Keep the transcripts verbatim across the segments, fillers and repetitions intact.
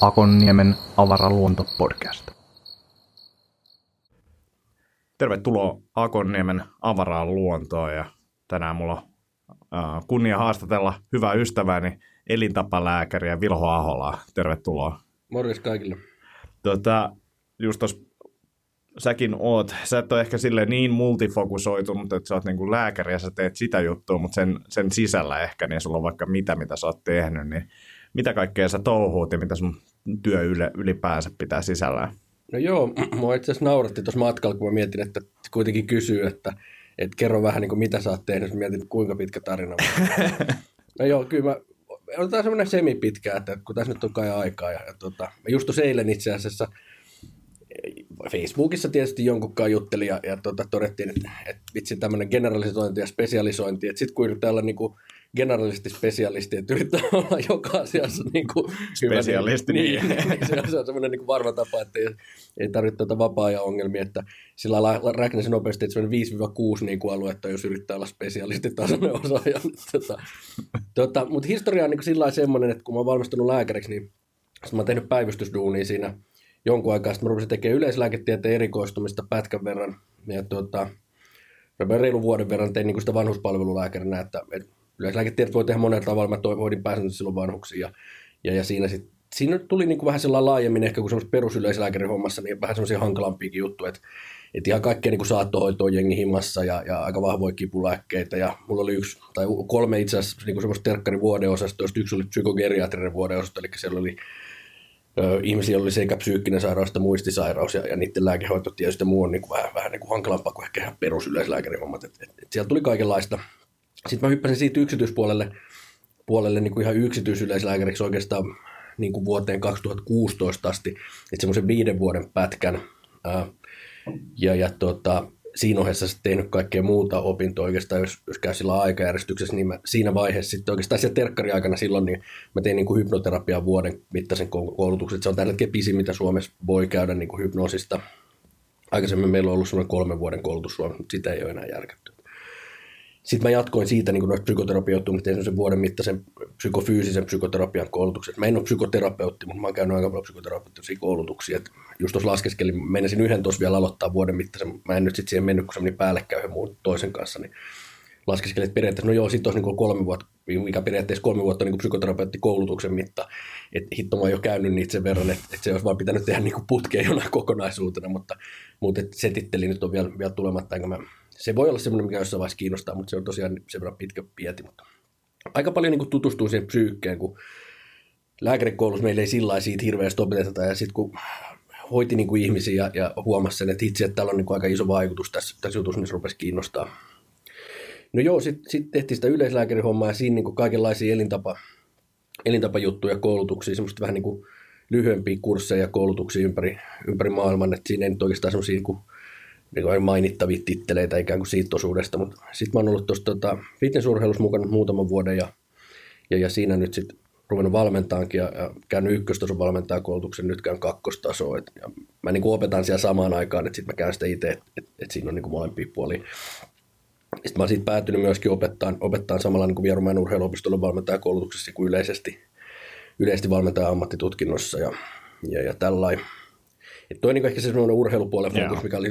Akonniemen avaraluontopodcast. Tervetuloa Akonniemen avaraan luontoon, ja tänään mulla on kunnia haastatella hyvää ystävääni elintapalääkäriä Vilho Aholaa. Tervetuloa. Morjes kaikille. Tota, just tos, säkin oot, sä et ole ehkä silleen niin multifokusoitunut, että sä oot niinku lääkäri ja sä teet sitä juttua, mutta sen, sen sisällä ehkä, niin sulla on vaikka mitä, mitä sä oot tehnyt, niin mitä kaikkea sä touhuut ja mitä sun työ ylipäänsä pitää sisällään? No joo, mua itse asiassa nauratti tuossa matkalla, kun mä mietin, että kuitenkin kysyy, että, että kerro vähän niin kuin mitä sä oot tehnyt, mietin kuinka pitkä tarina. No joo, kyllä mä, otetaan semmoinen semipitkä, että kun tässä nyt on kai aikaa. Ja, ja tota, mä just tuossa eilen itse asiassa Facebookissa tietysti jonkunkaan juttelin ja, ja tota, todettiin, että, että vitsi tämmöinen generalisointi ja spesialisointi, että sitten kun yritetään olla niin kuin generalisti spesialisti, että yrittää olla joka asiassa niin kuin spesialisti, hyvä, niin, niin, niin se on semmoinen niin kuin varma tapa, että ei, ei tarvitse tuota vapaa-ajan ongelmia, että sillä lailla räknäsi nopeasti, että viisi kuusi niin kuin aluetta, jos yrittää olla spesialistitasoinen osaaja. Tota, tota, mutta historia on niin kuin sillä lailla semmoinen, että kun mä oon valmistunut lääkäriksi, niin mä oon tehnyt päivystysduunia siinä jonkun aikaa, sitten mä rupesin tekemään yleislääketieteen erikoistumista pätkän verran, ja tuota, reilun vuoden verran tein niin kuin sitä vanhuspalvelulääkärinä, että yleislääketiedet voi tehdä monella tavalla, mä hoidin pääsääntöisesti silloin vanhuksia ja, ja, ja siinä, sit, siinä tuli niin kuin vähän sellainen laajemmin ehkä kuin semmoisessa perusyleislääkärin hommassa, niin vähän semmoisia hankalampiakin juttuja, että et ihan kaikkea niin kuin saattohoitoa jengi himassa ja, ja aika vahvoja kipulääkkeitä ja mulla oli yksi tai kolme itse asiassa niin kuin semmoista terkkarin vuodeosastoa, yksi oli psykogeriatrinen vuodeosasto, eli siellä oli ö, ihmisiä, oli sekä psyykkinen sairaus että muistisairaus ja, ja niiden lääkehoitotiedot ja muu on niin kuin vähän, vähän niin kuin hankalampaa kuin ehkä ihan perusyleislääkärin hommat, että et, et siellä tuli kaikenlaista. Sitten mä hyppäsin siitä yksityispuolelle puolelle niin kuin ihan yksityisyleislääkäriksi oikeastaan niin kuin vuoteen kaksituhattakuusitoista asti, että semmoisen viiden vuoden pätkän. Ja, ja tota, siinä ohessa sitten tehnyt kaikkea muuta opintoa oikeastaan, jos, jos käy sillä aikajärjestyksessä, niin mä siinä vaiheessa sitten oikeastaan siellä terkkariaikana silloin, niin mä tein niin kuin hypnoterapiaa vuoden mittaisen koulutuksen. Se on tällä hetkellä pisin, mitä Suomessa voi käydä niin kuin hypnoosista. Aikaisemmin meillä on ollut semmoinen kolmen vuoden koulutus Suomessa, mutta sitä ei ole enää järkätty. Sitten mä jatkoin siitä niin noista psykoterapioittumista, tein semmoisen vuoden mittaisen psykofyysisen psykoterapian koulutuksen. Mä en ole psykoterapeutti, mutta mä oon käynyt aika paljon psykoterapeuttisia koulutuksia. Et just tuossa laskeskelin, menisin yhden tuossa vielä aloittaa vuoden mittaisen, mutta mä en nyt sitten siihen mennyt, kun se meni päällekkäin yhden muun toisen kanssa. Niin laskeskelin, että periaatteessa, no joo, sit olisi niin kolme vuotta, mikä periaatteessa kolme vuotta niin psykoterapeuttikoulutuksen mitta. Että hitto, mä oon jo käynyt niitä sen verran, että et se olisi vaan pitänyt tehdä niin putkeen jonain kokonaisuutena, mutta, mutta se titteli nyt on vielä, vielä tulematta, enkä mä... Se voi olla semmoinen, mikä jossain vaiheessa kiinnostaa, mutta se on tosiaan sen verran pitkä pieti. Mutta aika paljon niin kuin tutustuu siihen psyykkeen, kun lääkärikoulussa meillä ei sillä lailla siitä hirveästi opeteta. Ja sitten kun hoiti niin kuin ihmisiä ja, ja huomasi sen, että itse, että täällä on niin kuin aika iso vaikutus tässä, tässä jutussa, niin se rupesi kiinnostaa. No joo, sitten sit tehtiin sitä yleislääkärihommaa ja siinä niin kuin kaikenlaisia elintapa, elintapajuttuja, koulutuksia, semmoista vähän niin kuin lyhyempiä kursseja ja koulutuksia ympäri, ympäri maailman. Että siinä ei nyt oikeastaan semmoisia... Niin niin mainittavia titteleitä ikään kuin siitä osuudesta, mutta sitten mä oon ollut tuossa tota, fitnessurheilussa mukana muutaman vuoden ja, ja, ja siinä nyt sitten ruvennut valmentaankin ja, ja käynyt ykköstason valmentajakoulutuksen, nyt käyn kakkostasoa. Et, ja mä niin kuin opetan siellä samaan aikaan, että sitten mä käyn sitä itse, että et, et siinä on niin kuin molempia puolia. Sitten mä oon siitä päätynyt myöskin opettaan, opettaan samalla niin kuin Vierumäen urheiluopistolla valmentajakoulutuksessa kuin yleisesti, yleisesti valmentaja-ammattitutkinnossa ja, ja, ja tällainen. Tuo on niin ehkä se sellainen urheilupuolen fokus, yeah, mikä oli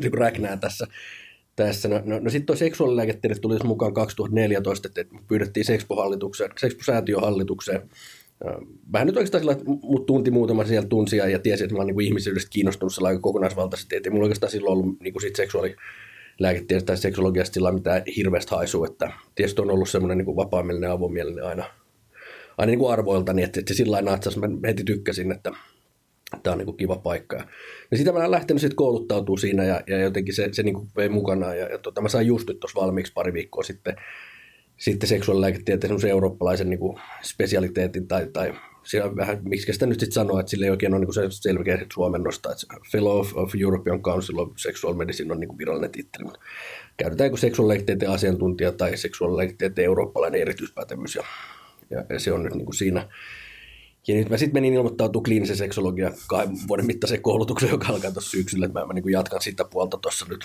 niin räknää tässä. tässä. No, no, no sitten tuo seksuaalilääketiede tuli mukaan kaksituhattaneljätoista, että pyydettiin Ekspo-säätiön hallitukseen. Vähän nyt oikeastaan sillä, että mut tunti muutama siellä tunsia ja tiesi, että mä oon niin ihmisyydestä kiinnostunut sillä aika kokonaisvaltaisesti. Että ei mulla oikeastaan silloin ollut niin sit seksuaalilääketieteestä tai seksuologiasta sillä mitään hirveästä haisua. Että tietysti on ollut semmoinen niin vapaamielinen ja avomielinen aina, aina niin arvoiltani, että, että sillä lailla natsas mä heti tykkäsin, että tämä on niin kuin kiva paikka. Ja sitä mä olen lähtenyt sitten kouluttautumaan siinä ja, ja jotenkin se, se niin kuin vei mukanaan. Ja, ja tota, mä sain just nyt tuossa valmiiksi pari viikkoa sitten, sitten seksuaalilääketieteen semmoisen eurooppalaisen niin kuin spesialiteetin tai, tai siellä vähän, miksi sitä nyt sitten sanoa, että sillä ei oikein ole niin kuin selkeä suomennosta. Että Fellow of European Council of Sexual Medicine on niin kuin virallinen titteli. Käytetään seksuaalilääketieteen asiantuntija tai seksuaalilääketieteen eurooppalainen erityispätevyys ja, ja, ja se on nyt niin kuin siinä. Ja nyt mä sitten menin ilmoittautumaan kliinisen seksologian kahden vuoden mittaiseen koulutukseen, joka alkaa tuossa syksyllä. Mä, mä niin kuin jatkan sitä puolta tuossa nyt,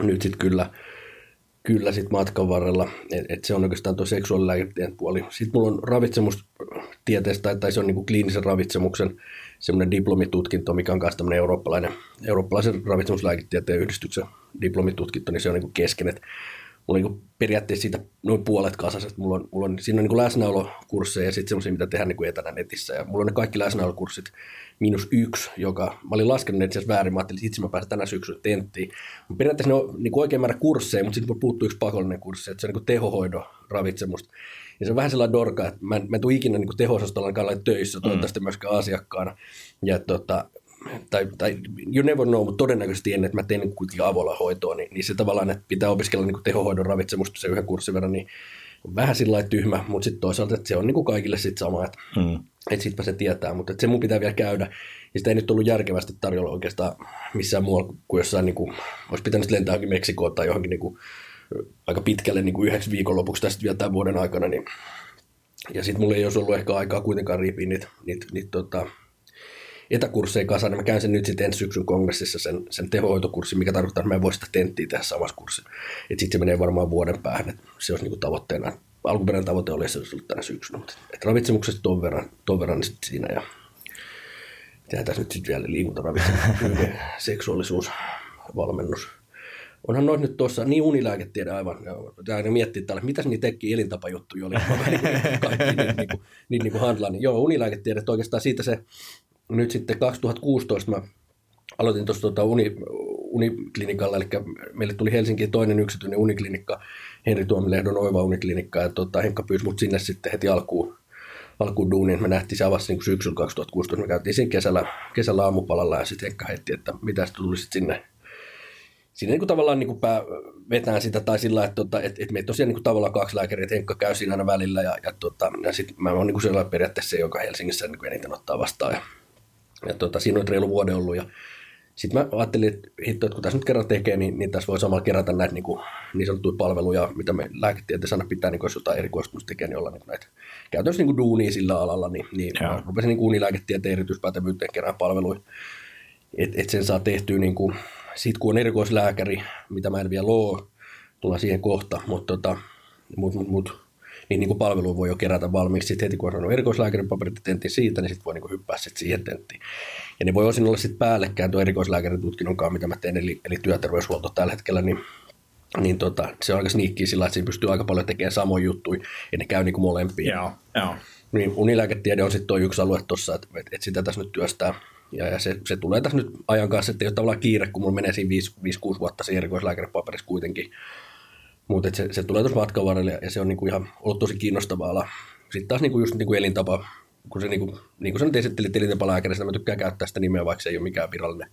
nyt sitten kyllä, kyllä sit matkan varrella, että et se on oikeastaan tuo seksuaalilääketieteen puoli. Sitten mulla on ravitsemustieteestä, tai se on niinku kliinisen ravitsemuksen semmoinen diplomitutkinto, mikä on myös tämmöinen eurooppalainen, eurooppalaisen ravitsemuslääketieteen yhdistyksen diplomitutkinto, niin se on niinku kesken, että mulla on niinku periaatteessa siitä noin puolet kasassa, että mulla on, mulla on, siinä on niinku läsnäolokursseja ja sitten semmoisia, mitä tehdään niinku etänä netissä, ja mulla on ne kaikki läsnäolokurssit miinus yksi, joka, mä olin laskenut itse asiassa väärin, mä ajattelin, että itse mä pääsen tänä syksyllä tenttiin. Periaatteessa ne on niinku oikein määrä kursseja, mutta sitten puuttuu yksi pakollinen kurssi, että se on niinku tehohoidon ravitsemusta. Ja se on vähän sellainen dorka, että mä en, mä en tule ikinä niinku teho-osastolla töissä, toivottavasti mm. myöskään asiakkaana. Ja tota, tai, tai you never know, mutta todennäköisesti ennen, että mä teen kuitenkin avolla hoitoa, niin, niin se tavallaan, että pitää opiskella niinku tehohoidon ravitsemusta se yhden kurssin verran, niin on vähän sillä tyhmä, mutta sitten toisaalta, että se on niinku kaikille sit sama, että mm. et sitpä se tietää, mutta se mun pitää vielä käydä. Ja sitä ei nyt ollut järkevästi tarjolla oikeastaan missään muualla kuin jossain, niinku, olisi pitänyt lentää johonkin Meksikoon tai johonkin niinku, aika pitkälle niin kuin yhdeksi viikonlopuksi tästä vielä tämän vuoden aikana. Niin. Ja sitten mulla ei olisi ollut ehkä aikaa kuitenkaan riipiä niitä, niitä, niitä tota, etäkursseja kasaan. Mä käyn sen nyt sitten ensi syksyn kongressissa sen, sen tehohoitokurssin, mikä tarkoittaa, että mä en voi sitä tenttiä tehdä samassa kurssissa. Että sitten se menee varmaan vuoden päähän, että se olisi niin kuin tavoitteena. Alkuperäinen tavoite oli, että se olisi ollut tänä syksynä. Mutta et ravitsemuksesta ton verran, ton verran niin sitten siinä. Ja tehdään tässä nyt sitten vielä liikuntaravitsemus, seksuaalisuus, valmennus. Onhan noin nyt tuossa niin unilääketiede aivan, ja aina miettii tällä, mitä se niitä teki elintapajuttuja oli, kaikki niitä niinku, niitä niinku handlaan. Joo, unilääketiede, oikeastaan siitä se, nyt sitten kaksituhattakuusitoista mä aloitin tuossa tuota uni, uniklinikalla, eli meille tuli Helsinkiin toinen yksityinen uniklinikka, Henri Tuomilehdon Oiva Uniklinikka, ja tuota, Henkka pyysi mut sinne sitten heti alkuun, alkuun duuniin, me nähtiin se avasi niinku syksyllä kaksituhattakuusitoista, me käytiin sen kesällä, kesällä aamupalalla, ja sitten Henkka heitti, että mitä se tuli sitten sinne. Siinä niin kuin tavallaan niin kuin pää vetään sitä tai sillä, että, että, että, että meitä tosiaan niin kuin tavallaan kaksi lääkäriä, että Henkka käy siinä aina välillä ja, ja, tota, ja sitten mä oon niin kuin sellainen periaatteessa, joka Helsingissä niin kuin eniten ottaa vastaan. Ja, ja tota, siinä on reilu vuoden ollut ja sitten mä ajattelin, että hitto, että kun tässä nyt kerran tekee, niin, niin tässä voi samalla kerätä näitä niin, kuin, niin sanottuja palveluja, mitä me lääketieteessä aina pitää, niin kuin jos jotain erikoistumista tekee, niin olla niin näitä käytännössä niin duunia sillä alalla, niin, niin mä rupesin niin unilääketieteen erityispäätävyyteen kerää palveluja, että et sen saa tehtyä niin kuin sitten kun on erikoislääkäri, mitä mä en vielä ole, tullaan siihen kohta, mutta tota, mut, mut, mut, niin, niin palveluja voi jo kerätä valmiiksi. Sitten heti kun on saanut erikoislääkärin paperit tentin siitä, niin sitten voi niin hyppää sit siihen tenttiin. Ja ne voi osin olla sitten päällekkäin tuo erikoislääkärin tutkinnonkaan, mitä mä teen, eli, eli työterveyshuolto tällä hetkellä, niin, niin tota, se on aika sniikkiä sillä, että siinä pystyy aika paljon tekemään samoja juttuja, ja ne käy niin molempia. Yeah, yeah. Niin, unilääketiede on sitten tuo yksi alue tuossa, että et, et sitä tässä nyt työstää. Ja, ja se, se tulee tässä nyt ajan kanssa, että ei ole tavallaan kiire, kun mulla menee siinä viisi kuusi vuotta siinä erikoislääkäripaperissa kuitenkin. Mutta se, se tulee tuossa matkan varrella ja se on niinku ihan ollut tosi kiinnostava ala. Sitten taas niinku just niinku elintapa, kun se niinku, niin kuin sä nyt esittelit elintapalääkäristä, mä tykkään käyttää sitä nimeä, vaikka se ei ole mikään virallinen,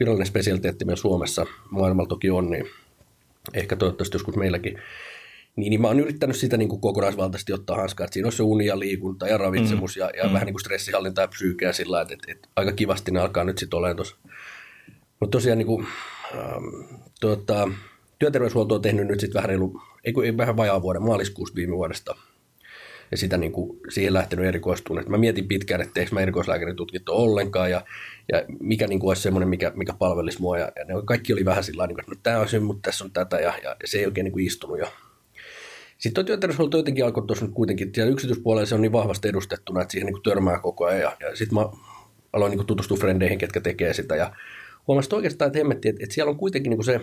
virallinen spesialiteetti meillä Suomessa. Maailmalla toki on, niin ehkä toivottavasti joskus meilläkin. Niin, niin mä oon yrittänyt sitä niin kuin kokonaisvaltaisesti ottaa hanskaa, että siinä on se uni ja liikunta ja ravitsemus mm. ja, ja mm. vähän niin kuin stressihallinta ja psyykeä sillä että, että, että aika kivasti ne alkaa nyt sitten olemaan tuossa. Mutta tosiaan niin kuin, ähm, tuota, työterveyshuolto on tehnyt nyt sitten vähän, reilu, ei, ei, vähän vajaa vuoden, maaliskuussa viime vuodesta. Ja sitä niin kuin siihen lähtenyt erikoistumaan. Mä mietin pitkään, että eikö mä erikoislääkärin tutkinto ollenkaan ja, ja mikä niin kuin olisi semmoinen, mikä, mikä palvelisi mua. Ja, ja ne kaikki oli vähän sillä tavalla, että tämä on se, mutta tässä on tätä ja, ja se ei oikein niin kuin istunut jo. Sitten tuo työterveyshuolto jotenkin alkoi tuossa nyt kuitenkin, siellä yksityispuolella se on niin vahvasti edustettuna, että siihen niin kuin törmää koko ajan. Ja, ja sitten mä aloin niin kuin tutustua frendeihin, ketkä tekee sitä. Ja huomasin oikeastaan, että hemmettiin, että, että siellä on kuitenkin niin kuin se,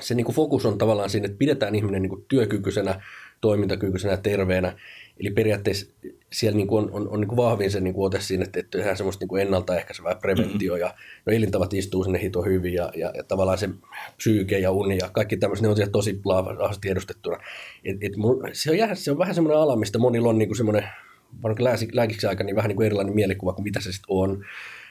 se niin kuin fokus on tavallaan siinä, että pidetään ihminen niin kuin työkykyisenä, toimintakykyisenä ja terveenä. Eli periaatteessa siellä niin kuin on, on, on niin kuin vahvin se niin kuin ote siinä, että, että tehdään semmoista niin kuin ennaltaehkäisevää preventioa. Mm-hmm. Ja no, elintavat istuu sinne hito hyvin ja, ja, ja tavallaan se psyyke ja uni ja kaikki tämmöiset, ne on siellä tosi laavasti edustettuna. Et, et mun, se, on jää, se on vähän semmoinen ala, mistä monilla on niin kuin semmoinen, varmaan lääkiksi aika, niin vähän niin kuin erilainen mielikuva kuin mitä se sitten on.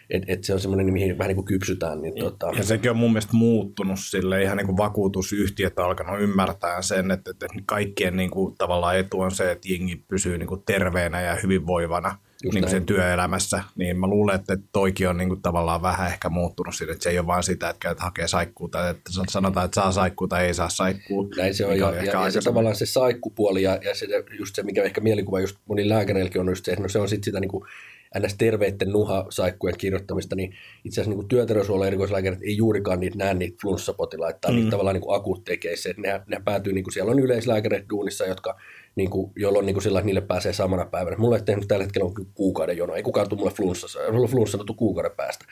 Että et se on semmoinen, mihin vähän niin kuin kypsytään. Niin, ja, tota... ja sekin on mun mielestä muuttunut sille ihan niin kuin vakuutusyhtiöt on alkanut ymmärtää sen, että, että kaikkien niin kuin tavallaan etu on se, että jengi pysyy niin kuin terveenä ja hyvinvoivana niin kuin sen työelämässä. Niin mä luulen, että toikin on niin kuin tavallaan vähän ehkä muuttunut sille, että se ei ole vaan sitä, että käyt hakee saikkuu tai että sanotaan, että saa saikkuu tai ei saa saikkuu. Näin se on. Ja, ja, ja se tavallaan se saikkupuoli ja, ja se, just se, mikä ehkä mielikuva just monin lääkäreilläkin on just se, että no se on sitten sitä niin kuin ns. Terveitten nuhasaikkujen kirjoittamista, niin itse asiassa niin työterveyshuollon erikoislääkärit ei juurikaan niitä näe niitä flunssapotilaita tai mm. niitä tavallaan niin akuutteikeissä. Ne, ne päätyy, niin kuin, siellä on yleislääkäreitä duunissa, jotka, niin kuin, jolloin niin sillä, niille pääsee samana päivänä. Mulla ei tehnyt tällä hetkellä on kuukauden jono, ei kukaan tule mulle flunssassa, mulla on flunssassa kuukauden päästä.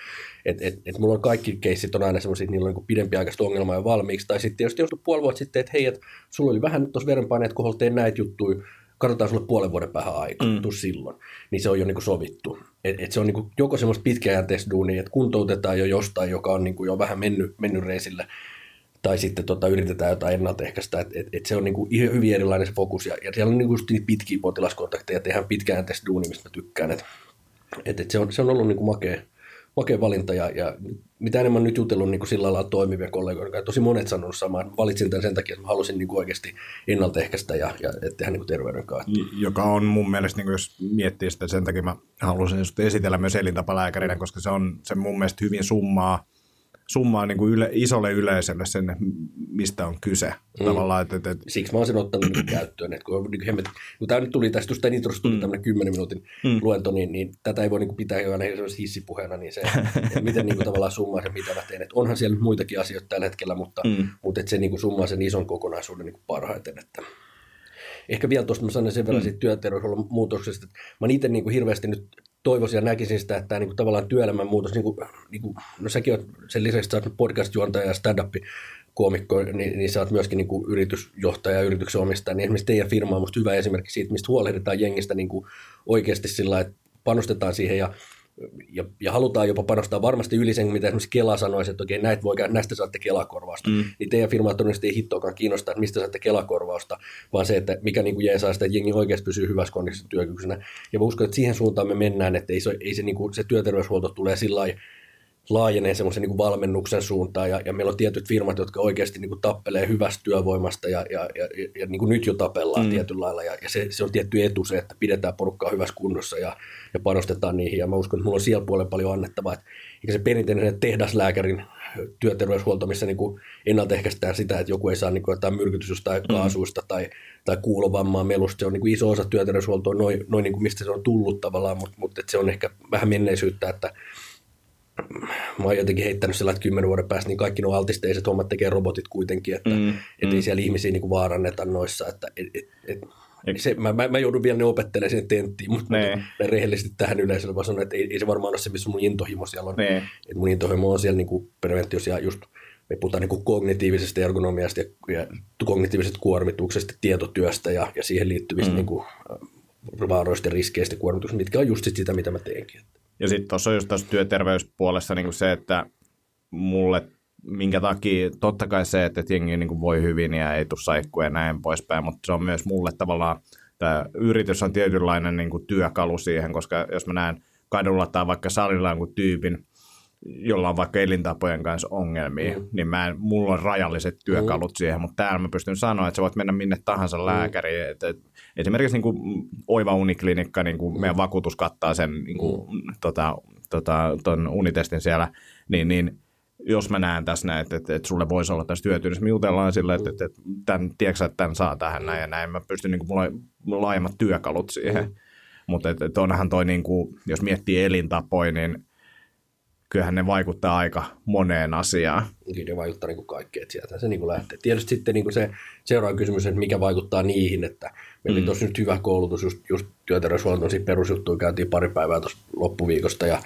Et, et, et mulla on kaikki keissit on aina sellaisia, että niillä on niin pidempiaikaista ongelmaa jo valmiiksi. Tai sitten tietysti jostain puoli vuotta sitten, että hei, et, sulla oli vähän nyt tuossa verenpaineet kohdalla, tein näitä juttuja, katsotaan sulle puolen vuoden päähän aikaa, mm. tuu silloin, niin se on jo niin kuin sovittu. Et, et se on niin kuin joko semmoista pitkäjänteistä duunia, että kuntoutetaan jo jostain, joka on niin kuin jo vähän mennyt, mennyt reisille, tai sitten tota, yritetään jotain ennaltaehkäistä. Et, et, et se on niin kuin ihan hyvin erilainen se fokus, ja, ja siellä on niin kuin just niitä pitkiä potilaskontakteja, tehdään pitkäjänteistä duunia, mistä mä tykkään. Et, et, et se, on, se on ollut niin kuin makea, makea valinta, ja, ja mitä enemmän nyt jutellut niin kuin sillä lailla toimivia kollegoita, tosi monet sanonut samaa, että valitsin tämän sen takia, että mä halusin niin kuin oikeasti ennaltaehkäistä ja, ja tehdä niin kuin terveyden kautta. Joka on mun mielestä, niin kuin jos miettii sitä, sen takia mä halusin esitellä myös elintapalääkärinä, koska se on se mun mielestä hyvin summaa, summaa niin kuin yle, isolle yleisölle sen, mistä on kyse. Mm. Tavallaan, että, että... Siksi mä oon sen ottanut niin käyttöön. Että kun, niin hemmet, kun tämä nyt tuli, tästä just tämä nitrosta tuli mm. tämmöinen kymmenen minuutin mm. luento, niin, niin tätä ei voi niin kuin pitää jo aina hissipuheena, niin se, että miten niin kuin, tavallaan summaa se, mitä mä teen. Että onhan siellä muitakin asioita tällä hetkellä, mutta, mm. mutta että se niin kuin summaa sen ison kokonaisuuden niin kuin parhaiten. Että... Ehkä vielä tuosta mä sanon sen verran mm. siitä työterveyshuollon muutoksesta, että mä oon itse niin kuin hirveästi nyt toivoisin ja näkisin sitä, että tämä niin kuin, tavallaan työelämän muutos, niin kuin, niin kuin, no säkin olet sen lisäksi, sä olet podcast-juontaja ja stand-up-koomikko, niin, niin sä olet myöskin niin kuin, yritysjohtaja ja yrityksen omistaja, niin esimerkiksi teidän firma on musta hyvä esimerkki siitä, mistä huolehditaan jengistä niin kuin, oikeasti sillä lailla, että panostetaan siihen ja, ja, ja halutaan jopa panostaa varmasti yli sen, mitä esimerkiksi Kela sanoisi, että okei, näitä voi, näistä saatte Kela-korvausta, mm. niin teidän firmaa todennäköisesti ei hittoakaan kiinnostaa, että mistä saatte Kela-korvausta, vaan se, että mikä niin kuin jää saa sitä, että jengi oikeasti pysyy hyvässä kondiksessa työkykyisenä. Ja mä uskon, että siihen suuntaan me mennään, että ei se, ei se, niin kuin, se työterveyshuolto tulee sillä lailla laajenee semmoisen niin kuin valmennuksen suuntaan, ja, ja meillä on tietyt firmat, jotka oikeasti niin kuin tappelee hyvästä työvoimasta, ja, ja, ja, ja niin kuin nyt jo tapellaan mm. tietyllä lailla, ja, ja se, se on tietty etu se, että pidetään porukkaa hyvässä kunnossa, ja, ja panostetaan niihin, ja mä uskon, että mulla on siellä puolella paljon annettavaa, että eikä se perinteinen tehdaslääkärin työterveyshuolto, missä niin kuin ennaltaehkäistään sitä, että joku ei saa niin kuin jotain myrkytystä tai kaasuista mm. tai, tai kuulovammaa melusta, se on niin kuin iso osa työterveyshuoltoa, noin, noin niin kuin mistä se on tullut tavallaan, mutta, mutta se on ehkä vähän menneisyyttä, että mä oon jotenkin heittänyt sellainen, että kymmenen vuoden päästä niin kaikki nuo altisteiset hommat tekee robotit kuitenkin, että mm, et mm. ei siellä ihmisiä niin kuin vaaranneta noissa. Että, et, et, et, se, mä, mä joudun vielä ne opettelemaan sinne tenttiin, mutta nee. mä rehellisesti tähän yleisölle vaan sanon, että ei, ei se varmaan ole se, missä mun intohimo siellä on. Nee. Että mun intohimo on siellä niin kuin preventiossa ja just me puhutaan niin kuin kognitiivisesta ergonomiasta ja, ja kognitiivisesta kuormituksesta, tietotyöstä ja, ja siihen liittyvistä mm. niin kuin, vaaroista, riskeistä kuormituksista, mitkä on just sitä, mitä mä teenkin. Ja sitten tuossa on just tässä työterveyspuolessa niin kuin se, että mulle, minkä takia, totta kai se, että jengi niin kuin voi hyvin ja ei tule saikkuja ja näin poispäin, mutta se on myös mulle tavallaan, tämä yritys on tietynlainen niin kuin työkalu siihen, koska jos mä näen kadulla tai vaikka salilla jonkun tyypin, jolla on vaikka elintapojen kanssa ongelmia, mm. niin mä en, mulla on rajalliset työkalut mm. siihen, mutta täällä mä pystyn sanoa, että sä voit mennä minne tahansa lääkäriin. Mm. Et, et, esimerkiksi niin kuin Oiva Uniklinikka, niin kuin mm. meidän vakuutus kattaa sen niin kuin, mm. tota, tota, ton unitestin siellä, niin, niin jos mä näen tässä näin, että, että, että sulle voisi olla tässä työtyydyssä, me jutellaan sillä, että, että, että tämän, tiedätkö sä, että tämän saa tähän näin ja näin, mä pystyn niin kuin, mulla on laajemmat työkalut siihen. Mm. Mutta et, et onhan toi, niin kuin, jos miettii elintapoja, niin kyllähän ne vaikuttaa aika moneen asiaan. Kyllä ne vaikuttaa niin kaikkeen, että sieltä se niin lähtee. Tietysti sitten niin se seuraava kysymys, että mikä vaikuttaa niihin, että meillä mm. oli tuossa nyt hyvä koulutus, just, just työterveyshuoltoon perusjuttuja käytiin pari päivää tuossa loppuviikosta, ja,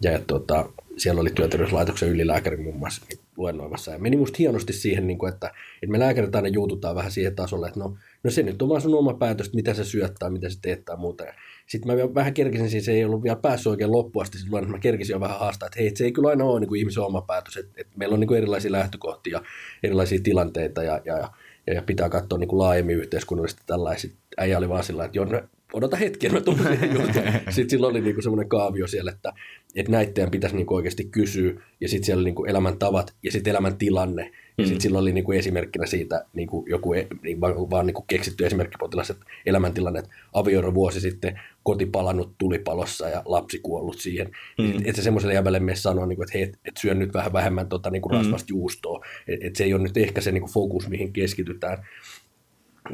ja tota, siellä oli työterveyslaitoksen ylilääkäri muun muassa niin luennoimassa, ja meni musta hienosti siihen, niin kuin, että, että me lääkärit aina juututaan vähän siihen tasolle, että no, no se nyt on vaan sun oma päätös, mitä sä syöt tai mitä sä teet tai muuta. Sitten mä vähän kerkisin, siis ei ollut vielä päässyt oikein loppuun asti, silloin mä kerkisin jo vähän haastaa, että hei, se ei kyllä aina ole niin kuin ihmisen oma päätös, että, että meillä on niin kuin erilaisia lähtökohtia, erilaisia tilanteita ja, ja, ja, ja pitää katsoa niin kuin laajemmin yhteiskunnallisesti tällaiset. Äijä oli vaan sillä tavalla, että odota hetken, mä tulen siihen. Sitten silloin oli niin kuin semmoinen kaavio siellä, että, että näitteen pitäisi niin kuin oikeasti kysyä, ja sitten siellä oli niin kuin elämäntavat ja sitten elämäntilanne. Ja sitten mm-hmm. silloin oli niinku esimerkkinä siitä niinku joku niin vaan, vaan niinku keksitty esimerkkipotilas, että elämäntilanne, että avioero vuosi sitten, koti palannut tulipalossa ja lapsi kuollut siihen. Mm-hmm. Että et se semmoiselle jäbälle mene sanoa, niinku, että hei, et, et syö nyt vähän vähemmän tota, niinku rasvasta mm-hmm. juustoa. Että et se ei ole nyt ehkä se niinku fokus, mihin keskitytään.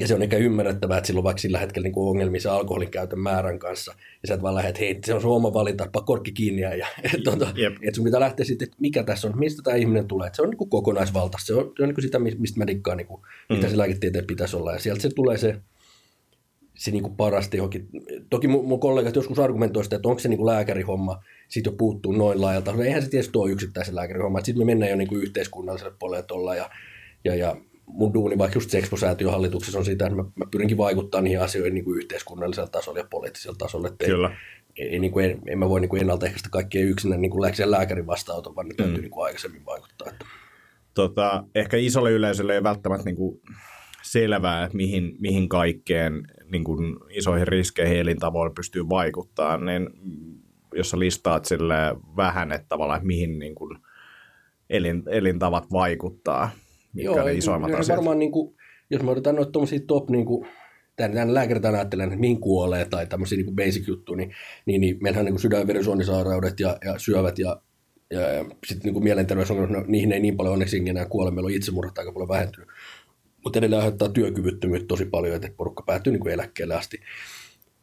Ja se on ehkä ymmärrettävää, että silloin vaikka sillä hetkellä niin ongelmia se alkoholin käytön määrän kanssa, ja sä et vaan lähde, että hei, se on sun oma valinta, pa korkki kiinni, ja tuota, että sun pitää lähteä sitten, että mikä tässä on, mistä tämä ihminen tulee, että se on niin kokonaisvaltaista, se on, se on niin sitä, mistä mä dikkaan, niin mm. mitä se lääketieteen pitäisi olla, ja sieltä se tulee se, se niin parasti johonkin. Toki mun, mun kollegat joskus argumentoivat sitä, että onko se niin lääkärihomma, siitä jo puuttuu noin laajalta, no eihän se tietysti ole yksittäisen lääkärihomma, että sitten me mennään jo niin yhteiskunnalliselle puolelle tuolla, ja, ja, ja mun duuni vaikka just se Ekspo-säätiön hallituksessa on sitä, että mä, mä pyrinkin vaikuttamaan niihin asioihin niin kuin yhteiskunnallisella tasolla ja poliittisella tasolla. Että Kyllä. Ei, ei, niin kuin, en, en mä voi niin kuin ennaltaehkäistä kaikkien yksinä niin kuin lääkärin, lääkärin vastaanoton, vaan ne täytyy mm. niin kuin aikaisemmin vaikuttaa. Että. Tota, ehkä isolle yleisölle ei välttämättä niin kuin selvää, että mihin, mihin kaikkeen niin kuin isoihin riskeihin elintavoille pystyy vaikuttamaan. Niin, jos sä listaat sille vähän, että tavallaan että mihin niin kuin elin, elintavat vaikuttaa. Mitkä Joo, ne isoimmat ne asiat? Varmaan, niin kuin, jos me odotan noita tuommoisia top, niin kuin, tämän, tämän lääkäritään ajattelen, että mihin kuolee tai tämmöisiä niin basic-juttuja, niin, niin, niin meillähän niin sydän- ja verisuonisairaudet ja, ja syövät ja, ja, ja sitten niin mielenterveysongelmat, no, niihin ei niin paljon onneksi enää kuole, meillä on itsemurhat aika paljon vähentynyt. Mutta edelleen aiheuttaa työkyvyttömyyttä tosi paljon, että porukka päätyy niin eläkkeelle asti.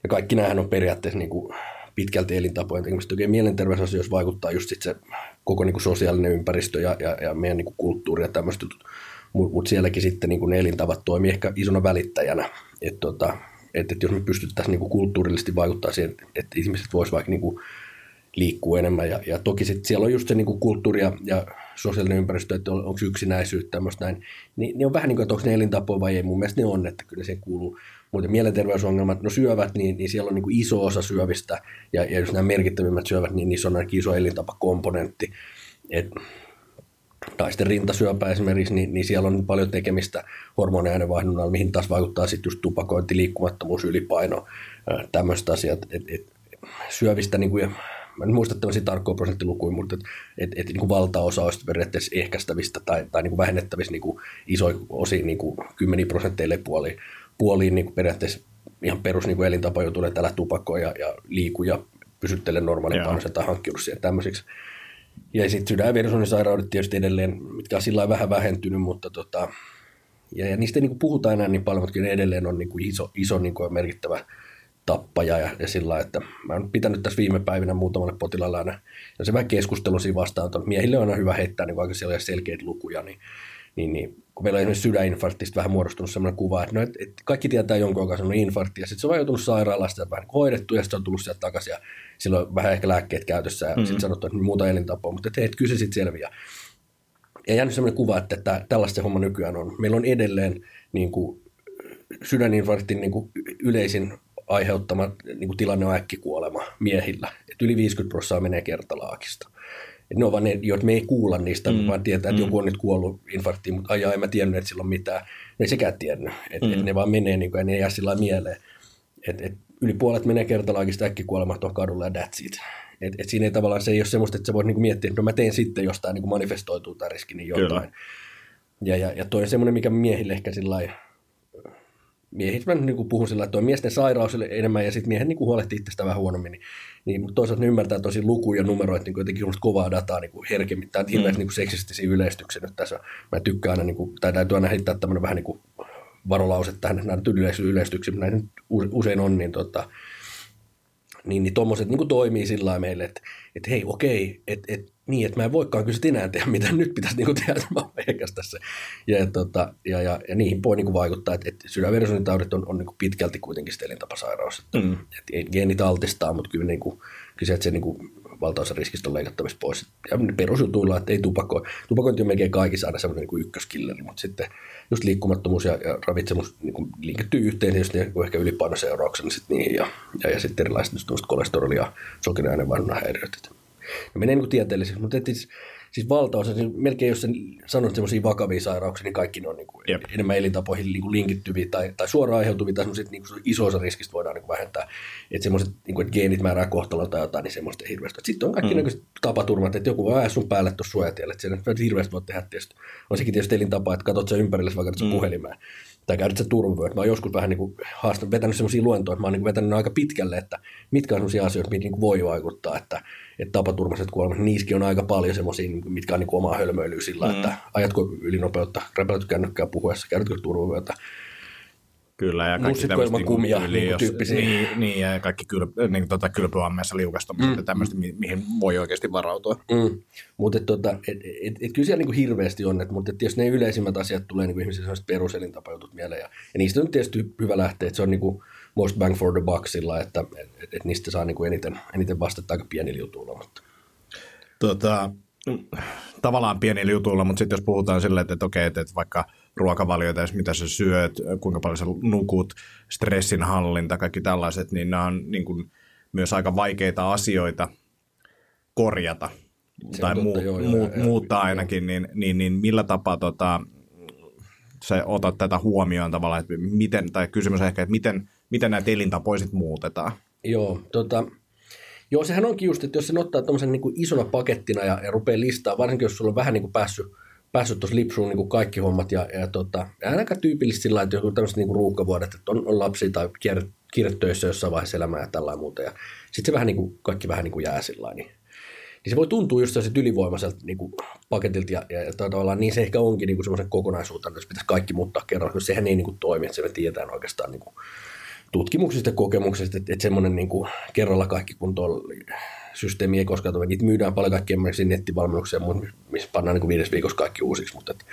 Ja kaikki näähän on periaatteessa niin kuin pitkälti elintapojen tekemistä. Oikein mielenterveysasioissa vaikuttaa just sit se koko niin kuin sosiaalinen ympäristö ja, ja, ja meidän niin kuin kulttuuri ja tämmöistä. Mutta mut sielläkin sitten niin kuin ne elintavat toimii ehkä isona välittäjänä. Että tota, et, et jos me pystyttäisiin niin kuin kulttuurillisesti vaikuttaa siihen, että ihmiset voisivat vaikka niin kuin liikkua enemmän. Ja, ja toki sitten siellä on just se niin kuin kulttuuri ja, ja sosiaalinen ympäristö, että on, onko yksinäisyyttä tämmöistä näin. Ni, ne on vähän niin kuin, että onko ne elintapoja vai ei. Mun mielestä ne on, että kyllä siihen kuuluu. Muuten mielenterveysongelmat, no syövät, niin, niin siellä on niin kuin iso osa syövistä, ja, ja jos nämä merkittävimmät syövät, niin niissä on ainakin iso elintapakomponentti. Et, tai sitten rintasyöpä esimerkiksi, niin, niin siellä on paljon tekemistä hormoniaineenvaihdunnalla, mihin taas vaikuttaa sitten just tupakointi, liikkumattomuus, ylipaino, tämmöiset asiat. Et, et, syövistä, niin kuin, mä en muista tämmöisiä tarkkoja prosenttilukuja, mutta et, et, et, niin kuin valtaosa olisi periaatteessa ehkäistävistä tai, tai niin kuin vähennettävissä niin kuin isoin osin niin kuin kymmeniä prosentteille puoliin. puoliin niin periaatteessa ihan perus niin elintapa jo tulee, että älä tupakoi ja, ja liiku ja pysyttele normaalin painoisen tai hankkiudu siihen tämmöiseksi. Ja sitten sydän- ja verisuonisairaudet tietysti edelleen, mitkä on sillä vähän vähentynyt, mutta tota, ja, ja niistä ei niin puhuta enää niin paljon, mutta kyllä edelleen on niin iso, iso niin merkittävä tappaja ja, ja sillä, että mä oon pitänyt tässä viime päivinä muutamalle potilaalle aina, ja se vähän keskustelu siinä vastaan, miehille on aina hyvä heittää niin vaikka siellä on selkeitä lukuja, niin Niin, niin. kun meillä on esimerkiksi sydäninfarktista vähän muodostunut sellainen kuva, että, no, että, että kaikki tietää jonkun, joka on sanonut infarkti, ja sitten se on joutunut sairaalasta, vähän hoidettu, ja sitten se on tullut sieltä takaisin, ja sillä on vähän ehkä lääkkeet käytössä, ja mm-hmm. sitten sanottu, että muuta elintapaa, mutta että, että kyllä se sitten selviää. Ja jäänyt sellainen kuva, että, että tällaista homma nykyään on. Meillä on edelleen niin kuin, sydäninfarktin niin kuin, yleisin aiheuttama niin kuin, tilanne on äkkikuolema miehillä, että yli viisikymmentä prosenttia menee kertalaakista. Ne on vaan ne, joita me ei kuulla niistä, mm, vaan tietää, että mm. joku on nyt kuollut infarktiin, mutta aijaa, en mä tiennyt, että sillä on mitään. Ne ei sekään tiennyt, että mm. et ne vaan menee niin kuin, ja ne ei jää sillä mieleen. Et, et yli puolet menee kertalaakista äkkikuolemaan tuohon kadulla ja that's it. Et, et siinä ei tavallaan, se ei ole semmoista, että sä voit niinku miettiä, että no mä teen sitten, jos tämä niinku manifestoituu tämä riski, niin jotain. Ja, ja, ja toi on semmoinen, mikä miehille ehkä sillä lailla, miehit mä niinku puhun sillä lailla, että toi miesten sairaus oli enemmän ja sitten miehet niinku huolehtii itsestä vähän huonommin, niin Niin, mutta toisaalta ne ymmärtää tosi lukuja ja numeroita, niin jotenkin semmoista kovaa dataa niin herkemmin. Tämä on hirveästi mm. niin seksistisiä yleistyksiä nyt tässä. Mä tykkään aina, niin kuin, tai täytyy aina heittää tämmöinen vähän niin kuin varolause tähän, nämä yleistyksiä, mutta näin usein on, niin tota, niin, niin tuommoiset niin toimii sillä lailla meille, että, että hei okei, että, että, niin, että mä en voikaan kyllä enää tehdä, mitä nyt pitäisi niin kuin tehdä, mä oon pelkästään tässä. Ja, tota, ja, ja, ja niihin voi niin kuin vaikuttaa, että, että sydänverisuonitaudit on, on niin kuin pitkälti kuitenkin sitten elintapasairaus. Että, mm. että ei geenit altistaa, mutta kyllä, niin kuin, kyllä se niin kuin valtaosa riskistä on leikattavissa pois. Ja perusjutuilla, että ei tupakoi. Tupakointi on melkein kaikissa aina sellainen niin ykköskilleri, mutta sitten just liikkumattomuus ja, ja ravitsemus niin linkittyy yhteen, jos ne ehkä ylipainoseurauksena niin sitten niihin ja, ja, ja sitten erilaiset kolesteroli- ja sokeriaineenvaihdunnan häiriöt. Ne menee niin tieteelliseksi, mutta siis, siis valtaosa, siis melkein jos sanot sellaisia vakavia sairauksia, niin kaikki ne on niin kuin enemmän elintapoihin niin kuin linkittyviä tai, tai suoraan aiheutuvia, tai semmoiset niin iso osa riskistä voidaan niin kuin vähentää. Että semmoiset, niin kuin, että geenit määrää kohtalon tai jotain, niin semmoista ei hirveästi. Sitten on kaikki mm. näköiset tapaturmat, että joku voi ajaa sun päälle tuossa suojatiellä, että sen hirveästi voi tehdä tietysti. On sekin tietysti elintapa, että katsot sä ympärillesi vaikka mm. puhelimään. Tai käytät sä turvavöön. Mä oon joskus vähän niin kuin haastan, vetänyt semmoisia luentoja, että mä oon niin kuin vetänyt aika pitkälle, että mitkä on semmoisia asioita, mihin niin kuin voi vaikuttaa, että, että tapaturmaiset kuolemat, niissäkin on aika paljon semmoisia, mitkä on niin kuin omaa hölmöilyä sillä, mm. että ajatko ylinopeutta, räpäytkö kännykkää puhuessa, käytätkö turvavöötä, Kyllä, ja kaikki tämmöistä kumia, yli, jos, niin, niin, ja kaikki kylpy, niin, tota, kylpyammeessa liukastumista mm. tämmöistä, mi- mihin voi oikeasti varautua. Mm. Mutta tota, et, et, et, kyllä siellä niin hirveästi on, et, mutta et, jos ne yleisimmät asiat tulee niin ihmisiä sellaiset peruselintapajutut mieleen, ja, ja niistä on tietysti hyvä lähteä, että se on niin kuin most bang for the buck sillä, että et, et, et niistä saa niin kuin eniten, eniten vastata aika pienillä jutuilla. Mutta. Tota, tavallaan pienillä jutuilla, mutta sitten jos puhutaan silleen, että, että okei, että, että vaikka ruokavalioita, mitä sä syöt, kuinka paljon sä nukut, stressin hallinta, kaikki tällaiset, niin nämä on niin kuin myös aika vaikeita asioita korjata se tai muu, joo, muu, joo, muuttaa joo, ainakin, niin, niin, niin millä tapaa tota, sä otat tätä huomioon tavallaan, että miten, tai kysymys ehkä, että miten, miten näitä elintapoiset muutetaan? Joo, tota... Joo, sehän onkin just, että jos sen ottaa tommosen niin kuin isona pakettina ja, ja rupeaa listaa, varsinkin jos sulla on vähän niin kuin päässyt, päässyt tuossa lipsuun niin kuin kaikki hommat, ja, ja tota, aika tyypillisesti sillä lailla, että joku tämmöiset niin kuin ruuhkavuodet, että on, on lapsia tai kirjoittöissä jossain vaiheessa elämää ja tällainen muuta, ja sitten se vähän niin kuin, kaikki vähän niin kuin jää sillä lailla, niin, niin se voi tuntua just sellaiset ylivoimaiselta niin kuin paketilta, ja, ja, ja tavallaan niin se ehkä onkin niin kuin semmoisen kokonaisuuteen, että jos pitäisi kaikki muuttaa kerran, koska sehän ei niin kuin toimi, että se me tiedetään oikeastaan niin kuin tutkimuksista ja kokemuksista, että, että semmoinen niin kuin kerralla kaikki kuntoon systeemi ei koskaan toimi. Niitä myydään paljon kaikkia nettivalmennuksia ja muut, missä pannaan niin kuin viides viikossa kaikki uusiksi, mutta et,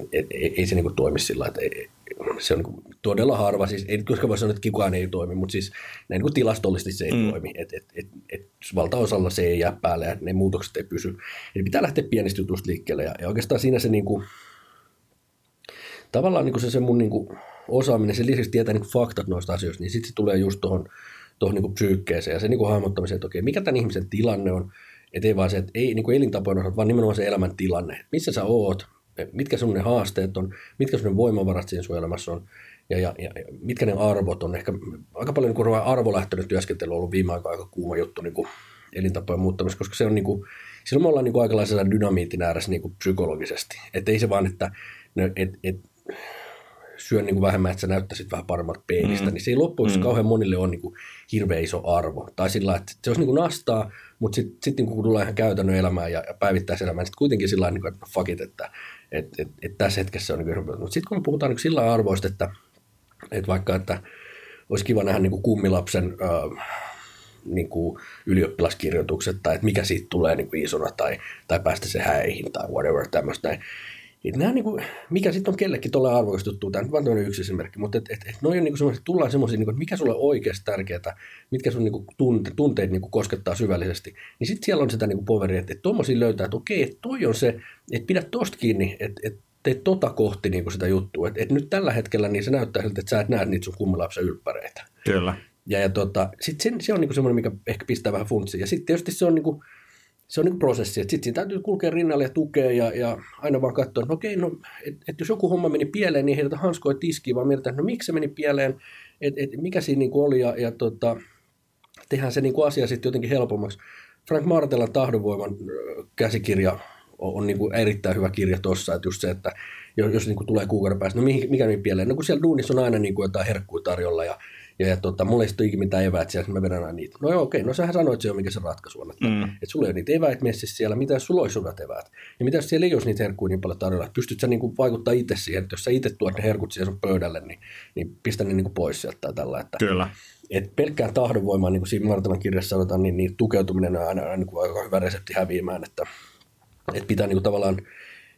et, et, ei se niin kuin toimi sillä tavalla. Se on niin kuin todella harva. Siis, ei koskaan voi sanoa, että kukaan ei toimi, mutta siis näin niin kuin tilastollisesti se ei mm. toimi. Et, et, et, et valtaosalla se ei jää päälle ja ne muutokset ei pysy. Eli pitää lähteä pienistä jutusta liikkeelle ja, ja oikeastaan siinä se niin kuin, tavallaan niin kuin se, se mun... Niin kuin, osaaminen, sen lisäksi tietää niin kuin faktat noista asioista, niin sitten se tulee just tuohon niin psyykkeeseen ja sen niin kuin hahmottamiseen, että okei, mikä tämän ihmisen tilanne on, että ei vaan se, että ei niin kuin elintapojen osalta, vaan nimenomaan se elämäntilanne, missä sä oot, mitkä sun ne haasteet on, mitkä sun ne voimavarat siinä sun elämässä on ja, ja, ja mitkä ne arvot on. Ehkä aika paljon niin arvolähtöinen työskentely on ollut viime aikoina aika kuuma juttu niin kuin elintapojen muuttamisessa, koska se on niin kuin, silloin me ollaan niin kuin aikalaisella dynamiitin ääressä niin kuin psykologisesti, että ei se vaan, että et, et, syön niin kuin vähemmän, että sä näyttäisit vähän paremmalta peilistä, mm. niin se ei loppuksi mm. kauhean monille ole niin kuin hirveän iso arvo. Tai sillä että se olisi niin kuin nastaa, mutta sitten sit niin kun tulee ihan käytännön elämään ja, ja päivittäiselämään, niin sitten kuitenkin sillä tavalla, että fuck it, että et, et, et tässä hetkessä se on niin hirveän. Mutta sitten kun puhutaan niin sillä arvoista, että et vaikka, että olisi kiva nähdä niin kuin kummilapsen äh, niin kuin ylioppilaskirjoitukset, tai että mikä siitä tulee niin kuin isona, tai, tai päästä se häihin, tai whatever, tämmöistä näin. Nämä, niin kuin, mikä sitten on kellekin tuolla arvoista juttua, tämä on vain toinen yksi esimerkki, mutta et, et, et noi on niin kuin tullaan semmoisia, niin mikä sulle on oikeasti tärkeää, mitkä sun niin kuin tunte, tunteet niin kuin koskettaa syvällisesti, niin sitten siellä on sitä niin kuin poveria, että et tuommoisia löytää, että okei, että toi on se, että pidä tosta kiinni, että et tee tota kohti niin kuin sitä juttua, että et nyt tällä hetkellä niin se näyttää siltä, että sä et näe niitä sun kummilapsen ylppäreitä. Kyllä. Ja, ja tota, sitten se on niin kuin semmoinen, mikä ehkä pistää vähän funtsia, ja sitten tietysti se on niin kuin, se on niin kuin prosessi, että sitten siinä täytyy kulkea rinnalle ja tukea ja, ja aina vaan katsoa, että okei, no, et, et jos joku homma meni pieleen, niin heitä hanskoja tiskiin, vaan mietitään, että no miksi se meni pieleen, että et, mikä siinä niin kuin oli ja, ja tota, tehdään se niin kuin asia sitten jotenkin helpommaksi. Frank Martelan Tahdonvoiman käsikirja on, on niin kuin erittäin hyvä kirja tuossa, että just se, että jos, jos niin kuin tulee kuukauden päästä, no mikä meni pieleen, no kun siellä duunissa on aina niin kuin jotain herkkua tarjolla ja Ja, ja tota, mulla ei sitten ole ikinä mitään eväät siellä, mä vedän aina niitä. No joo, okei, no sähän sanoit se jo, mikä se ratkaisu on. Että mm. et sulla ei ole niitä eväät messissä siellä, mitä jos sulla olisi hyvät eväät? Ja mitä jos siellä ei olisi niitä herkkuja niin paljon tarjolla? Pystyt sä niinku vaikuttaa itse siihen, että jos sä itse tuot ne herkut siihen sun pöydälle, niin, niin pistä ne niinku pois sieltä tai tällä. Että, kyllä. Et pelkkään tahdonvoimaa, niin kuin siinä Martalan kirjassa sanotaan, niin, niin tukeutuminen on aina, aina niin kuin aika hyvä resepti häviämään. Että et pitää niinku tavallaan...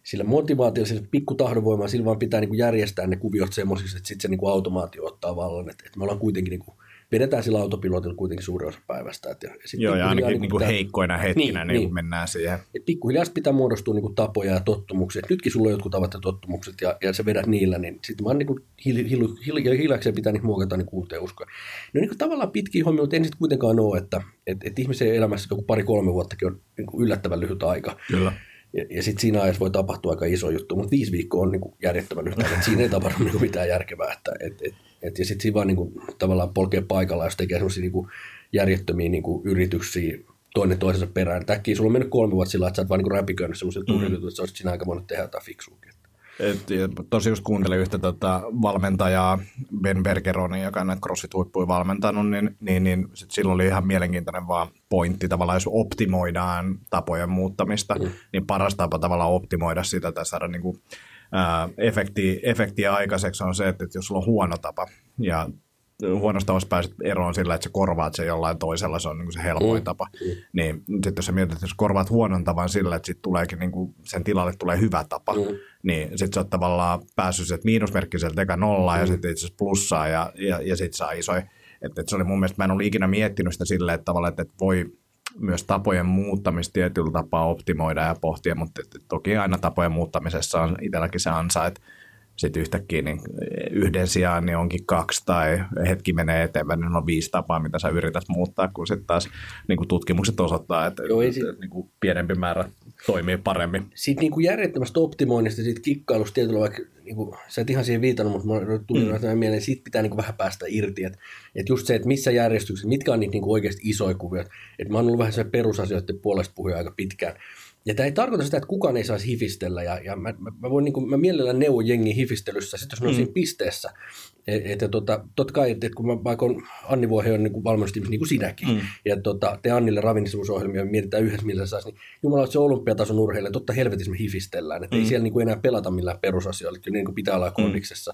Sillä motivaatiolla, sillä pikkutahdonvoimaa, sillä vaan pitää niinku järjestää ne kuviot semmoisiksi, että sitten se niinku automaatio ottaa vallan. Että et me ollaan kuitenkin, niinku, vedetään sillä autopilotilla kuitenkin suurin osa päivästä. Et, ja sit joo, ja ainakin niinku niinku pitää, heikkoina hetkinä niin, niin, mennään siihen. Et pikkuhiljaa pitää muodostua niinku tapoja ja tottumuksia. Et nytkin sulla on jotkut tavat ja tottumukset, ja, ja sä vedät niillä, niin sitten vaan niinku hiljakseen pitää niitä muokata niinku uuteen uskoon. No niinku tavallaan pitkiä hommia, mutta ei sitten kuitenkaan ole, että et, et ihmisen elämässä joku pari-kolme vuottakin on niinku yllättävän lyhyt aika. Kyllä. Ja, ja sitten siinä ajassa voi tapahtua aika iso juttu, mutta viisi viikkoa on niinku järjettömän yhtään, että siinä ei tapahdu niinku mitään järkevää. Että, et, et, et, ja sitten siinä vaan niinku, tavallaan polkee paikalla, jos tekee sellaisia niinku, järjettömiä niinku, yrityksiä toinen toisensa perään. Tämäkin sulla on mennyt kolme vuotta sillä, että sä oot vaan niinku, räpiköinyt sellaisilla mm. turhilla, että sä olisit siinä aika voinut tehdä jotain fiksuukin. Tosi just kuuntelin yhtä tota, valmentajaa Ben Bergeronin, joka on näitä crossfit-huippuja valmentanut, niin, niin, niin sit silloin oli ihan mielenkiintoinen vaan pointti tavallaan, jos optimoidaan tapojen muuttamista, mm. niin paras tapa tavallaan optimoida sitä tai saada niin kuin, efektiä, efektiä aikaiseksi on se, että jos sulla on huono tapa ja huonosta tavasta pääset eroon sillä, että sä korvaat sen jollain toisella, se on niin kuin se helpoin mm. tapa. Mm. Niin sitten jos sä mietit, että jos korvaat huonon tavan sillä, että sit tuleekin niin kuin sen tilalle tulee hyvä tapa, mm. niin sitten sä oot tavallaan päässyt sieltä miinusmerkkiseltä eka nollaa mm. ja sitten itse asiassa plussaa ja, ja, ja sitten saa isoja. Että et se oli mun mielestä, mä en ollut ikinä miettinyt sitä silleen, että tavallaan, että et voi myös tapojen muuttamista tietyllä tapaa optimoida ja pohtia, mutta et, et toki aina tapojen muuttamisessa on itselläkin se ansa, että sitten yhtäkkiä niin yhden sijaan niin onkin kaksi tai hetki menee eteenpäin, niin on viisi tapaa, mitä sä yrität muuttaa, kun sitten taas niin kun tutkimukset osoittaa, että, Joo, sit... että niin kun pienempi määrä toimii paremmin. Sitten niin kun järjettömästä optimoinnista, siitä kikkailusta tietyllä, vaikka niin kun, sä et ihan siihen viitannut, mutta mä tulin mm. mieleen, että siitä pitää niin kun vähän päästä irti. Että et just se, että missä järjestyksessä, mitkä on niitä niin kun oikeasti isoja kuvia. Että mä oon ollut vähän se perusasioiden puolesta puhuja aika pitkään. Ja tämä ei tarkoita sitä, että kukaan ei saisi hifistellä, ja, ja mä, mä, voin, niin kuin, mä mielellään neuvon jengi hifistelyssä, sitten jos mä mm. siinä pisteessä, että et, tota, totta kai, että et, kun mä, vaikka on, Anni Vuohe on niin valmennustiimissä niin kuin sinäkin, mm. ja tota, te Annille ravinnisemusohjelmia mietitään yhdessä, millä saisi, niin jumala, että se olympiatason urheilija, totta helvetissä me hifistellään, että mm. ei siellä niin kuin enää pelata millään perusasioilla, kyllä niin kuin pitää olla kondiksessa,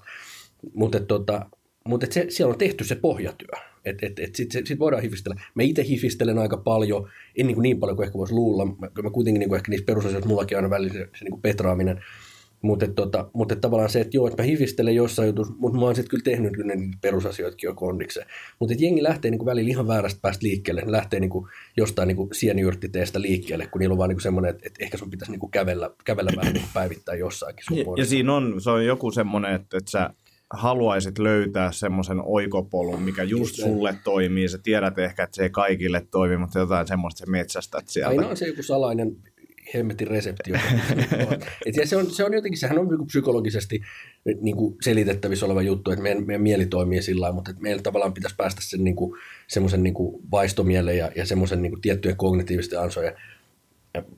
mm. mutta tota, mut, se, siellä on tehty se pohjatyö. Että et, et sitten sit voidaan hifistellä. Mä itse hifistelen aika paljon, en niin, niin paljon kuin ehkä voisi luulla. Mä, mä kuitenkin niin ehkä niissä perusasioissa mullakin aina välillä se, se niin petraaminen. Mutta tota, mut tavallaan se, että joo, että mä hifistelen jossain jutussa, mutta mä oon sitten kyllä tehnyt kyllä ne perusasioitkin jo kondikseen. Mutta jengi lähtee niin välillä ihan väärästä päästä liikkeelle. Ne lähtee niin jostain niin sieniyrttiteestä liikkeelle, kun niillä on vaan niin semmoinen, että, että ehkä sun pitäisi niin kävellä, kävellä vähän niin päivittäin jossainkin. Ja, ja siinä on, se on joku semmoinen, että, että sä... haluaisit löytää semmoisen oikopolun, mikä just sulle toimii. Sä tiedät ehkä, että se ei kaikille toimi, mutta jotain semmoista sä metsästät sieltä. Aina on se joku salainen hemmetin resepti. se, on, se on jotenkin, sehän on psykologisesti niin kuin selitettävissä oleva juttu, että meidän, meidän mieli toimii sillä lailla, mutta että meillä tavallaan pitäisi päästä sen niin kuin, semmoisen niin kuin vaistomielen ja, ja semmoisen niin kuin tiettyjen kognitiivisten ansojen.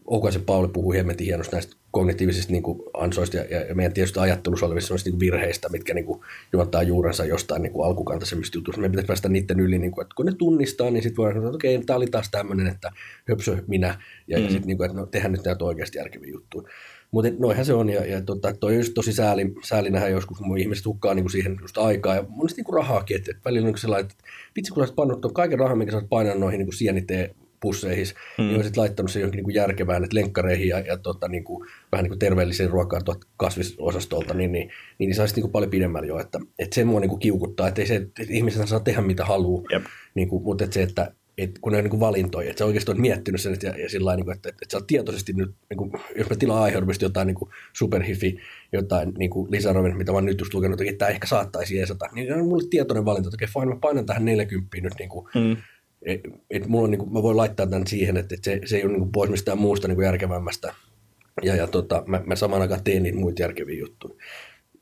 Oukaisen Pauli puhui hemmetin hienosti näistä kognitiivisista niin kuin ansoista ja, ja meidän tietysti ajattelussa olevissa niin virheistä, mitkä niin kuin juontaa juurensa jostain niin kuin alkukantaisemmista jutuista. Meidän pitäisi päästä niiden yli, niin kuin, että kun ne tunnistaa, niin sitten voidaan sanoa, että okei, okay, tämä oli taas tämmöinen, että höpsö minä, ja, mm. ja sitten niin että no, tehdään nyt näitä oikeasti järkeviä juttuja. Mutta noihän se on, ja, ja tota, toi on tosi sääli, sääli nähdä joskus, kun ihmiset hukkaa niin kuin siihen just aikaa, ja monesti niin kuin rahaakin, että välillä on sellainen, että vitsi, kun sä olet pannut tuon kaiken rahan, minkä sä olet painanut noihin niin sieniteen, pusseihin, mm. niin olisit laittanut sen johonkin niin järkevään, että lenkkareihin ja, ja tota, niin kuin, vähän niin kuin terveelliseen ruokaan tuolta kasvisosastolta, niin, niin, niin, niin saisit niin kuin paljon pidemmällä jo, että, että se mua niin kuin kiukuttaa, että, ei se, että ihmiset saa tehdä mitä haluaa, yep. niin kuin, mutta että se, että et kun ne on niin kuin valintoja, että sä oikeasti olet miettinyt sen, ja, ja sillä niin että, että, että sä olet tietoisesti nyt, niin kuin, jos mä tilaan aiheudumista jotain niin kuin superhifi, jotain niin kuin lisäravinnet, mitä mä oon nyt just lukenut, että tämä ehkä saattaisi esata, niin on mulle tietoinen valinta, että okei, fine, mä painan tähän neljäkymmentä nyt niin kuin, mm. Et, et mulla on, niin kuin, mä voin laittaa tämän siihen, että et se, se ei ole niin kuin, pois mistään muusta niin kuin järkevämmästä. Ja, ja tota, mä, mä samaan aikaan teen niitä muita järkeviä juttuja.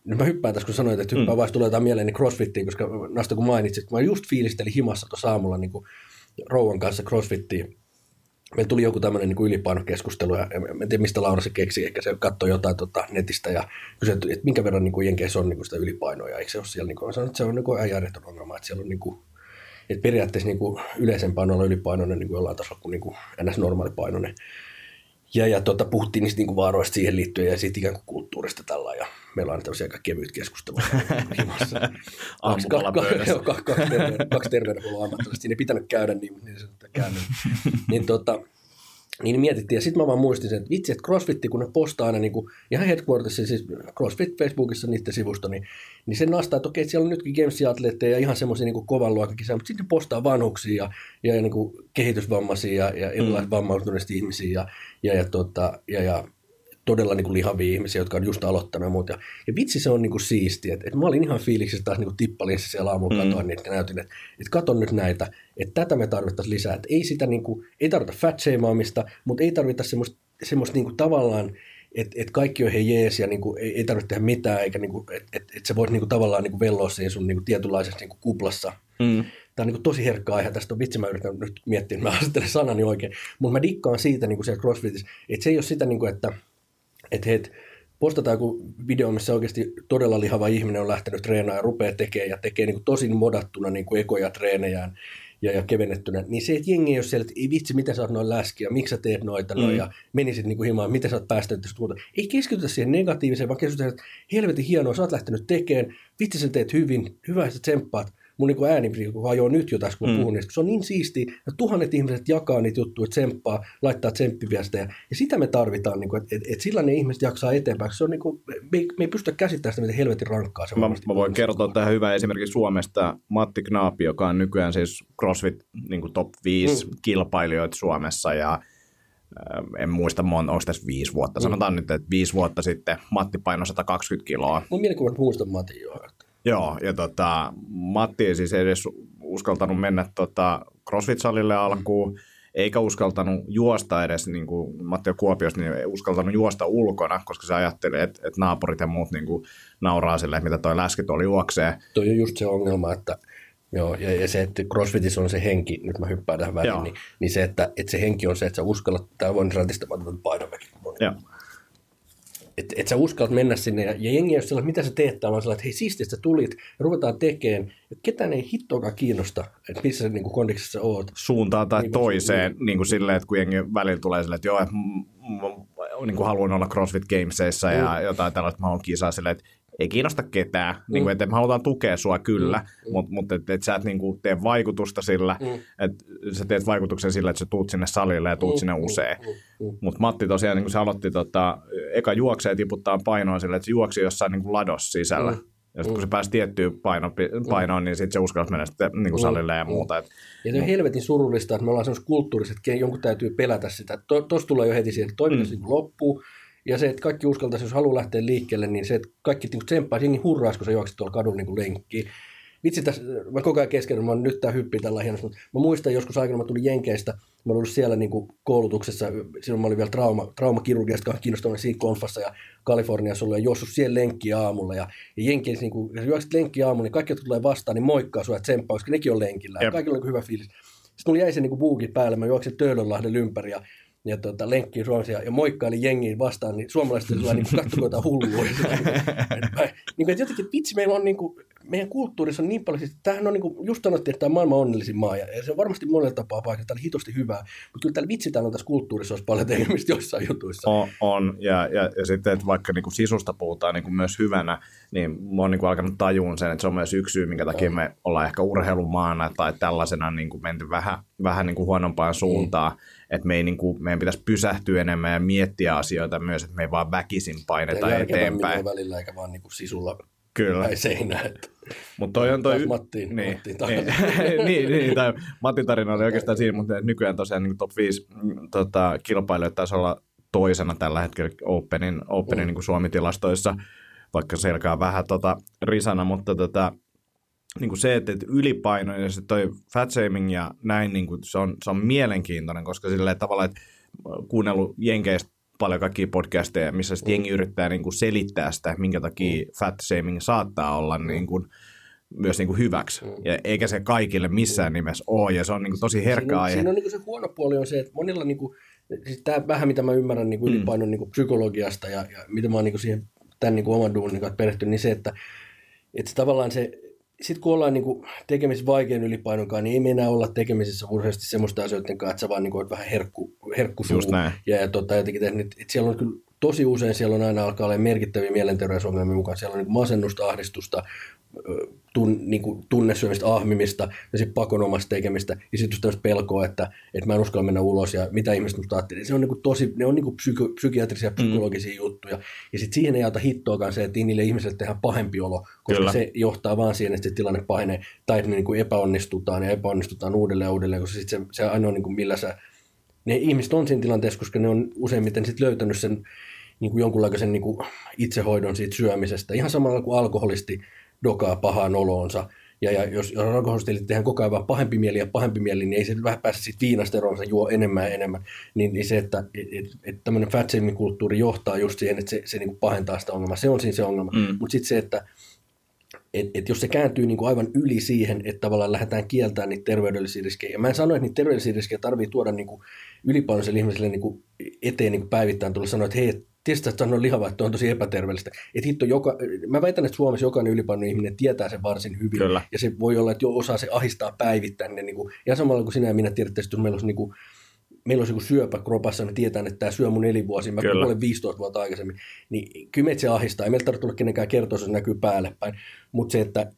Nyt mä hyppään tässä, kun sanoit, että hyppään mm. vaiheessa tulee jotain mieleen niin crossfittiin, koska Nasta kun mainitsit, että mä just fiilistelin himassa tuossa aamulla niin kuin rouvan kanssa crossfittiin. Meillä tuli joku tämmöinen niin ylipainokeskustelu, ja en tiedä mistä Laura se keksi, ehkä se katsoi jotain tota, netistä ja kysyi, että et minkä verran niin jenkeissä on niin kuin sitä ylipainoa, ja eikö se ole siellä, niin kuin, mä sanoin, että se on niin äijäreton ongelma, että siellä on niin kuin, että periaatteessa niin kuin yleisempään olla ylipainoinen niin kuin jollain tasolla kuin, niin kuin N S-normaalipainoinen. Ja, ja tota, puhuttiin niistä niin kuin vaaroista siihen liittyen ja siitä ikään kuin kulttuurista tällä. Ja meillä on tämmöisiä aika kevyitä keskusteluja. Aamupalapöydässä. Kaksi terveydenhuollon ammattilaista. Siinä ei pitänyt käydä niin, mutta niin se on käynyt. Niin, tota, niin mietittiin. Ja sitten mä vaan muistin sen, että vitsi, että CrossFitti, kun ne postaa aina niin kuin, ihan headquarterissa, siis CrossFit Facebookissa niiden sivusta, niin niin se nastaa, että okei, että siellä on nytkin Games-atleetteja ja ihan semmoisia niin kovan luokan kisää, mutta sitten postaa vanhuksia ja, ja niin kuin kehitysvammaisia ja, ja erilaisia mm. vammautuneista ihmisiä ja, ja, ja, tota, ja, ja todella niin kuin lihavia ihmisiä, jotka on just aloittanut ja muuta. Ja, ja vitsi, se on niin kuin siistiä. Et, et mä olin ihan fiiliksissä taas niin kuin tippalinssa siellä aamulla katoin mm. niitä ja näytin, että et katon nyt näitä, että tätä me tarvittaisiin lisää. Et ei sitä niin kuin, ei tarvita fat-shameamista, mutta ei tarvita semmoista, semmoista niin kuin tavallaan, että et kaikki on hei jees ja niinku, ei, ei tarvitse tehdä mitään, eikä niinku, että et, et sä voit niinku, tavallaan niinku, velloa siinä sun niinku, tietynlaisessa niinku, kuplassa. Mm. Tämä on niinku, tosi herkkä aihe, tästä on vitsi, mä yritän nyt miettiä, mä asettelen sanani oikein, mutta mä dikkaan siitä niinku, siellä CrossFitissä, että se ei ole sitä, niinku, että et, et, postataan joku video, missä oikeasti todella lihava ihminen on lähtenyt treenaamaan ja rupeaa tekemään ja tekee niinku, tosin modattuna niinku, ekoja treenejään. ja, ja kevennettynä, niin se, että jengi ei ole siellä, että ei vitsi, mitä sä oot noin läski ja miksi sä teet noita mm. noin ja menisit niin kuin himaan, mitä sä oot päästänyt tuota. Ei keskitytä siihen negatiiviseen, vaan keskitytään, että helvetin hienoa, sä oot lähtenyt tekemään, vitsi sä teet hyvin, hyvä sä tsemppaat. Mun niin ääni hajoo nyt jo tässä, kun mm. puhun niistä. Se on niin siistiä, ja tuhannet ihmiset jakaa niitä juttuja, tsemppaa, laittaa tsemppiviestejä. Ja sitä me tarvitaan, niin että et, et sillä ne ihmiset jaksaa eteenpäin. Se on, niin kuin, me, ei, me ei pystytä käsittämään sitä, miten helvetin rankkaa se on. Mä, mä voin kertoa tähän hyvä esimerkiksi Suomesta. Matti Knaappi, joka on nykyään siis CrossFit niin kuin top viisi mm. kilpailijoita Suomessa. Ja, äh, en muista, mon, onko tässä viisi vuotta. Mm. Sanotaan nyt, että viisi vuotta sitten Matti painoi sata kaksikymmentä kiloa. Mun mielikuva, että muistan Matin jo. Joo, ja tota, Matti ei siis edes uskaltanut mennä tota CrossFit-salille alkuun, eikä uskaltanut juosta edes, niin kuin Matti on Kuopiossa, niin ei uskaltanut juosta ulkona, koska se ajatteli, että, että naapurit ja muut niin kuin nauraa sille, mitä toi läski tuolla juoksee. Toi on just se ongelma, että joo, ja, ja se, että CrossFitissä on se henki, nyt mä hyppään tähän väliin, niin, niin se, että, että se henki on se, että sä uskallat, tää voin ratistamatta painoväkin. Joo. Että et sä uskallat mennä sinne, ja, ja jengi ei ole sellainen, mitä sä teet, vaan sellainen, että hei siististä tulit, ja ruvetaan tekemään, että ketään ei hittoakaan kiinnosta, että missä sä niin kuin kondiksessa oot. Suuntaan tai niin toiseen, se, niin kuin silleen, että kun jengi välillä tulee silleen, että joo, että m- m- m- haluan olla CrossFit Gamesissa mm. ja jotain tällaista, mä haluan kisaa silleen, että ei kiinnosta ketään, mm. niin kuin, että me halutaan tukea sua kyllä, mm. mutta, mutta että et sä et niin kuin tee vaikutusta sillä, mm. että sä teet vaikutuksen sillä, että sä tuut sinne salille ja tuut mm. sinne usein. Mm. Mm. Mutta Matti tosiaan, niin kuin se aloitti tota, eka juokseen tiputtaa painoa sillä, että se juoksi jossain niin kuin ladossa sisällä. Mm. Ja sitten kun se pääsi tiettyyn paino, painoon, niin sitten se uskallas mennä sitten niin salille ja muuta. Et, ja se on helvetin surullista, että me ollaan sellaisessa kulttuurissa, että jonkun täytyy pelätä sitä. To, Tuossa tulee jo heti siihen, että toiminta mm. loppuu. Ja se, että kaikki uskaltaisi, jos haluaa lähteä liikkeelle, niin se, että kaikki tsemppaisi, jengi hurraisi, kun sä juokset tuolla kadun niin lenkkiin. Vitsi, tässä, mä koko ajan kesken, mä oon nyt tää hyppii tällä hienossa, mutta mä muistan joskus aikana, mä tulin Jenkeistä, mä olin ollut siellä niin kuin koulutuksessa, silloin mä olin vielä trauma, traumakirurgiasta kiinnostunut siinä konfassa ja Kaliforniassa ollut ja juossut siellä lenkkiä aamulla. Ja, ja Jenkeissä, niin kun juokset lenkkiä aamulla, niin kaikki, jotka tulee vastaan, niin moikkaa sua ja tsemppaa, koska nekin on lenkillä. Yep. Kaikilla on hyvä fiilis. Sitten mulla jäi se niin buuki päälle, mä juoksin Töölönlahden ympäri ja ja tota, lenkkiin Suomessa ja, ja moikkaili jengiin vastaan, niin suomalaiset on sellainen, niin katsokaa jotain hullua. Niin kuin, jotenkin, vitsi, meillä on, niin kuin, meidän kulttuurissa on niin paljon, että tämähän on, niin kuin, just sanottiin, että tämä on maailman onnellisin maa, ja se on varmasti monella tapaa paikka, täällä on hitosti hyvää, mutta kyllä täällä vitsi, täällä on tässä kulttuurissa olisi paljon tekemistä jossain jutuissa. On, on. Ja, ja, ja sitten, että vaikka niin kuin sisusta puhutaan niin kuin myös hyvänä, niin mä oon niin kuin alkanut tajuun sen, että se on myös yksi syy, minkä takia me ollaan ehkä urheilumaana tai tällaisena niin kuin menty vähän, vähän niin kuin huonompaan suuntaan, mm. että me niin kuin, meidän pitäisi pysähtyä enemmän ja miettiä asioita myös, että me ei vaan väkisin paineta ja eteenpäin. Minua välillä, eikä vaan niin kuin sisulla päin seinää. Mutta toi on toi... Mattiin, niin, Mattiin tarina. niin, niin, tai Mattin tarina oli oikeastaan siinä, mutta nykyään tosiaan niin top viisi tota, kilpailijoita taisi olla toisena tällä hetkellä Openin, Openin mm. niin kuin Suomi-tilastoissa, vaikka selkää vähän tota, risana, mutta... Tota, niin kuin se, että ylipaino ja se toi fatshaming ja näin, niin kuin se, on, se on mielenkiintoinen, koska silleen tavallaan, että kuunnellut Jenkeistä paljon kaikkia podcasteja, missä sitten jengi yrittää niin kuin selittää sitä, minkä takia fatshaming saattaa olla niin kuin myös niin kuin hyväksi. Ja eikä se kaikille missään nimessä ole, ja se on niin kuin tosi herkkä siinä on, aihe. Siinä on niin kuin se huono puoli on se, että monilla, niin kuin, siis tämä vähän mitä mä ymmärrän niin kuin ylipainon niin kuin psykologiasta ja, ja mitä mä oon niin kuin siihen tämän niin kuin oman duunin kanssa perehtynyt, niin se, että, että se tavallaan se... Sitten kun ollaan niinku tekemisissä vaikean ylipainon kanssa, niin ei me enää olla tekemisissä urheasti semmoista asioiden kanssa, että sä vaan niinku oot vähän herkku, herkkusuu. Ja, ja tota, jotenkin, että siellä on kyllä tosi usein, siellä on aina alkaa olla merkittäviä mielenterveysongelmia mukaan. Siellä on niinku masennusta, ahdistusta, tun, niinku tunnesyömistä, ahmimista ja sitten pakonomasta tekemistä. Ja sitten tämmöistä pelkoa, että, että mä en uskalla mennä ulos ja mitä ihmiset musta ajattelee. Se on niinku tosi, ne on niinku psyko, psykiatrisia, psykologisia mm. juttuja. Ja sitten siihen ei auta hittoakaan se, että niille ihmisille tehdään pahempi olo, koska kyllä. Se johtaa vaan siihen, että se tilanne pahenee. Tai että me niinku epäonnistutaan ja epäonnistutaan uudelleen ja uudelleen, koska sit se, se ainoa niinku millä sä... Ne ihmiset on siinä tilanteessa, koska ne on useimmiten sit löytänyt sen niinku jonkunlaisen niinku itsehoidon siitä syömisestä. Ihan samalla kuin alkoholisti dokaa pahaan oloonsa. Ja, ja jos, jos alkoholistelit tehdään koko ajan vaan pahempi mieli ja pahempi mieli, niin ei se vähän pääse siitä viinasta eroon, se juo enemmän ja enemmän. Niin, niin se, että et, et, et tämmöinen fatshaming-kulttuuri johtaa just siihen, että se, se niinku pahentaa sitä ongelmaa. Se on siinä se ongelma. Mm. Mutta sitten se, että Et, et jos se kääntyy niinku aivan yli siihen, että tavallaan lähdetään kieltämään niitä terveydellisiä riskejä. Ja mä en sano, että niitä terveydellisiä riskejä tarvitsee tuoda niinku ylipainoiselle ihmiselle niinku eteen niinku päivittäin tulla sanoa, että hei, tietysti sanoa lihava, että on tosi epäterveellistä. Että hitto joka, mä väitän, että Suomessa jokainen ylipainoinen ihminen tietää sen varsin hyvin. Kyllä. Ja se voi olla, että jo osaa se ahistaa päivittäin. Ne, niin kuin, ja samalla kuin sinä ja minä tiedätte, että jos meillä olisi, niin kuin, meillä olisi niin kuin syöpä kropassa, mä tiedän, että tämä syö mun elinvuosia. Mä olen viisitoista vuotta aikaisemmin. Niin kyllä meitä se ahistaa. Ei meillä tarvitse tulla kenenkään kertoa, jos se näkyy päälle päin. Mutta se, että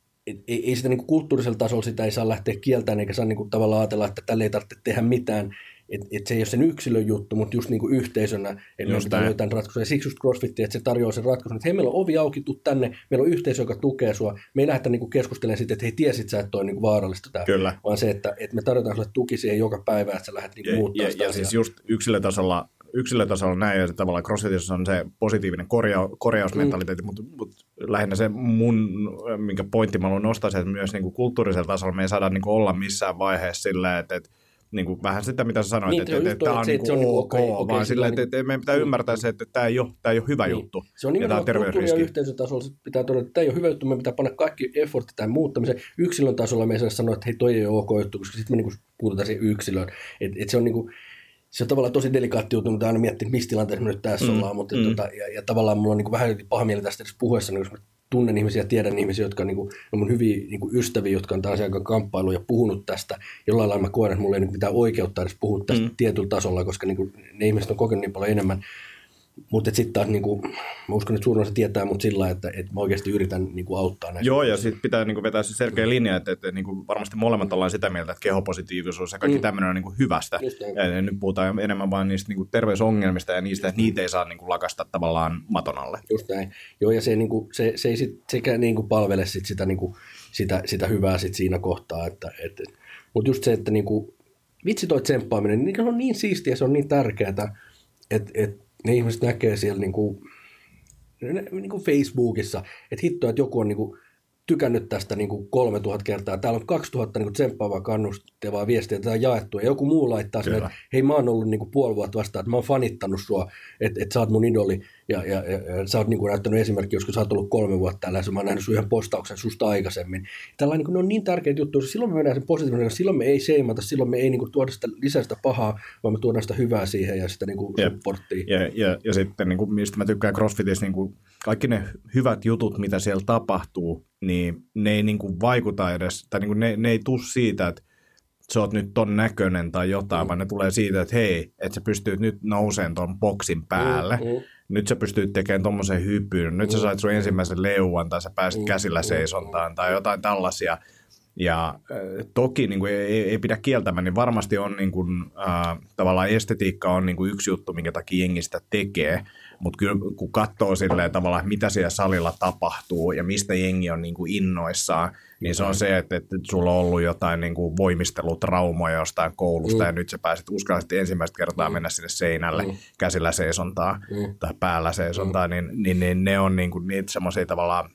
ei sitä niin kuin kulttuurisella tasolla sitä ei saa lähteä kieltämään, eikä saa niin kuin tavallaan ajatella, että tälle ei tarvitse tehdä mitään. Että et se ei ole sen yksilön juttu, mutta just niinku yhteisönä, että me pitää löytää ratkaisuja. Siksi just CrossFit, että se tarjoaa sen ratkaisun, että hei, meillä on ovi auki, tuu tänne, meillä on yhteisö, joka tukee sua. Me ei lähdetä niinku keskustelemaan siitä, että hei, tiesit sä, että toi on niinku vaarallista tää. Kyllä. Vaan se, että et me tarjotaan sulle tuki siihen joka päivä, että sä lähdet niinku muuttaa ja, sitä ja asiaa. Siis just yksilötasolla, yksilötasolla näin, ja tavallaan CrossFitissä on se positiivinen korja, korjausmentaliteetti, mm. mutta mut lähinnä se mun, minkä pointti mä haluan nostaa, että myös niinku kulttuurisella tasolla me ei saada niinku olla missään vaiheessa silleen, että et, niinku vähän sitä, mitä sä sanoit, niin, että, että, että tämä on, se, että on ok, okay, okay vaan sillä, että, että meidän pitää niin, ymmärtää se, että tämä ei ole, tämä ei ole hyvä niin. juttu. Se on nimenomaan kulttuuri- ja yhteisötasolla, pitää todeta, että tämä ei ole hyvä juttu, meidän pitää panna kaikki effortti tämän muuttamiseen. Yksilön tasolla me ei saa sanoa, että hei, toi ei ole ok juttu, koska sitten me niinku puhutaan siihen yksilöön. Et, et se on niinku, se on tavallaan tosi delikaatti juttu, mutta aina miettii, missä tilanteessa me nyt tässä ollaan, mm, mutta mm. Tota, ja, ja tavallaan mulla on niinku vähän paha mieli tästä edes puhuessa, niin jos tunnen ihmisiä, tiedän ihmisiä, jotka on niinku, mun hyviä niinku ystäviä, jotka on taas aika kamppailu ja puhunut tästä. Jollain lailla mä koen, että mulla ei mitään oikeutta edes puhua tästä mm. tietyllä tasolla, koska niinku, ne ihmiset on kokenut niin paljon enemmän. Mutta sitten taas, niinku, mä uskon, että suurin osa tietää mut sillä lailla, että et mä oikeasti yritän niinku, auttaa näitä. Joo, ja sitten pitää niinku, vetää se selkeä linja, että et, niinku, varmasti molemmat ollaan sitä mieltä, että kehopositiivisuus ja kaikki mm. tämmöinen on niinku, hyvästä. Ja nyt puhutaan enemmän vain niistä niinku, terveysongelmista ja niistä, että niitä ei saa niinku, lakasta tavallaan maton alle. Just näin. Joo, ja se, niinku, se, se ei sit, sekä niinku, palvele sit sitä, niinku, sitä, sitä hyvää sit siinä kohtaa. Että, et, mutta just se, että niinku, vitsi toi tsemppaaminen, niin se on niin siistiä, se on niin tärkeää, että et, ne ihmiset näkee siellä niin kuin, niin kuin Facebookissa, että hitto, että joku on niin kuin tykännyt tästä niin kuin kolmetuhatta kertaa. Täällä on kaksituhatta niin kuin tsemppaavaa kannustavaa viestiä, tätä on jaettu. Ja joku muu laittaa sen, että hei, mä oon ollut niin kuin puoli vuotta vastaan, että mä oon fanittanut sua, että, että sä oot mun idoli. Ja, ja, ja, ja sä oot niin kuin näyttänyt esimerkki, joskus sä oot ollut kolme vuotta täällä, ja mä oon nähnyt sun yhden postauksen susta aikaisemmin. Tällainen, niin kuin, ne on niin tärkeitä juttuja, silloin me mennään sen positiivinen, silloin me ei seimata, silloin me ei niin kuin, tuoda sitä lisää sitä pahaa, vaan me tuodaan sitä hyvää siihen ja sitä niin kuin, supporttia. Ja, ja, ja, ja sitten, niin kuin, mistä mä tykkään CrossFitissä, niin kuin, kaikki ne hyvät jutut, mitä siellä tapahtuu, niin ne ei niin kuin, vaikuta edes, tai niin kuin, ne, ne ei tule siitä, että sä oot nyt ton näköinen tai jotain, mm. vaan ne tulee siitä, että hei, että sä pystyt nyt nouseen ton boksin päälle, mm. nyt sä pystyt tekemään tommosen hypyn, nyt mm. sä sait sun ensimmäisen leuan tai sä pääsit mm. käsillä seisontaan tai jotain tällaisia. Ja äh, toki niin kuin, ei, ei pidä kieltämään, niin varmasti on niin kuin, äh, tavallaan estetiikka on niin kuin yksi juttu, minkä takia jengi sitä tekee, mutta kyllä kun katsoo silleen tavallaan, mitä siellä salilla tapahtuu ja mistä jengi on niin kuin innoissaan, niin se on se, että, että sulla on ollut jotain niin kuin voimistelutraumoja jostain koulusta mm. ja nyt sä pääset uskallisesti ensimmäistä kertaa mennä sinne seinälle mm. käsillä seisontaa mm. tai päällä seisontaa, mm. niin, niin, niin ne on niin kuin, niitä semmoisia tavallaan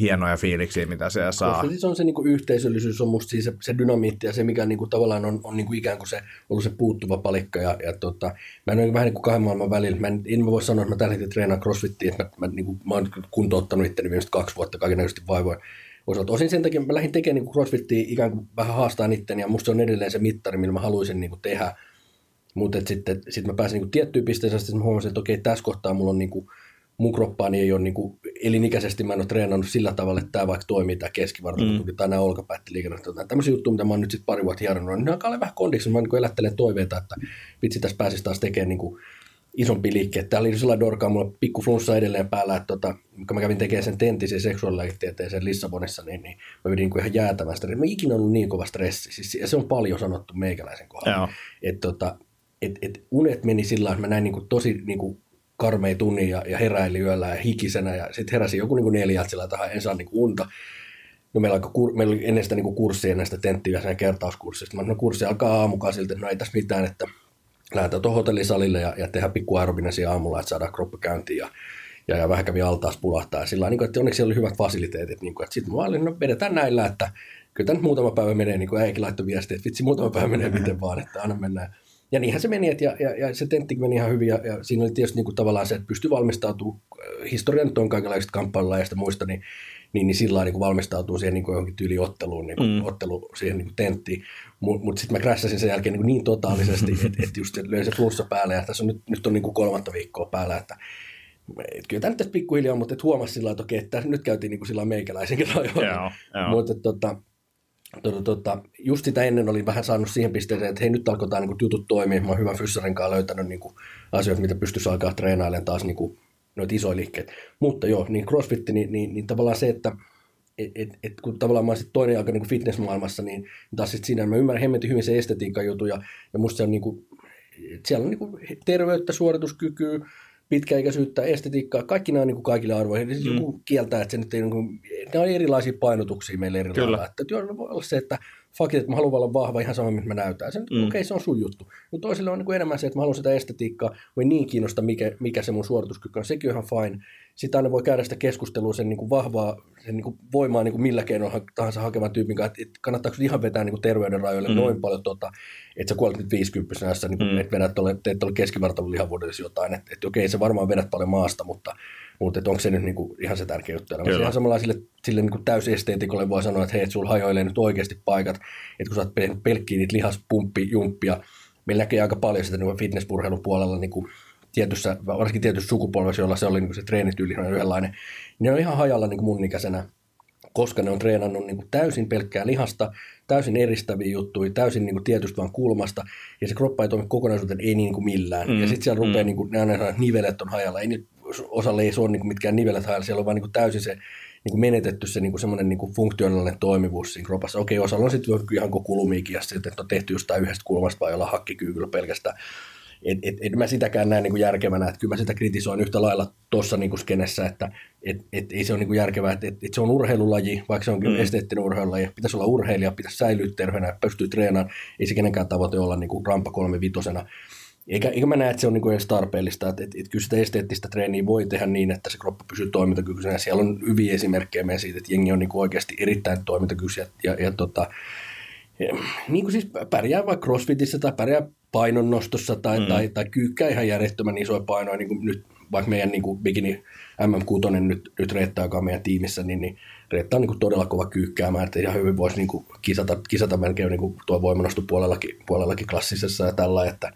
hienoja fiiliksiä, mitä siellä saa. Koska siis on se niin kuin yhteisöllisyys, on musta siis se, se dynamiitti ja se, mikä niin kuin, tavallaan on, on niin kuin ikään kuin se, ollut se puuttuva palikka. Ja, ja tota, mä en ole vähän niin kuin kahden maailman välillä. Mä en, en mä voi sanoa, että mä tällä hetkellä treenaan crossfittiin, että mä, mä, niin kuin, mä oon kuntouttanut itteni viimeiset kaksi vuotta kaikennäköisesti vaivoin. Osalta. Osin sen takia mä lähdin tekemään niin kuin crossfittiin ikään kuin vähän haastaan itteni ja musta se on edelleen se mittari, millä mä haluaisin niin kuin tehdä. Mutta sitten sit mä pääsin niin kuin tiettyyn pisteeseen, sitten mä huomasin, että okei, tässä kohtaa mulla on niin kuin, mun kroppaani ei ole niin kuin, elinikäisesti mä en ole treenannut sillä tavalla, että tämä vaikka toimii, tämä keskivartalotuki mm. tai nämä olkapäättiliikennettä. Tämä tämmöisiä juttuja, mitä mä oon nyt sitten pari vuotta hierannut, niin ne alkaa olla vähän kondiksi. Mä niin elättelen toiveita, että vitsi, tässä pääsisi taas tekemään niin kuin isompi liikkeet. Täällä oli sellainen dorkaa, mulla pikku flunssa edelleen päällä, että tota, kun mä kävin tekemään sen tenttisen seksuaalilääketieteeseen Lissabonissa, niin, niin mä vedin niin ihan jäätävän stressiä. Mä ikinä ollut niin kova stressi, siis, ja se on paljon sanottu meikäläisen kohdalla. Että tota, et, et unet meni sillä tavalla, että mä näin niin kuin, tosi niin kuin, karmei tunnin ja, ja heräili yöllä ja hikisenä ja sitten heräsi joku niin neljältä sillä tavalla, en saa niin kuin unta. No meillä, alka, meillä oli ennen sitä niin kuin kurssia, näistä tenttiä ja kertauskurssista. Mä no kurssi alkaa aamukasilta, no ei tässä mitään, että lähdetään tuohon hotellisalille ja, ja tehdään pikku aerobinasiä aamulla, että saadaan kroppa käyntiin ja, ja, ja vähän kävi altaas pulahtaa. Ja sillä tavalla, että onneksi siellä oli hyvät fasiliteetit, niin että sitten mä olin, no vedetään näillä, että kyllä tämä nyt muutama päivä menee, niin kuin äikin laittoi viestiä, että vitsi muutama päivä menee miten vaan, että aina mennään. Ja niinhän se meni, ja, ja, ja se tentti meni ihan hyvin, ja, ja siinä oli tietysti niin kuin tavallaan se, että pystyi valmistautumaan, historia nyt on kaikenlaisista kamppailulajeista muista, niin, niin, niin sillä lailla niin valmistautuu siihen niin kuin johonkin tyyliotteluun, niin mm. ottelu siihen niin kuin tenttiin. Mutta mut sitten mä crashasin sen jälkeen niin, niin totaalisesti, että et just löi se plussa päälle, ja tässä on nyt, nyt on niin kuin kolmatta viikkoa päällä, että et kyllä tämä nyt tässä pikkuhiljaa on, mutta et huomasi sillä tavalla, että, että nyt käytiin niin kuin sillä meikäläisenkin rajoilla. Yeah, yeah. Mutta tota, tota, tota, just sitä ennen olin vähän saanut siihen pisteeseen, että hei, nyt alkoi tämä niin jutut toimia. Mä oon hyvän fyssarin kanssa löytänyt niin kuin asioita, mitä pystyisi alkaa treenailemaan taas niin kuin noita isoja liikkeitä. Mutta joo, niin crossfit, niin, niin, niin tavallaan se, että Et, et, et, kun tavallaan mä oon sitten toinen aika niin kuin fitnessmaailmassa, niin taas sitten siinä mä ymmärrän hemmetin hyvin se estetiikan jutun, ja, ja musta se on niin kuin, siellä on niin kuin terveyttä, suorituskykyä, pitkäikäisyyttä, estetiikkaa, kaikki nämä on niin kuin kaikille arvoihin. Mm. Siis joku kieltää, että se nyt ei, niin kuin, nämä on erilaisia painotuksia meillä eri lailla. Että, että joo, voi olla se, että faktit, että mä haluan olla vahva ihan sama, mitä mä näytän. Se mm. okei, okay, se on sun juttu. Mutta toisille on niin kuin enemmän se, että mä haluan sitä estetiikkaa, voi niin kiinnostaa, mikä, mikä se mun suorituskyky on. Sekin on ihan fine. Sitten aina voi käydä sitä keskustelua sen niin kuin vahvaa, sen niin kuin voimaa niin kuin millä keinoilla tahansa hakevan tyypin kanssa, että kannattaako ihan vetää niin kuin terveyden rajoille mm. noin paljon, tota, että sä kuolet nyt viisikymppisenässä, niin mm. että vedät tuolle, teet tuolle keskivartalon lihavuudessa jotain, että, että okei, sä varmaan vedät paljon maasta, mutta, mutta onko se nyt niin kuin ihan se tärkeä juttu. Ihan samalla sille, sille niin täysesteetikolle voi sanoa, että hei, että sulla hajoilee nyt oikeasti paikat, että kun sä oot pelkkiä pelkkiä niitä lihaspumppijumppia, meillä näkee aika paljon sitä niin fitnessurheilun puolella niin kuin tietyssä, varsinkin tietyssä sukupolvessa, jolla se oli niin se treenityyli yhdenlainen, ne on ihan hajalla niin mun ikäisenä, koska ne on treenannut niin täysin pelkkää lihasta, täysin eristäviä juttuja, täysin niin tietystä vaan kulmasta, ja se kroppa ei toimi kokonaisuuteen, ei niin millään. Mm, ja sitten siellä mm. rupeaa, niin kuin, ne aina sanoo, että nivelet on hajalla, ei nyt osalle ei se ole niin mitkään nivelet hajalla, siellä on vaan niin täysin se niin menetetty se niin semmoinen niin funktionaalinen toimivuus siinä kropassa. Okei, osalla on sitten ihan kuin kulumiikiassa, että on tehty jostain yhdestä kulmasta, vaan jolla hakkikyykyllä pelkästään. Et, et, et mä sitäkään näen niin kuin järkevänä, että kyllä mä sitä kritisoin yhtä lailla tuossa niin kuin skenessä, että et, et, ei se ole niin kuin järkevää, että et, et se on urheilulaji, vaikka se onkin mm. esteettinen urheilulaji, pitäisi olla urheilija, pitäisi säilyä terveenä, pystyy treenaamaan, ei se kenenkään tavoite olla niin kuin rampa kolmevitosena. Eikä, eikä mä näe, että se on niin kuin edes tarpeellista, että et, et kyllä sitä esteettistä treeniä voi tehdä niin, että se kroppa pysyy toimintakykyisenä. Siellä on hyviä esimerkkejä meidän siitä, että jengi on niin kuin oikeasti erittäin toimintakykyisiä ja, ja, ja tota, niin kuin siis pärjää vaikka crossfitissä tai pärjää painonnostossa tai, mm. tai, tai kyykkää ihan järjettömän isoja painoja, niin kuin nyt vaikka meidän niin kuin bikini M M kuusi nyt, nyt Reetta, joka on meidän tiimissä, niin, niin Reetta on niin kuin todella kova kyykkäämään, että ihan hyvin voisi niin kuin kisata, kisata melkein niin kuin tuo voimannostopuolellakin puolellakin klassisessa ja tällä, että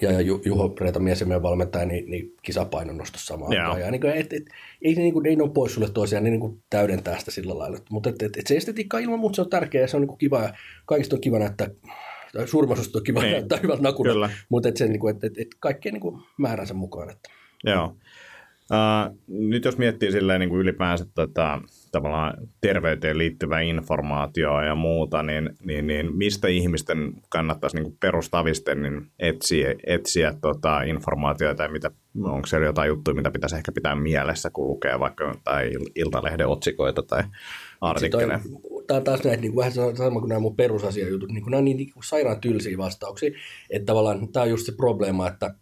ja, ja Juho Reeta, mies ja meidän valmentaja, niin, niin kisapainonnostossa samaan yeah. aikaan. Niin et, et, ei ne niin ole pois sulle toisiaan, ne niin täydentää sitä sillä lailla. Mutta et, et, et se estetiikka ilman muuta, se on tärkeää ja se on niin kuin kiva ja kaikista on kiva näyttää. Surmasusta on kiva niin, näyttää hyvältä nakulla, mutta et niinku, et, et, et kaikkien niinku määränsä mukaan. Että. Joo. Äh, nyt jos miettii silleen, niin kuin ylipäänsä tätä, tavallaan terveyteen liittyvää informaatiota ja muuta, niin, niin, niin mistä ihmisten kannattaisi niin kuin perustavisten niin etsiä, etsiä tota informaatiota tai mitä, onko siellä jotain juttuja, mitä pitäisi ehkä pitää mielessä, kun lukee vaikka jotain Iltalehden otsikoita tai artikkeleja? Tämä on taas näitä niin vähän sama kuin nämä mun perusasiajutut, niin nämä on niin, niin sairaan tylsiä vastauksia, että tavallaan tämä on just se probleema, että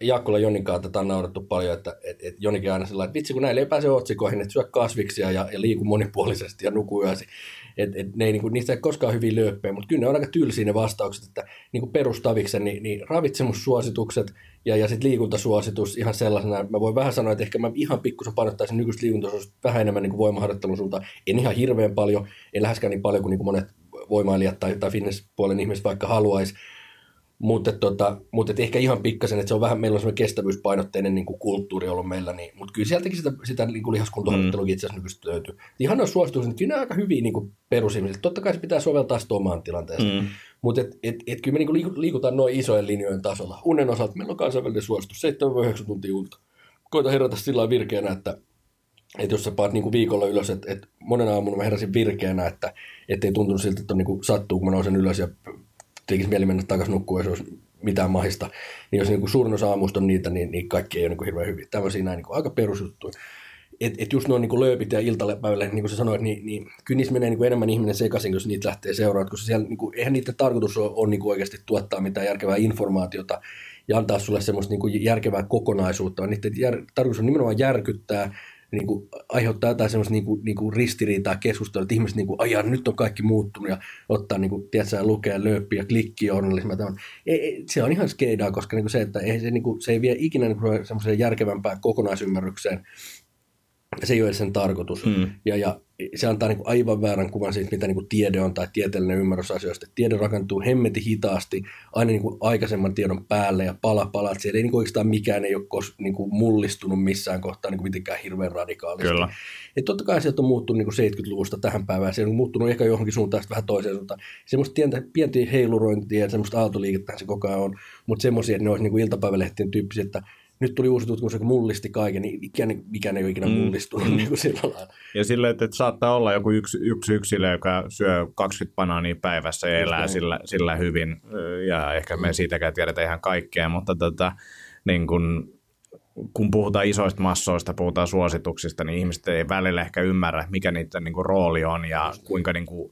Jaakkola Joninkaan tätä on naurattu paljon, että et, et Jonikin aina sellainen, että vitsi kun näillä ei pääse otsikoihin, että syö kasviksia ja, ja liiku monipuolisesti ja nuku yösi. Et, et ne ei, niinku, niistä ei koskaan hyvin lööppejä, mutta kyllä ne on aika tylsiä ne vastaukset, että niinku perustaviksen niin, niin ravitsemussuositukset ja, ja sitten liikuntasuositus ihan sellaisena. Mä voin vähän sanoa, että ehkä mä ihan pikkusen painottaisin nykyistä liikuntasuositusta vähän enemmän niin voimaharjoittelun suuntaan. En ihan hirveän paljon, en läheskään niin paljon kuin niinku monet voimailijat tai, tai fitnesspuolen ihmiset vaikka haluaisi. Mutta tota, mut ehkä ihan pikkasen, että se on vähän, meillä on semmoinen kestävyyspainotteinen niin kuin kulttuuri ollut meillä, niin, mutta kyllä sieltäkin sitä, sitä niin kuin lihaskuntoharjoittelukin itse asiassa nykyisesti löytyy. Ihan on suositus, että kyllä ne on aika hyviä niin kuin perusihmiset. Totta kai se pitää soveltaa sitä omaan tilanteeseen, mm. mutta et, et, et kyllä me niin kuin liikutaan noin isojen linjojen tasolla. Unen osalta meillä on kansainvälinen suositus, seitsemän yhdeksän tuntia unta. Koita herätä sillä lailla virkeänä, että että jos sä paat niinku viikolla ylös, että et monena aamuna mä heräsin virkeänä, että ei tuntunut siltä, että on niinku sattuu, kun mä nousen ylös ja tekisi mieli mennä takaisin nukkuun, jos olisi mitään mahista. Niin jos niin suurin osa aamusta on niitä, niin, niin kaikki ei ole niin hirveän hyviä. Tällaisia näin niin aika perusjuttuja. Että et just noin niin lööpit ja iltapäivällä, niin kuin sä sanoit, niin, niin kyllä niissä menee niin enemmän ihminen sekaisin, jos niitä lähtee seuraamaan. Koska siellä, niin kuin, eihän niiden tarkoitus ole, ole niin oikeasti tuottaa mitään järkevää informaatiota ja antaa sulle semmoista niin järkevää kokonaisuutta. Niiden jär, tarkoitus on nimenomaan järkyttää. Niin kuin aiheuttaa jotain semmoista niin kuin, niin kuin ristiriitaa keskustelua, että ihmiset niin kuin, ajaa, nyt on kaikki muuttunut ja ottaa, niin kuin, tiedätkö, lukea, lööppiä, klikkiä, journalismia. Se on ihan skeidaa, koska niin kuin se, että ei, se, niin kuin, se ei vie ikinä niin kuin, semmoiseen järkevämpään kokonaisymmärrykseen se ei ole sen tarkoitus. Mm. Ja, ja se antaa niin kuin aivan väärän kuvan siitä, mitä niin kuin tiede on tai tieteellinen ymmärrys asioista. Tiede rakentuu hemmetin hitaasti aina niin kuin aikaisemman tiedon päälle ja pala palat. Siellä ei niin kuin oikeastaan mikään ei ole kos, niin kuin mullistunut missään kohtaa niin kuin mitenkään hirveän radikaalisti. Kyllä. Et totta kai sieltä on muuttunut niin kuin seitsemänkymmentäluvusta tähän päivään. Se on muuttunut ehkä johonkin suuntaan vähän toiseen suuntaan. Semmoista pientä, pientä heilurointia ja semmoista aaltoliikettähän se koko ajan on. Mutta semmoisia, että ne olisi niin kuin iltapäivälehtien tyyppisiä, että nyt tuli uusi tutkimus, joka mullisti kaiken, niin mikään, mikään ei ole ikinä mullistunut mm. niin kuin sillä lailla. Ja sillä, että saattaa olla joku yksi, yksi yksilö, joka syö kaksikymmentä banaania päivässä ja elää sillä, sillä hyvin. Ja ehkä me siitäkään tiedetään ihan kaikkea, mutta tota, niin kun, kun puhutaan isoista massoista, puhutaan suosituksista, niin ihmiset ei välillä ehkä ymmärrä, mikä niiden niin kun rooli on ja kuinka niin kun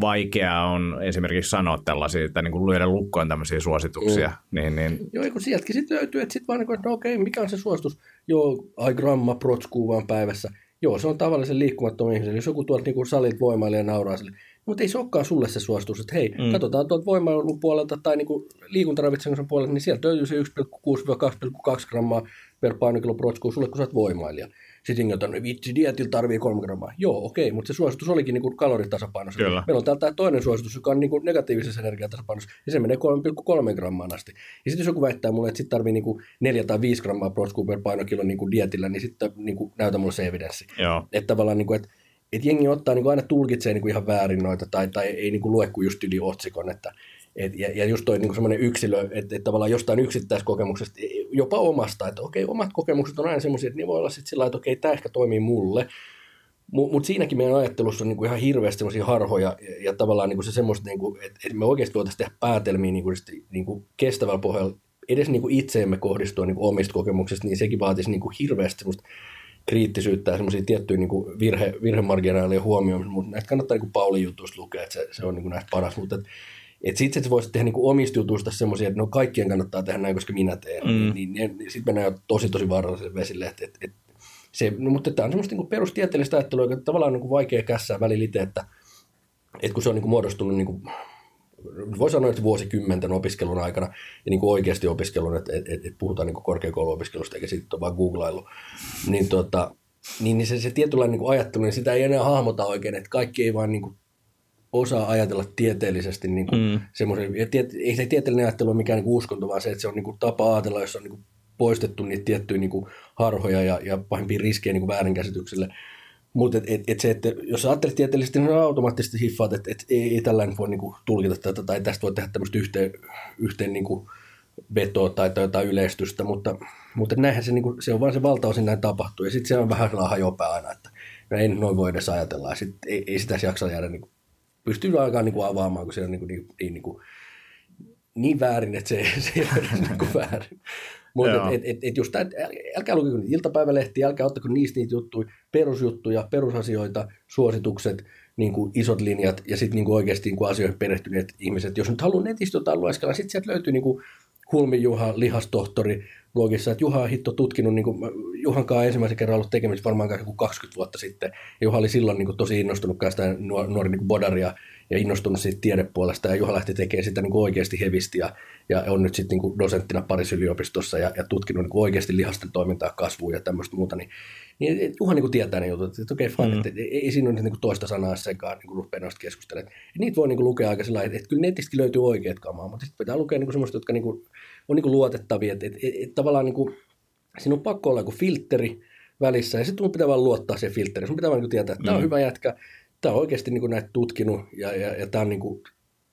vaikeaa on esimerkiksi sanoa tällaisia, tai niin kuin lyödä lukkoon tämmöisiä suosituksia. Mm. Niin, niin. Joo, kun sieltäkin sitten löytyy, että sitten vaan, niin kuin, no okei, okay, mikä on se suositus? Joo, ai gramma protskuu vaan päivässä. Joo, se on tavallisen liikkumattoman ihmisen. Jos joku tuolta niin salit voimailee ja nauraa sille, mutta ei se olekaan sulle se suositus, että hei, mm. katsotaan tuolta voimailun puolelta tai niin liikuntaravitsemisen puolelta, niin sieltä löytyy se yksi pilkku kuusi kaksi pilkku kaksi grammaa per painokilo protskuu sulle, kun sä oot voimailija. Sitten jotain, vitsi, dietil tarvii kolme grammaa. Joo, okei, mutta se suositus olikin niin kaloritasapainossa. Kyllä. Meillä on täällä tämä toinen suositus, joka on niin negatiivisessa energiatasapainossa, ja se menee kolme pilkku kolme grammaan asti. Ja sitten jos joku väittää mulle, että sit tarvii niin neljä tai viisi grammaa protskuu per painokilo niin dietillä, niin sitten niin näytä mulle se evidenssi. Joo. Että tavallaan, niin kuin, että et jengi ottaa, niin kuin aina tulkitsee niin kuin ihan väärin noita, tai, tai ei niin kuin lue kuin just yli otsikon, että Et, ja, ja just toi niin semmoinen yksilö, että et tavallaan jostain yksittäiskokemuksesta, jopa omasta, että okei, omat kokemukset on aina semmoisia, että ne voi olla sitten sillä lailla, että okei, tämä ehkä toimii mulle. Mut, mut siinäkin meidän ajattelussa on niin kuin ihan hirveästi semmoisia harhoja ja, ja tavallaan niin kuin se semmoista, niin kuin, että, että me oikeasti voitaisiin tehdä päätelmiä niin kuin, niin kuin kestävällä pohjalla, edes niin kuin itseemme kohdistua niin kuin omista kokemuksista, niin sekin vaatisi niin kuin hirveästi semmoista kriittisyyttä ja semmoisia tiettyjä niin kuin virhe, virhemarginaaleja huomioon, mutta näitä kannattaa niin kuin Paulin jutuista lukea, että se, se on niin kuin näistä paras, mutta että että sitten se voisi tehdä niinku omista jutuista semmoisia, että no kaikkien kannattaa tehdä näin, koska minä teen. Mm. Niin, niin, niin sitten mennään jo tosi tosi vaaralliselle vesille. Et, et, et se, no, mutta tämä on semmoista niinku perustieteellistä ajattelua, joka tavallaan on niinku vaikea kässää välillä itse, että et kun se on niinku muodostunut, niinku, voi sanoa, että vuosikymmenten opiskelun aikana, ja niinku oikeasti opiskelun, että et, et, et puhutaan niinku korkeakouluopiskelusta, eikä sitten ole vaan googlailu, niin, tota, niin, niin se, se tietynlainen niinku ajattelu, niin sitä ei enää hahmota oikein, että kaikki ei vaan niinku osaa ajatella tieteellisesti niin kuin mm. semmoisen, ja tiet, ei se tieteellinen ajattelu ole mikään niin kuin uskonto, vaan se, että se on niin kuin tapa ajatella, jossa on niin kuin poistettu niitä tiettyjä niin kuin harhoja ja, ja pahimpia riskejä niin kuin väärinkäsitykselle. Mutta et, et, et se, että jos ajattelet tieteellisesti, niin automaattisesti hiffaat, että et, ei, ei tällainen voi niin kuin tulkita tätä, tai tästä voi tehdä tämmöistä yhteen, yhteen niin kuin vetoa tai, tai jotain yleistystä, mutta, mutta näinhän se, niin kuin, se on vaan se valtaosin näin tapahtuu, ja sitten se on vähän hajopää aina, että ei noin voi edes ajatella, ja sit ei, ei sitä jaksa jäädä niin kuin pystyy aikaan niinku avaamaan, kun se on niinku niin, niin, niin, niin väärin, että se, se ei ole niinku väärin. Mutta et, et, et just tää, älkää lukiko niitä iltapäivälehtiä, älkää ottako niistä niitä juttuja, perusjuttuja, perusasioita, suositukset, niinku isot linjat ja sitten niinku oikeasti niinku asioihin perehtyneet ihmiset. Jos nyt haluaa netistä jotain lueskella, sitten sieltä löytyy niinku Hulmi Juha, lihastohtori blogissa, että Juha on hitto tutkinut, niin kuin, Juhan kanssa ensimmäisen kerran ollut tekemisissä varmaan kaksikymmentä vuotta sitten, ja Juha oli silloin niin kuin, tosi innostunut sitä nuori, nuori niin kuin bodari ja, ja innostunut siitä tiedepuolesta, ja Juha lähti tekemään sitä niin kuin oikeasti hevisti, ja, ja on nyt sitten niin kuin dosenttina Pariisin yliopistossa, ja, ja tutkinut niin kuin oikeasti lihasten toimintaa, kasvua ja tämmöistä muuta, niin, niin Juha niin kuin tietää ne jutut, että okei, okay, fine, mm-hmm. ei, ei siinä ole niin kuin toista sanaa senkaan, niin kuin rupeaa noista keskustelemaan. Niitä voi niin kuin lukea aika sillä lailla, että, että kyllä netistäkin löytyy oikeat kamaa, mutta sitten pitää lukea niin kuin semmoista, jotka niin kuin, on niin kuin luotettavia, että et, et, et, tavallaan niin kuin, siinä on pakko olla joku filtteri välissä, ja sitten mun pitää vaan luottaa siihen filtteriin. Sun pitää vaan niin kuin tietää, että mm. tämä on hyvä jätkä, tämä on oikeasti niin kuin näitä tutkinut, ja, ja, ja tämä on, niin kuin,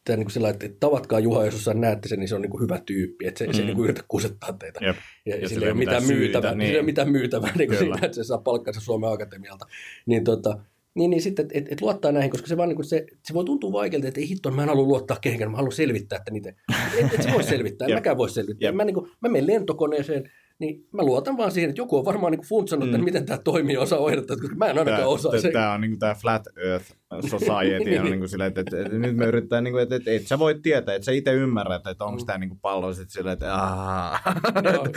tämä on niin kuin sellainen, että tavatkaa Juha, jos osaa näette sen, niin se on niin kuin hyvä tyyppi, että se, mm. se ei niin kuin yritä kusettaa teitä. Jep. Ja, ja sillä ei ole mitään myytävää, niin. Ei mitään myytävää niin kuin siinä, että se saa palkkansa Suomen Akatemialta. Niin tota... Niin, niin sitten, että et, et luottaa näihin, koska se, vaan, niin se, se voi tuntua vaikealta, että ei hittoa, mä en halua luottaa kehenkään, mä haluan selvittää, että niitä, et, et se voi selvittää, en mäkään voi selvittää. Yep. Mä, niin kuin, mä menen lentokoneeseen, niin mä luotan vaan siihen, että joku on varmaan niin funtsannut, mm. että miten tämä toimii ja osaa ohjata, koska mä en ainakaan osaa sen. Tämä on niin kuin tämä Flat Earth Society, niin. On niin kuin sillä, että, että, että nyt me yritetään, niin kuin, että, että, että sä voit tietää, että sä itse ymmärrät, että onko tämä niin pallo sitten sillä, että aah. Joo, joo, on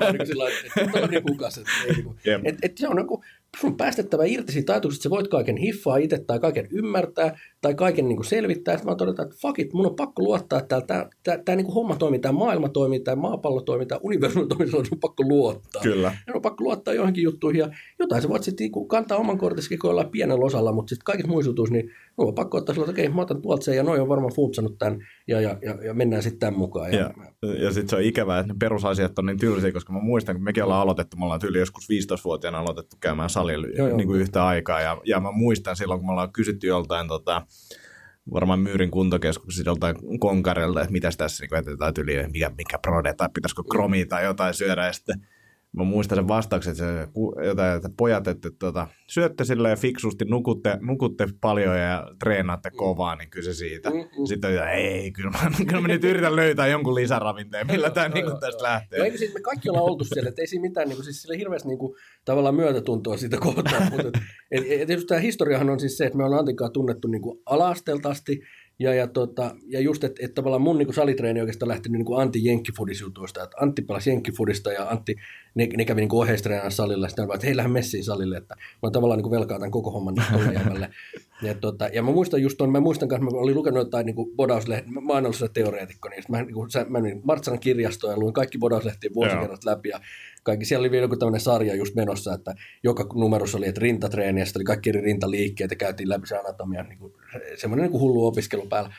niin kuin sillä, että on niin hukas, että ei niin kuin, että se on niin kuin, sun päästettävä irti siitä ajatuksesta, että sä voit kaiken hiffaa itse tai kaiken ymmärtää tai kaiken niin kuin selvittää. Sitten mä oon todeta, että fuck it, mun on pakko luottaa, että tämä niin homma toimii, tämä maailma toimii, tämä maapallo toimii, tämä universumi toimii, sun on pakko luottaa. Kyllä. Ja on pakko luottaa johonkin juttuihin ja jotain sä voit sitten niin kantaa oman kortiskikoilla pienellä osalla, mutta sitten kaikissa muisutuissa, niin mun on pakko ottaa sillä, että okei, mä otan tuolta sen ja noi on varmaan funtsanut tämän ja, ja, ja, ja mennään sitten tämän mukaan. Ja, ja, ja sitten se on ikävää, että ne perusasiat on niin tylsiä, koska mä muistan, kun mekin ollaan aloitettu, me ollaan tyyli joskus viisitoistavuotiaana aloitettu käymään salilla niin kuin yhtä aikaa ja, ja mä muistan silloin, kun me ollaan kysytty joltain tota, varmaan Myyrin kuntokeskuksessa joltain konkarelta, että mitäs tässä niin etetään tyyliin, mikä, mikä prode tai pitäisikö kromia tai jotain syödä ja sitten mä muistan sen vastauksen, että, se, jotain, että pojat, että tuota, syötte silleen fiksusti, nukutte, nukutte paljon ja treenaatte kovaa, niin kyse siitä. Mm-mm. Sitten on, että ei, kyllä mä, kyllä mä nyt yritän löytää jonkun lisäravinteen, millä tämä niin kuin tästä lähtee. No eikö siis me kaikki ollaan oltu siellä, että ei siinä mitään, niin kuin, siis sille hirveästi niin kuin, tavallaan myötätuntoa siitä kohtaan. Mutta, et, et, et, tämä historiahan on siis se, että me ollaan Antinkaan tunnettu niin kuin ala-asteelta asti. Ja, ja, tota, ja just, että et tavallaan mun niin salitreeni oikeastaan lähtenyt niin Antti Jenkkifoodis-jutuista, että Antti pelasi Jenkkifoodista ja Antti, ne, ne kävi niin oheistreenaan salilla, ja sitten vaan, että hei, lähden messiin salille, että mä tavallaan niin velkaa tämän koko homman tuolla jämälle. Ja, tota, ja mä muistan just tuon, mä muistan kanssa, mä olin lukenut jotain niin bodauslehtiä, mä oon ollut se teoreetikko, niin mä, niin mä menin Martsanan kirjastoon ja luin kaikki bodauslehtien vuosikerrat läpi, ja kaikki, siellä oli vielä joku tämmöinen sarja just menossa, että joka numerossa oli, että rintatreeni, ja sitten oli kaikki eri rintaliikkeet, ja käytiin läpi se anatomia, niin kuin, semmoinen niin kuin hullu opiskelu päällä.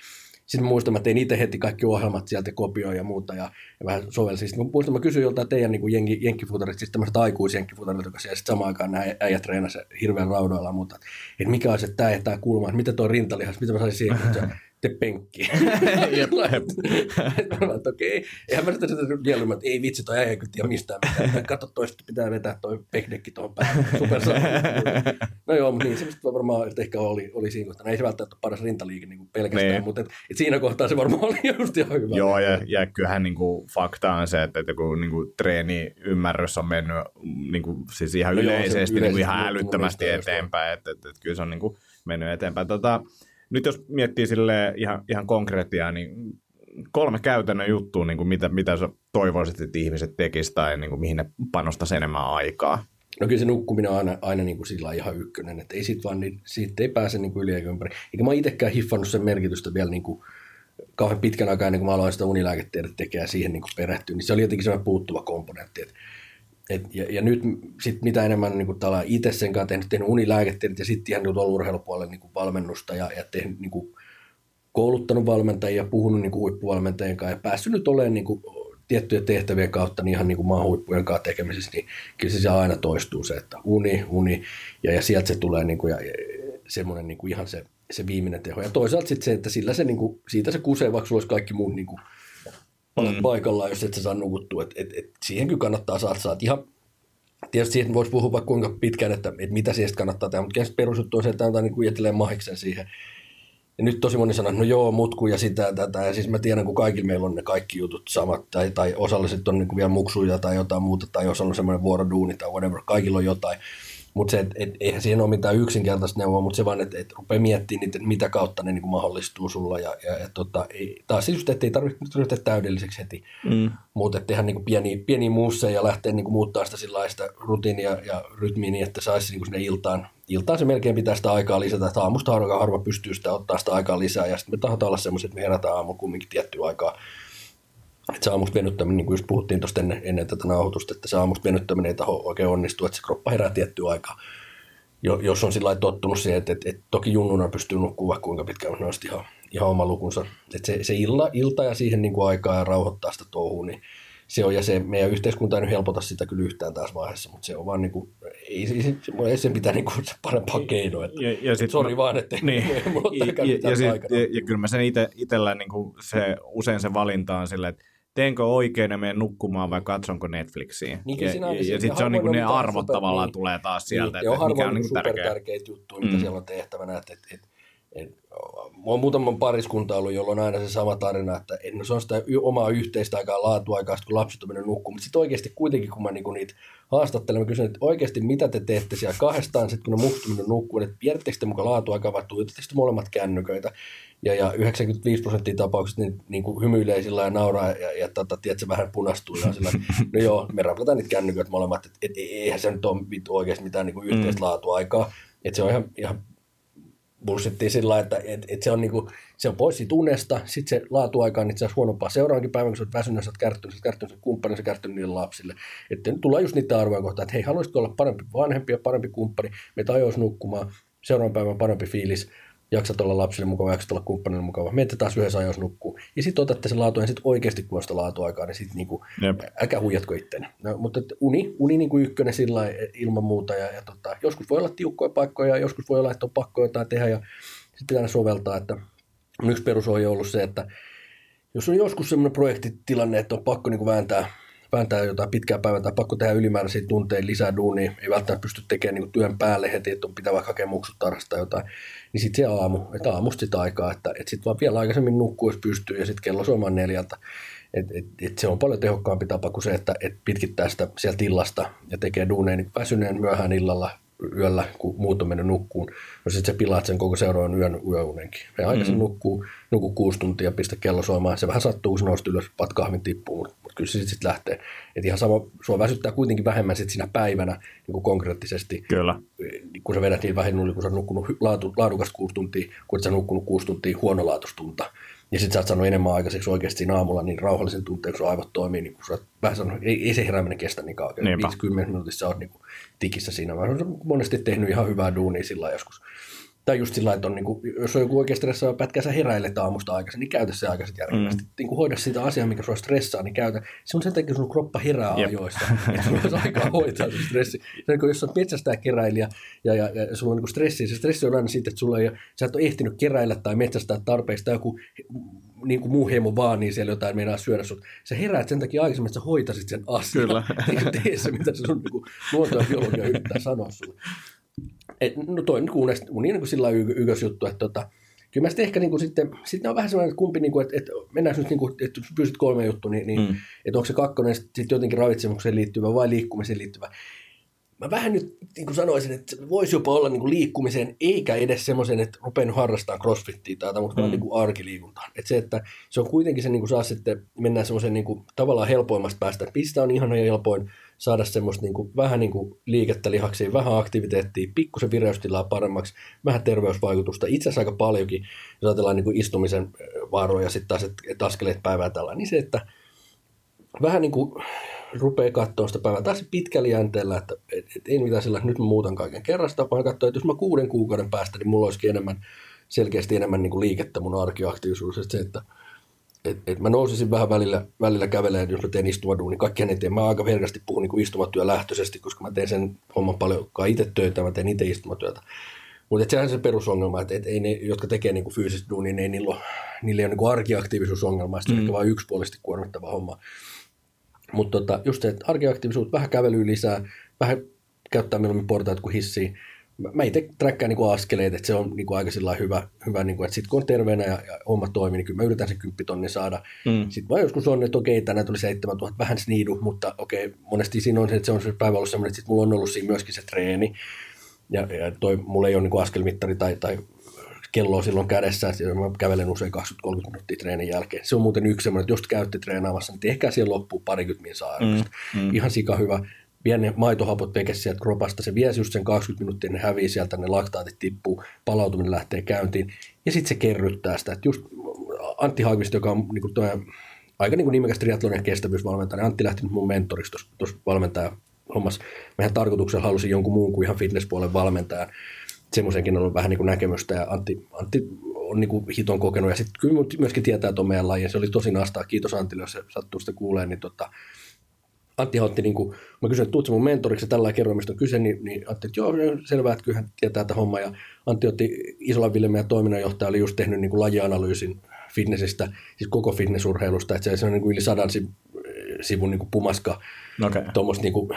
Sitten mä muistan, mä tein itse heti kaikki ohjelmat sieltä, kopioin ja muuta, ja, ja vähän sovelsin. Sitten mä muistan, mä kysyin joltain teidän niin jenki, jenkkifutarit, siis tämmöiset aikuisjenkkifutarit, joka siellä sitten samaan aikaan nämä äijät treenasi hirveän raudoilla, mutta että mikä olisi tämä ja tämä kulma, että mitä tuo rintalihas, mitä mä saisin siihen, kun te penkkiin. Jep, jep. Mä olen, että okei. Eihän mä sitä mieluummin, että ei vitsi, toi äijä kyllä tiedä mistään mitään. Kato toista, pitää vetää toi peknekki tuohon päälle. No joo, mutta niin se varmaan ehkä oli, oli siinä kohtaa. Ei se välttämättä ole paras rintaliike niin pelkästään, niin. Mutta et, et siinä kohtaa se varmaan oli just ihan hyvä. Joo, ja, ja kyllähän niin kuin, fakta on se, että, että kun niin kuin, treeni ymmärrys on mennyt niin kuin, siis ihan no yleisesti, joo, niin kuin, ihan älyttömästi eteenpäin. Että et, et, et, kyllä se on niin kuin, mennyt eteenpäin. Tota, nyt jos miettii sille ihan, ihan konkreettia, niin kolme käytännön juttua, niin kuin mitä, mitä sä toivoisit, että ihmiset tekisivät tai niin kuin mihin ne panostaisi enemmän aikaa? No kyllä se nukkuminen on aina, aina niin kuin sillä ihan ykkönen, että ei sit vaan, niin, siitä ei pääse niin kuin yli eikä ympäri. Eikä mä itsekään hiffannut sen merkitystä vielä niin kuin kauhean pitkän aikaa, niin kun mä aloin sitä unilääketiedettä tekemään ja siihen niin kuin perehtyä, niin se oli jotenkin semmoinen puuttuva komponentti, että Et, ja, ja nyt sit mitä enemmän niin täällä itse sen kanssa tehnyt, tehnyt unilääketiedet ja sitten ihan tuolla urheilupuolella niin valmennusta ja, ja tehnyt, niin kuin, kouluttanut valmentajia, puhunut niin huippuvalmentajien kanssa ja päässyt nyt olemaan niin kuin, tiettyjen tehtävien kautta niin ihan niin maan huippujen kanssa tekemisessä, niin kyllä se aina toistuu se, että uni, uni ja, ja sieltä se tulee niin kuin, ja, ja, semmoinen niin ihan se, se viimeinen teho. Ja toisaalta sitten se, että sillä se, niin kuin, siitä se kusee, vaikka sulla olisi kaikki muut niin kuin, olet mm. paikallaan, jos et sä saa nukuttua. Et, et, et siihen kyllä kannattaa satsaa. Ihan, tietysti siihen voisi puhua vaikka kuinka pitkään, että et mitä siihen kannattaa tehdä, mutta perusjuttu on se, että antaa niin jättelee mahiksen siihen. Ja nyt tosi moni sanoo, että no joo, mutku ja sitä ja tätä. Ja siis mä tiedän, kun kaikilla meillä on ne kaikki jutut samat, tai, tai osalliset on niin vielä muksuja tai jotain muuta, tai jos on semmoinen vuoroduuni tai whatever, kaikilla on jotain. Mutta se, et, et, eihän siihen ole mitään yksinkertaista neuvoa, mutta se vaan, että et rupeaa miettimään niitä, että mitä kautta ne niinku mahdollistuu sulla. Ja, ja, ja tota, ei, taas just, ettei tarvitse ryhtyä täydelliseksi heti, mm. mutta tehdä niinku pieniä, pieniä muusseja ja lähteä niinku muuttaa sitä sillaista rutiinia ja, ja rytmiä niin, että saisi niinku sinne iltaan. Iltaan se melkein pitää sitä aikaa lisätä, että aamusta harva, harva pystyy sitä ottaa sitä aikaa lisää. Ja sitten me tahdotaan olla semmoiset, että me herätään aamulla kumminkin tiettyä aikaa. Että se aamusta venyttäminen, niin kuin just puhuttiin tuosta ennen, ennen tätä nauhoitusta, että se aamusta venyttäminen ei taho oikein onnistu, että se kroppa herää tiettyä aikaa. Jo, jos on sillä lailla tottunut siihen, että, että, että toki junnuna pystyy nukkua kuinka pitkään, mutta ne on sitten ihan, ihan oma lukunsa. Että se, se illa, ilta ja siihen niin kuin aikaa ja rauhoittaa sitä touhua, niin se on, ja se meidän yhteiskunta ei nyt helpota sitä kyllä yhtään tässä vaiheessa, mutta se on vaan niin kuin, ei, ei, ei sen pitää niin kuin parempaa keinoa, että ja, ja sit sori mä, vaan, ettei niin, mulla ole tämäkään mitään ja, aikana. Ja, ja kyllä mä sen ite, itellään niin kuin se, usein se valinta on silleen, että teenkö oikein ja menen nukkumaan vai katsonko Netflixiä? Niin, ja ja, ja sitten se on niinku ne arvot super, tavallaan niin, tulee taas sieltä, niin, että et mikä on niinku tärkeää. Supertärkeitä juttuja, mitä mm. siellä on tehtävänä. Et, et, et, et, on muutaman pariskunta ollut, jolla on aina se sama tarina, että et, no, se on sitä y- omaa yhteistä aikaa, laatuaikaa, kun lapset on mennyt nukkumaan. Mutta sitten oikeasti kuitenkin, kun mä niinku niitä haastattelen, mä kysyn, että oikeasti mitä te teette siellä kahdestaan, sit, kun ne muut on mennyt nukkumaan, että viedättekö te mukaan laatuaikaa vai tuijotatteko te molemmat kännyköitä? ja, ja yhdeksänkymmentäviisi prosenttia tapauksista niin, niin kuin hymyilee sillä ja nauraa ja, ja tata, tiedätkö, vähän punastuu ja sillä no joo, me raplataan niitä kännyköitä molemmat, että et, eihän se nyt ole oikeasti mitään niin kuin yhteislaatuaikaa, että se on ihan, ihan bullshittia sillä lailla, että et, et se, on niinku, se on pois siitä unesta, sitten se laatuaika on itse asiassa huonompaa seuraavankin päivän, kun sä oot väsynyt, sä oot kärttynyt, sä oot kärttynyt, sä oot kumppanin, sä oot kärttynyt niille lapsille. Että nyt tullaan just niiden arvojen kohtaan, että hei, haluaisitko olla parempi vanhempi ja parempi kumppani, meitä ajoisi nukkumaan, seuraavan päivän parempi fiilis, jaksat olla lapsille mukava, jaksat olla kumppanille mukava, meitä taas yhdessä ajoisi nukkuu. Ja sitten otatte sen laatu, ja sitten oikeasti kun on sitä laatuaikaa, niin sitten niinku, äkä huijatko itteni. No, mutta uni, uni niinku ykkönen sillä ilman muuta, ja, ja tota, joskus voi olla tiukkoja paikkoja, joskus voi olla, että on pakko jotain tehdä, ja sitten pitää soveltaa, että yksi perusohje on ollut se, että jos on joskus semmoinen projektitilanne, että on pakko niinku vääntää, vääntää jotain pitkää päivää tai pakko tehdä ylimääräisiä tunteja lisää duunia, ei välttämättä pysty tekemään niin kuin työn päälle heti, että on pitää vaikka hakea muksuttarhasta tai jotain, niin sitten se aamu, että aamusta sitä aikaa, että, että sitten vaan vielä aikaisemmin nukkuu, jos pystyy ja sitten kello soimaan neljältä. Et, et, et se on paljon tehokkaampi tapa kuin se, että et pitkittää sitä sieltä illasta ja tekee duuneja niin väsyneen myöhään illalla, yöllä, kun muut on mennyt nukkuun, no sitten sä pilaat sen koko seuraavan yön yöunenkin. Me aikaisin mm. nukkuu, nukkuu kuusi tuntia, pistä kello soimaan, se vähän sattuu, kun sä nousit ylös, pat kahvin tippuu, mutta kyllä se sitten lähtee. Et ihan sama, sua väsyttää kuitenkin vähemmän sit siinä päivänä niin kuin konkreettisesti, kyllä. Kun sä vedät niin vähän nulli, kun sä oot nukkunut laatu, laadukasta kuusi tuntia, kun et sä nukkunut kuusi tuntia huonolaatuistunta. Ja sitten sä oot saanut enemmän aikaiseksi oikeasti siinä aamulla niin rauhallisen tunteen, kun sun aivot toimii, niin kun sä oot vähän sanonut, ei, ei se herääminen kestä niin kauan. viisikymmentä minuutissa sä oot niin kuin tikissä siinä. Mä oon monesti tehnyt ihan hyvää duunia sillä joskus. Tai just sillä että on, niin kuin, jos on joku oikein stressaava pätkä, sä heräilet aamusta aikaisin, niin käytä se aikaiset järjestelmästi. Mm. Niin kun hoida sitä asiaa, mikä sua stressaa, niin käytä. Se on sen takia, kun sun kroppa herää Jep. ajoista, että sulla olisi aikaa hoitaa se stressi. Kun jos sä oot metsästäjäkeräilijä ja, ja, ja sulla on niin stressi, se stressi on aina siitä, että sulla ei, sä et ole ehtinyt keräillä tai metsästää tarpeeksi tai joku niin kuin muu heimo vaan, niin siellä jotain meinaa syödä sut. Sä heräät sen takia aikaisemmin, että sä hoitasit sen asian. Kyllä. Eikä tee se, mitä sun niin luonto- ja biologia yrittää sanoa sulle. Et, no toi niin kuin uni niin kuin sillä lailla ykkösjuttu, että tota, kyllä mä sitten ehkä niin kuin sitten, sitten on vähän sellainen, että kumpi, niin kuin, että, että mennään nyt, niin kuin, että pyysit kolme juttu, niin, niin mm. että onko se kakkonen sitten jotenkin ravitsemukseen liittyvä vai liikkumiseen liittyvä. Mä vähän nyt niin kuin sanoisin, että voisi jopa olla niin kuin liikkumiseen, eikä edes semmoisen, että rupean harrastamaan crossfittia tai jotain, mutta mm. vaan niin kuin arkiliikuntaan. Että se, että se on kuitenkin se, niin kuin saa sitten, mennään semmoisen niin kuin tavallaan helpoimmasta päästä. Pistä on ihana ja helpoin saada semmoista niin kuin, vähän niin kuin liikettä lihaksiin, vähän aktiviteettia, pikkusen vireystilaa paremmaksi, vähän terveysvaikutusta, itse asiassa aika paljonkin, jos ajatellaan niin kuin istumisen vaaroja ja sitten taas, että askeleet päivää tällä, niin se, että vähän niin kuin rupeaa katsoa sitä päivää taas pitkällä jänteellä, että et, et, ei mitään sillä, että nyt mä muutan kaiken kerrasta, vaan katsoa, että jos mä kuuden kuukauden päästä, niin mulla olisikin enemmän, selkeästi enemmän niin kuin liikettä mun arkiaktiivisuus, että se, että Et, et mä nousisin vähän välillä, välillä kävelemään, jos mä teen istuvaduun, niin kaikkihan ei tee. Mä aika herkästi puhun niin istumatyölähtöisesti, koska mä teen sen homman paljon, joka on itse töitä, mä teen itse istumatyötä. Mutta sehän on se perusongelma, että et ei ne, jotka tekee niin fyysistä duunia, niin ei niillä, niillä ei ole niin arkiaktiivisuusongelmaa, se on mm. ehkä vain yksipuolisesti kuormittava homma. Mutta tota, just se, että arkiaktiivisuus, vähän kävelyä lisää, vähän käyttää mieluummin portaita kuin hissiä. Mä itse träkkään niinku askeleet, että se on niinku aika hyvä, hyvä niinku, että sitten kun on terveenä ja, ja homma toimii, niin kyllä mä yritän sen kymppitonnin saada. Mm. Sitten vaan joskus on, että okei, tänään tuli seitsemäntuhatta, vähän sniidu, mutta okei, monesti siinä on se, että se on se päivä ollut semmoinen, että sitten mulla on ollut siinä myöskin se treeni. Ja, ja toi, mulla ei ole niinku askelmittari tai, tai kelloa silloin kädessä, että mä kävelen usein kaksikymmentä kolmekymmentä minuuttia treenin jälkeen. Se on muuten yksi semmoinen, että jos käytte treenaamassa, niin ehkä siihen loppuu parikymmentä minuuttia sairauksesta. Mm. Mm. Ihan sika hyvä. Pieni maitohapot tekee sieltä kropasta, se vie just sen kaksikymmentä minuuttia, ne hävii sieltä, ne laktaatit tippuu, palautuminen lähtee käyntiin, ja sitten se kerryttää sitä. Et just Antti Haavisto, joka on niinku toi, aika niinku nimekäs triathlonin kestävyysvalmentaja, niin Antti lähti nyt mun mentoriksi tuossa tos valmentaja hommassa. Mehän tarkoituksella halusin jonkun muun kuin ihan fitnesspuolen valmentajan. Semmoisenkin on ollut vähän niinku näkemystä, ja Antti, Antti on niinku hiton kokenut, ja sitten kyllä myöskin tietää tuon meidän lajin. Se oli tosi nastaa, kiitos Antille, jos se sattuu sitä kuulemaan, niin tota, Antti otti, niin kun mä kysyin, että tuutko mun mentoriksi ja tällä kerran, mistä on kyse, niin, niin Antti, että joo, selvää, että kyllähän tietää tämä homma. Ja Antti otti Isolanville, meidän toiminnanjohtaja, oli just tehnyt niin kuin lajianalyysin fitnessistä, siis koko fitnessurheilusta, että se on niin kuin yli sadan sivun niin kuin pumaska, okay. Tuommoista niin kuin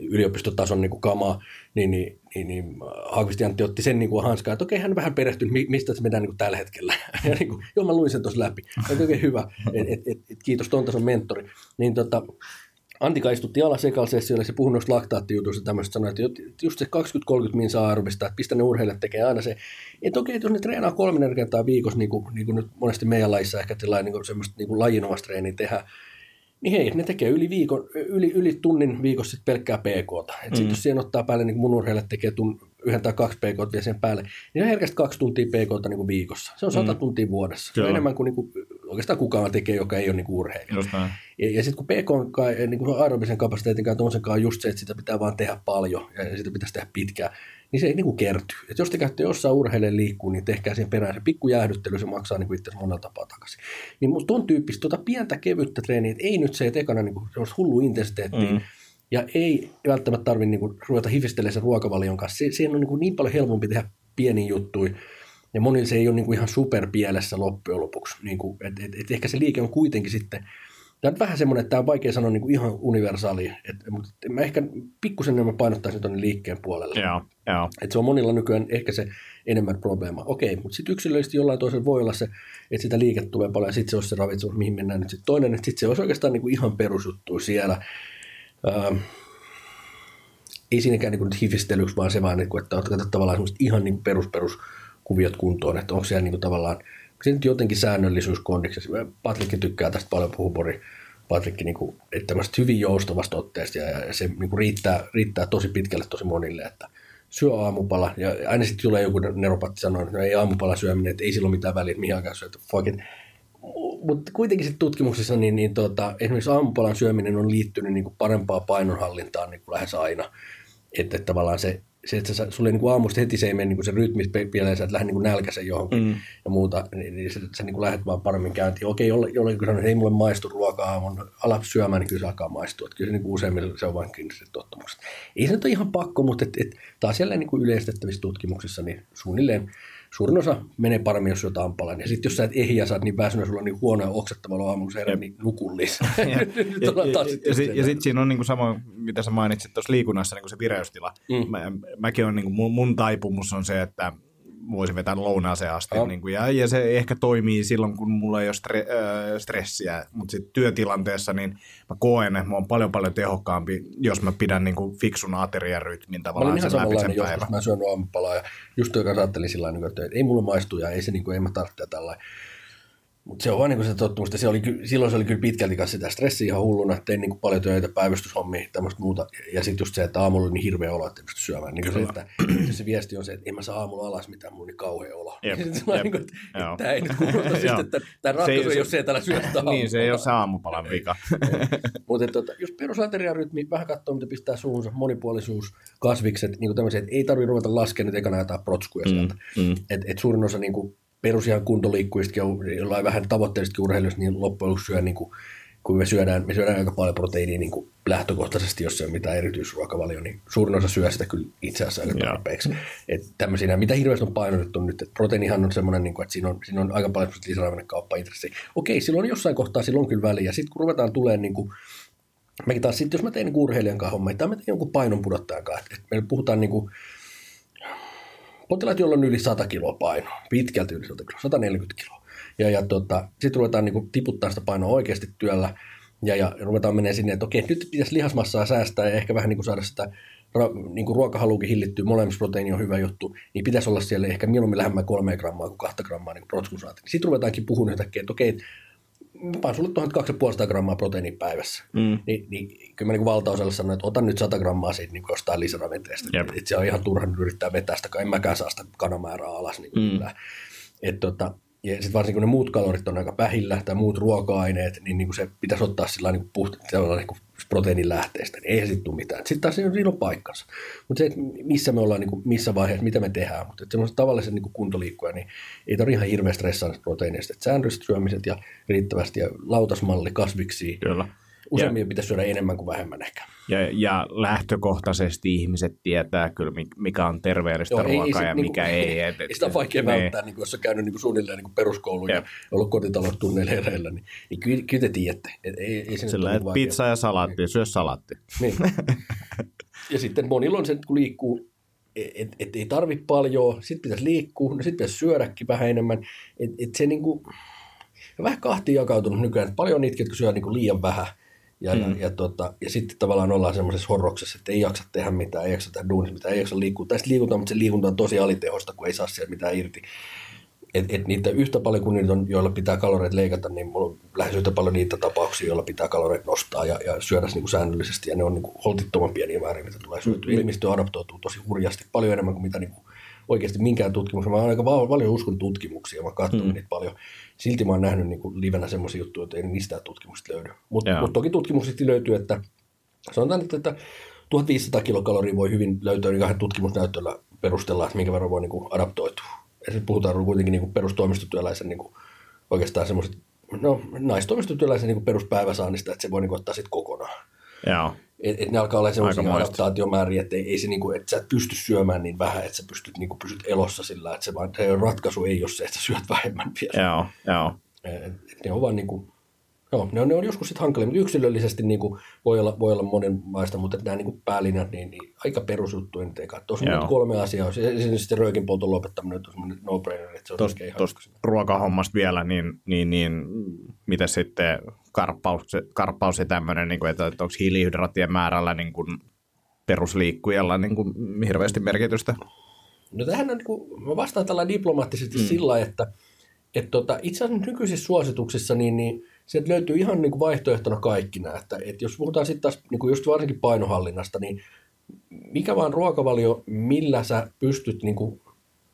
yliopistotason niin kuin kamaa, niin, niin, niin, niin Haavisti Antti otti sen niin kuin hanskaan, että okei, hän vähän perehtynyt, mistä se mennään niin kuin tällä hetkellä. Ja niin kuin, joo, mä luin sen tuossa läpi, oikein hyvä, et, et, et, et, kiitos, ton tason mentori. Niin tota... Antika istutti alas ekalsessiolle, se puhui noista laktaattijutuista tämmöistä, sanoi, että just se kaksikymmentä kolmekymmentä min saa arvista, että pistä ne urheilijat tekee aina se. Ja toki, että jos ne treenaa kolme kertaa viikossa, niin kuin, niin kuin nyt monesti meidän lajissa ehkä niin semmoista niin lajinomaista treeniä tehdään, niin hei, ne tekee yli, viikon, yli, yli tunnin viikossa sit pelkkää pk:ta. Että mm. sitten jos siihen ottaa päälle, niin kuin mun urheilijat tekee tun, yhden tai kaksi pk:ta vielä sen päälle, niin on herkästi kaksi tuntia pk:ta niin kuin viikossa. Se on sata mm. tuntia vuodessa. Se on enemmän kuin, niin kuin oikeastaan kukaan tekee, joka ei ole niin kuin urheilija. Ja, ja sitten kun pk niin aerobisen kapasiteetin kanssa on just se, että sitä pitää vaan tehdä paljon ja sitä pitäisi tehdä pitkään, niin se ei niin kuin kertyy. Et jos te käytte jossain urheilijan liikkuu, niin tehkää sen perään se pikku jäähdyttely, se maksaa niin itse monella tapaa takaisin. Niin mutta tuon tyyppistä tuota pientä kevyttä treeniä, että ei nyt se, että ekana niin kuin, se olisi hullu intensiteettiin, mm. ja ei välttämättä tarvitse niin kuin ruveta hifistelemään sen ruokavalion kanssa. Se, se on niin, kuin niin paljon helpompi tehdä pieniä juttuja, ja monilla se ei ole niin kuin ihan superpielessä loppujen lopuksi. Niin kuin, et, et, et ehkä se liike on kuitenkin sitten, tämä on vähän semmoinen, että tämä on vaikea sanoa niin kuin ihan universaali, että, mutta mä ehkä pikkusen enemmän painottaisin tuonne liikkeen puolelle. Yeah, yeah. Että se on monilla nykyään ehkä se enemmän probleema. Okei, mutta sitten yksilöllisesti jollain toisella voi olla se, että sitä liiket tulee paljon ja sitten se olisi se ravitsemus, mihin mennään nyt sitten toinen. Että sitten se olisi oikeastaan niin kuin ihan perusjuttu siellä. Ähm, ei siinäkään niin kuin nyt hifistelyksi, vaan se vaan, että katsotaan tavallaan semmoista ihan niin perusperuskuviot kuntoon, että onko siellä niin kuin tavallaan se nyt jotenkin säännöllisyys kondiksessa. Patrikki tykkää tästä paljon puhuporin. Patrikki niinku, että tämmöistä hyvin joustavasta otteesta ja, ja se niinku riittää, riittää tosi pitkälle tosi monille, että syö aamupala. Ja aina sitten tulee joku neropatti sanoo, että ei aamupala syöminen, että ei silloin mitään väliä, mihin aikaan syö, että fuck it. Mutta kuitenkin sitten tutkimuksissa niin, niin tota, esimerkiksi aamupalan syöminen on liittynyt niin kuin parempaan painonhallintaan niin kuin lähes aina. Että, että tavallaan se se, että sä, sulle niin kuin aamusta heti se ei mene niin se rytmis pieleen, sä et lähde niin nälkäisen johonkin mm. ja muuta, niin, niin sä, sä niin lähdet vaan paremmin käyntiin. Okei, jolle, jollekin sanoo, että ei mulle maistu ruokaa aamun, ala syömään, niin kyllä se alkaa maistua. Että kyllä se niin useimmilla se on vain kiinni se tottumukset. Ei se nyt ole ihan pakko, mutta et, et, taas jälleen niin yleistettävissä tutkimuksissa niin suunnilleen suurin osa menee paremmin, jos syöt aampalan. Ja sitten jos sä et ehjä, sä oot niin väsynyt, sulla on niin huono ja oksettavalla aamulla, se herää niin nukullis. Ja, ja, ja, ja sitten siinä on niin kuin sama, mitä sä mainitsit tuossa liikunnassa, niin kuin se vireystila. Mm. Mä, mäkin on, niin kuin, mun, mun taipumus on se, että voisin vetää lounaaseen asti. Oh. Niin kuin, ja, ja se ehkä toimii silloin, kun mulla ei ole stre, äh, stressiä. Mutta sitten työtilanteessa niin mä koen, että mä oon paljon paljon tehokkaampi, jos mä pidän niin kuin fiksun ateriarytmin tavallaan sen läpi sen päivän. Mä syön aamupalaa ja just toi kanssa ajattelin sillä tavalla, että ei mulla maistu ja ei se niin kuin, ei mä tarvitse tällainen. Mutta se on vaan niin se tottumus, että se oli, silloin se oli kyllä pitkälti kanssa sitä stressiä ihan hulluna, että tein niin paljon töitä, päivystyshommia, tämmöistä muuta. Ja sitten just se, että aamulla oli niin hirveä olo, että ei pysty syömään. Niin se, että, se viesti on se, että en mä saa aamulla alas mitään, mulla on niin kauhea olo. Jep, jep, niin kuin, että tämä ei nyt kuulostaa siis, että tämä ratkaisu ei ole se, että älä syö sitä. Niin, se ei ole se aamupalan vika. Mutta tuota, jos perusateriarytmi, vähän katsoo, mitä pistää suuhunsa, monipuolisuus, kasvikset, niin tämmöisiä, että ei tarvitse ruveta laskemaan nyt ekana jotain protskuja sieltä. Että suurin osa niinku perus- ja kuntoliikkujistakin, jollain vähän tavoitteellistakin urheilusta, niin loppujen lopuksi syö, niin kuin, kun me syödään, me syödään aika paljon proteiiniä niin kuin lähtökohtaisesti, jos se on mitään erityisruokavalio, niin suurin osa syö sitä kyllä itse asiassa aika tarpeeksi. Tämmöisiä, mitä hirveästi on painotettu nyt, että proteiinihan on semmoinen, niin kuin, että siinä on, siinä on aika paljon lisäravinnekauppaintressiä. Okei, silloin jossain kohtaa sillä on kyllä väliä. Sitten kun ruvetaan tulemaan, niin kuin, mäkin taas sitten, jos mä teen niin urheilijan kanssa hommaa, tai mä teen jonkun painon pudottajan kanssa, että meillä puhutaan niin kuin potilaat, joilla on yli sata kiloa painoa, pitkälti yli sata kiloa, sata neljäkymmentä kiloa. Ja, ja tota, sitten ruvetaan niinku tiputtaa sitä painoa oikeasti työllä ja, ja ruvetaan menemään sinne, että okei, nyt pitäisi lihasmassaa säästää ja ehkä vähän niinku saada sitä niinku ruokahaluukin hillittyä, molemmissa proteiini on hyvä juttu, niin pitäisi olla siellä ehkä mieluummin lähemmän kolme grammaa kuin kahta grammaa niinku protskusaati. Sitten ruvetaankin puhumaan yhtäkkiä, että okei, vaan sulle tuohon kaksisataaviisikymmentä grammaa proteiiniä päivässä. Mm. Ni, niin, kyllä mä niin valtaosalla sanon, että otan nyt sata grammaa siitä niin jostain lisäravinteesta. Yep. Että se on ihan turha yrittää vetää sitä, en mäkään saa sitä kanamäärää alas. Niin mm. Et, tota, ja sitten varsinkin kun ne muut kalorit on aika pähillä tai muut ruoka-aineet, niin, niin se pitäisi ottaa sillä niin puhtaalla niin proteiinin lähteestä. Niin eihän siitä tule mitään. Sitten taas siinä on paikkansa. Mutta se, että missä me ollaan, niin kuin, missä vaiheessa, mitä me tehdään. Mutta semmoiset tavalliset niin kuntoliikkuja, niin ei tarvitse ihan hirveä stressaa proteiineista. Säännölliset syömiset ja riittävästi ja lautasmalli kasviksi. Kyllä. Useammin ja pitäisi syödä enemmän kuin vähemmän ehkä. Ja, ja lähtökohtaisesti ihmiset tietää kyllä, mikä on terveellistä Joo, ruokaa ei, ja mikä niinku, ei. Et, et, sitä on vaikea ne. välttää, niin jos on käynyt niin suunnilleen niin peruskouluun ja, ja ollut kotitaloustunneilla hereillä, niin, niin kyllä, kyllä te tiedätte. Et, ei, ei se Sillä, että pizza ja salaatti, syö salaatti. Niin. Ja sitten monilla on se, kun liikkuu, että et, et ei tarvitse paljon, sitten pitäisi liikkua, no sitten pitäisi syödäkin vähän enemmän, että et se niin kuin, vähän kahtia jakautunut nykyään, paljon niitä, jotka syövät niin liian vähän. Ja, mm. ja, ja, tota, ja sitten tavallaan ollaan semmoisessa horroksessa, että ei jaksa tehdä mitään, ei jaksa tehdä duunissa mitään, ei jaksa liikkua. Tai sitten liikutaan, mutta se liikunta on tosi alitehosta, kun ei saa sieltä mitään irti. Et, et niitä yhtä paljon kuin niitä on, joilla pitää kaloreita leikata, niin mulla on lähes yhtä paljon niitä tapauksia, joilla pitää kaloreita nostaa ja, ja syödä niin kuin säännöllisesti. Ja ne on niin kuin holtittoman pieniä määriä, mitä tulee syötyä. Mm. Ilmistö adaptoituu tosi hurjasti, paljon enemmän kuin mitä niin kuin oikeasti minkään tutkimuksessa. Mä aika paljon uskon tutkimuksia, mä katson mm. niitä paljon. Silti mä oon nähnyt niin kuin livenä semmoisia juttuja, että ei mistään tutkimuksista löydy. Mutta mut toki tutkimuksista löytyy, että sanotaan, että tuhatviisisataa kilokaloria voi hyvin löytää yli kahden tutkimusnäytöllä perustella, että minkä verran voi niin kuin adaptoitua. Ja sitten puhutaan kuitenkin niin kuin perustoimistotyöläisen niin kuin oikeastaan semmoiset, no naistoimistotyöläisen niin kuin peruspäiväsaannista, että se voi niin kuin ottaa sitten kokonaan. Joo. Että et ne alkaa olla sellaisia adaptaatiomääriä, että ei, ei se niinku, et sä et pysty syömään niin vähän, että sä pystyt, niinku, pysyt elossa sillä, että se vaan, se ratkaisu ei ole se, että sä syöt vähemmän vielä. Joo, joo. Et, et ne on vaan niinku, joo, ne on, ne on joskus sitten hankalia, mutta yksilöllisesti niinku, voi, olla, voi olla monenlaista, mutta nämä niinku päälinät, niin, niin aika perusjuttuja nyt ei katso. Tuossa on nyt kolme asiaa, esimerkiksi se röökinpolton lopettaminen on semmoinen no-brainer, että se on oikein ihan. Tuosta ruokahommasta vielä, niin, niin, niin mitä sitten karppaus, karppaus ja tämmöinen, että onko hiilihydraattien määrällä niin kuin perusliikkujalla niin kuin hirveästi merkitystä? No tähän on, niin kuin, mä vastaan tällä diplomaattisesti mm. sillä lailla, että et tota, itse asiassa nykyisissä suosituksissa niin, niin sieltä löytyy ihan niin kuin vaihtoehtona kaikki nämä. Että, et jos puhutaan sitten taas niin kuin just varsinkin painohallinnasta, niin mikä vaan ruokavalio, millä sä pystyt, niin kuin,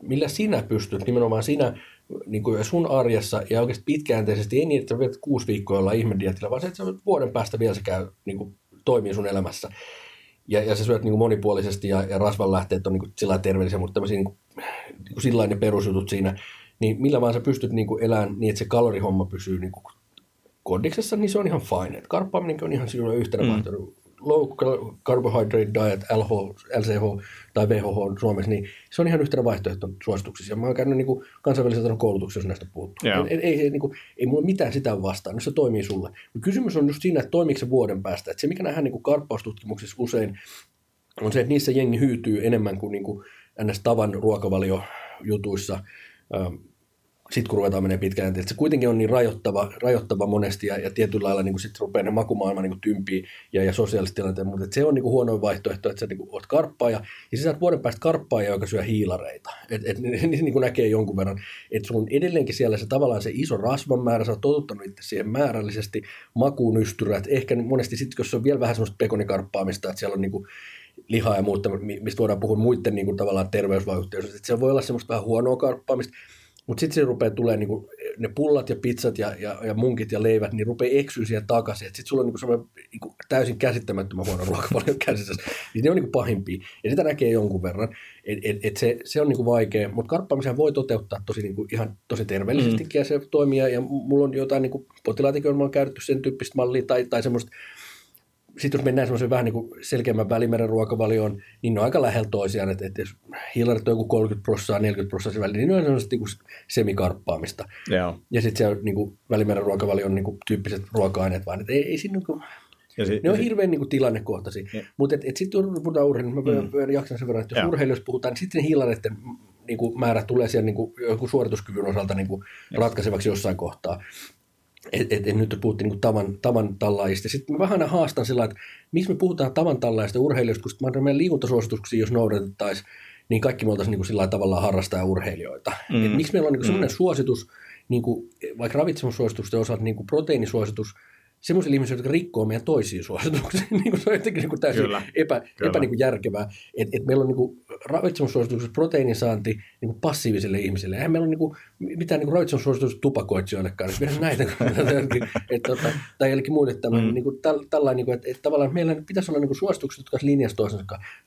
millä sinä pystyt, nimenomaan sinä, niin kuin sun arjessa ja oikeasti pitkäjänteisesti, ei niin, että viet kuusi viikkoa ollaan ihmedietillä, vaan se, että vuoden päästä vielä se käy, niin kuin, toimii sun elämässä. Ja, ja sä syöt niin kuin monipuolisesti ja, ja rasvanlähteet on niin kuin, sillä terveellisiä, mutta tämmöisiä niin kuin, niin kuin sillain ne perusjutut siinä, niin millä vaan sä pystyt niin kuin elämään niin, että se kalorihomma pysyy niin kuin kondiksessa, niin se on ihan fine. Et karppaaminen on ihan silloin yhtenä mm. vaihtoehto. Low carbohydrate diet, L C H tai V H H Suomessa, niin se on ihan yhtenä vaihtoehton suosituksissa. Mä oon käynyt niin kuin kansainvälisellä koulutuksessa, jos näistä puhuttu. Yeah. Ei, ei, ei, niin kuin, ei mulla mitään sitä vastaan, jos se toimii sulle. Mutta kysymys on just siinä, että toimiiko se vuoden päästä. Et se, mikä nähdään niin kuin karppaustutkimuksissa usein, on se, että niissä jengi hyytyy enemmän kuin, niin kuin N S-tavan ruokavaliojutuissa, sitten kun ruvetaan menee pitkään, että se kuitenkin on niin rajoittava, rajoittava monesti ja, ja tietyllä lailla niin sitten rupeaa ne makumaailma niin tympiä ja, ja sosiaaliset tilanteet, mutta se on niin huonoin vaihtoehto, että sä niin oot karppaaja ja sä saat vuoden päästä karppaaja, joka syö hiilareita. Et, et, niin näkee jonkun verran, että sulla on edelleenkin siellä se tavallaan se iso rasvan määrä, sä oot totuttanut itse siihen määrällisesti, makuunystyrät, ehkä monesti sitten, jos se on vielä vähän semmoista pekonikarppaamista, että siellä on niin kuin lihaa ja muuta, mistä voidaan puhua muiden niin kuin tavallaan terveysvaihtoehtoista, että se voi olla semmoista vähän huonoa karppaamista. Mutta sitten se rupeaa tulemaan, niinku, ne pullat ja pizzat ja, ja, ja munkit ja leivät, niin rupeaa eksyä siihen takaisin. Sitten sulla on niinku semmoinen niinku, täysin käsittämättömän huono ruokavalion käsissä. Ne on niinku pahimpia. Ja sitä näkee jonkun verran. Et, et, et se, se on niinku vaikea. Mutta karppaamisen voi toteuttaa tosi, niinku, ihan tosi terveellisestikin mm. ja se toimii. Ja mulla on jotain niinku, potilaitakin, joilla on käytetty sen tyyppistä mallia tai, tai semmoista. Sitten jos mennään semmoisen vähän niin kuin selkeämmän Välimeren ruokavalioon, niin ne on aika lähellä toisiaan, että, että jos hiilarit on joku kolmekymmentä prosenttia, neljäkymmentä prosenttia väliin, niin ne on semmoista niin kuin semikarppaamista. Joo. Ja sitten siellä niin kuin Välimeren ruokavalion niin kuin tyyppiset ruoka-aineet vaan, että ei, ei siinä niin kuin, sit, ne on sit, hirveän niin kuin tilannekohtaisia. Ja. Mutta sitten kun puhutaan urheilusta, niin mä mm. jaksan sen verran, että jos ja. urheilusta puhutaan, niin sitten ne hiilareiden niin kuin määrä tulee siellä niin kuin joku suorituskyvyn osalta niin kuin ratkaisevaksi jossain kohtaa. Että et, et nyt puhuttiin niinku tavan, tavan tallaajista. Sitten mä vähän haastan sillä, että miksi me puhutaan tavan tallaajista urheilijoista, koska meidän liikuntasuosituksia, jos noudatettaisiin, niin kaikki me oltaisiin niinku sillä tavalla harrastaja urheilijoita. Mm. Et miksi meillä on niinku sellainen mm. suositus, niinku, vaikka ravitsemussuositusten osalta niinku proteiinisuositus, semmoisille ihmisille, jotka rikkoo meidän toisia suosituksia. Se on jotenkin niinku täysin kyllä, epä, kyllä. epä niinku järkevää. Että et meillä on niinku ravitsemussuosituksessa proteiinisaanti niinku passiivisille ihmisille. Eihän meillä ole niinku mitään niinku ravitsemussuosituksia tupakoitsijoillekaan. Meillä on näitä. et, tota, tai jällekin muille tämän. Mm. Niinku, tällainen, niinku, että et tavallaan meillä pitäisi olla niinku suositukset, jotka olisi linjassa toisensa.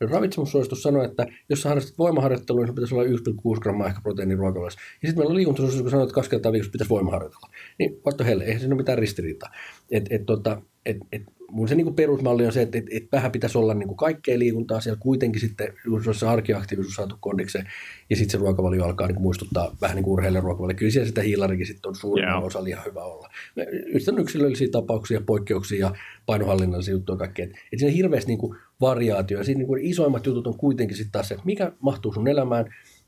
Ravitsemussuositus sanoo, että jos sä harrastat voimaharjoittelua, niin pitäisi olla yksi pilkku kuusi grammaa ehkä proteiiniruokavaliossa. Ja sitten meillä on liikuntasuositus, kun sanoo, että kaksi kertaa viikossa pitäisi voimaharjoitella. Niin vaihto heille, eihän siinä ole mitään ristiriitaa. Et, et, tota, et, et, mun se niinku perusmalli on se, että et, et vähän pitäisi olla niinku kaikkea liikuntaa siellä kuitenkin sitten, kun se arkiaktiivisuus saatu kondikseen, ja sitten se ruokavalio alkaa niinku muistuttaa vähän niin kuin urheilijan ruokavalio. Kyllä siellä sitä hiilarikin sitten on suurin yeah. osa ihan hyvä olla. Yhdistän yksilöllisiä tapauksia, poikkeuksia ja painohallinnallisia juttuja kaikkea. Että et siinä on hirveästi niinku variaatio, ja siinä niinku isoimmat jutut on kuitenkin sitten taas se, että mikä mahtuu sun elämään,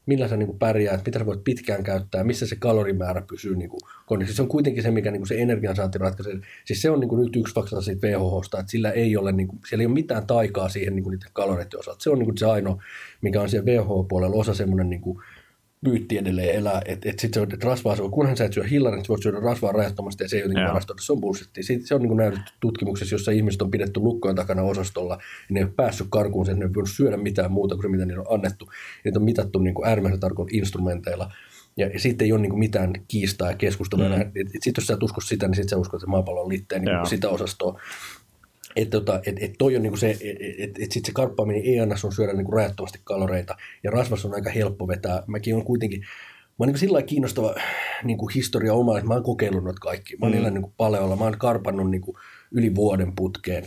millä sä niin kuin pärjäät, mitä sä voit pitkään käyttää, missä se kalorimäärä pysyy niin kuin kondissa. Se on kuitenkin se, mikä niin kuin se energiansaanti ratkaisee. Siis se on niin kuin nyt yksi fakta siitä W H H:sta, että sillä ei ole, niin kuin, siellä ei ole mitään taikaa siihen niin kuin niiden kaloreiden osalta. Se on niin kuin se ainoa, mikä on siellä W H O-puolella osa semmoinen niin kuin pyytti edelleen elää, että et sitten se on rasvaa, kunhan sä et syö hillarin, sä voit syödä rasvaa rajattomasti ja se ei jotenkin varastoida, se on bullshittia. Se on niin kuin näytetty tutkimuksessa, jossa ihmiset on pidetty lukkojen takana osastolla ja ne ei ole päässyt karkuun sen, että ne ei voinut syödä mitään muuta kuin se, mitä niille on annettu. Ja niitä on mitattu niin kuin äärimmäisen tarkoin instrumenteilla ja, ja siitä ei ole niin kuin mitään kiistaa ja keskustelua. Mm. Sitten jos sä et usko sitä, niin sitten sä uskot, että maapallo on liitteen niin sitä osastoa. Että tota, et, et toi on niinku se, että et, et sit se karppaaminen ei anna sun syödä niinku rajattomasti kaloreita ja rasvassa on aika helppo vetää. Mäkin on kuitenkin, mä oon niinku sillä lailla kiinnostava niinku historia oma, että mä oon kokeillut noita kaikki. Mä oon niillä mm. niinku paleolla, mä oon karpannut niinku yli vuoden putkeen.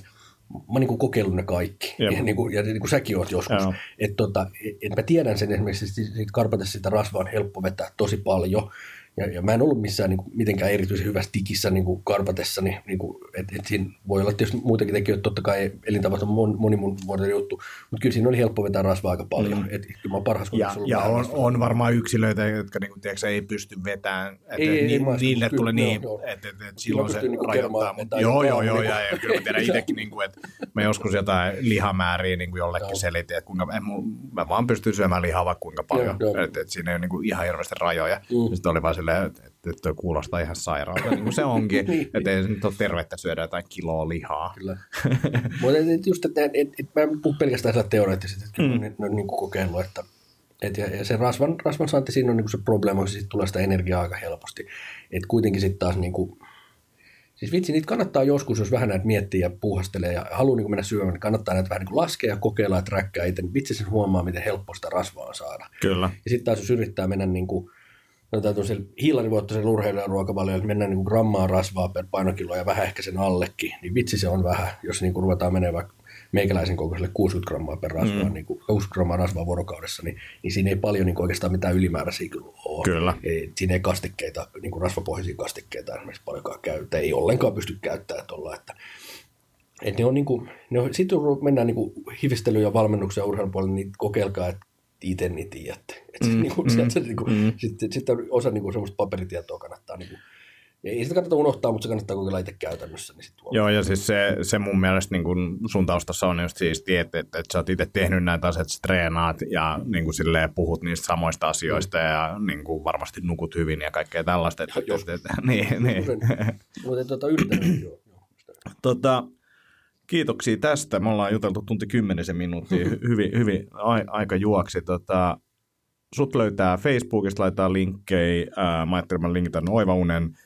Mä oon niinku kokeillut ne kaikki, yep. ja, niinku, ja niinku säkin oot joskus. Yeah. Että tota, et, et mä tiedän sen esimerkiksi, että karpatessa sitä rasvaa on helppo vetää tosi paljon. Ja, ja mä en ollut missään niin kuin, mitenkään erityisen hyvässä tikissä niin kuin karvatessani, niin että et siinä voi olla tietysti muitakin tekijöitä, totta kai elintavat on mon, moni mun vuoden juttu, mutta kyllä siinä oli helppo vetää rasvaa aika paljon, mm. että kyllä mä oon parhaassa ja, ja on, on varmaan yksilöitä, jotka niin kuin, tiedätkö, ei pysty vetämään, että ei, ei, ni, ei, niille kyllä, tulee niin, joo, että, että, että silloin se niin rajoittaa. Mutta joo, joo, joo, niin ja, ja kyllä mä tiedän itsekin, niin kuin, että mä joskus jotain lihamääriä niin kuin jollekin no. selitin, että kuinka, en, mä vaan pystyn syömään lihaa vaikka kuinka paljon, no, no. että et siinä ei ole niin kuin ihan hirveästi rajoja, mm. sitten oli vaan että et, et kuulostaa ihan sairaalta, niin kuin se onkin, että ei nyt ole tervettä syödä jotain kiloa lihaa. Kyllä. Mutta just, että et, et, mä en puhu pelkästään sitä teoreettisesti, että kyllä mm. ne on niin kuin kokeillut, että et, ja, ja se rasvan, rasvan saanti siinä on niin kuin se probleema, että siitä tulee sitä energiaa aika helposti. Että kuitenkin sitten taas niin kuin, siis vitsi, niitä kannattaa joskus, jos vähän näitä miettii ja puuhastelee ja haluaa niin kuin mennä syömään, niin kannattaa näitä vähän niin kuin laskea ja kokeilla ja träkkää itse, niin vitsi sen huomaa, miten helppo sitä rasvaa saada. Kyllä. Ja sitten taas jos yrittää mennä niin kuin no tämmöisellä hiilarivuottoisella urheilijan ruokavaliolla, että mennään niin grammaa rasvaa per painokilo ja vähän ehkä sen allekin, niin vitsi se on vähän, jos niin kuin ruvetaan menemään vaikka meikäläisen kokoiselle kuusikymmentä grammaa per rasvaa, mm. niin kuin kuusikymmentä grammaa rasvaa vuorokaudessa, niin, niin siinä ei paljon niin kuin oikeastaan mitään ylimääräisiä kyllä ole. Kyllä. Ei, siinä ei kastikkeita, niin kuin rasvapohjaisia kastikkeita esimerkiksi paljonkaan käytä, ei ollenkaan pysty käyttämään tuolla, että et ne on niin kuin, ne on, sitten kun mennään niin kuin hivistelyyn ja valmennukseen urheilupuolelle, niin kokeilkaa, että itse niin tiedätte. Mm, niinku, mm, niinku, mm. Sitten sit osa niinku, semmoista paperitietoa kannattaa, niinku, ei sitä kannata unohtaa, mutta se kannattaa kokeilla itse käytännössä. Niin sit joo, ja siis se, se mun mielestä niin kun sun taustassa on just siistiä, että, että, että sä oot itse tehnyt näitä asioita, että treenaat ja niin kun, silleen, puhut niistä samoista asioista mm. ja niin kun, varmasti nukut hyvin ja kaikkea tällaista. Että, joo, että, että, niin, niin. Mutta tuota, yrittänyt joo. Tota... Kiitoksia tästä. Me ollaan juteltu tunti kymmenisen minuuttia. Hyvin, hyvin aika juoksi. Tota, sut löytää Facebookista, laitetaan linkkejä. Äh, mä ajattelin, mä linkitän Oiva Unen,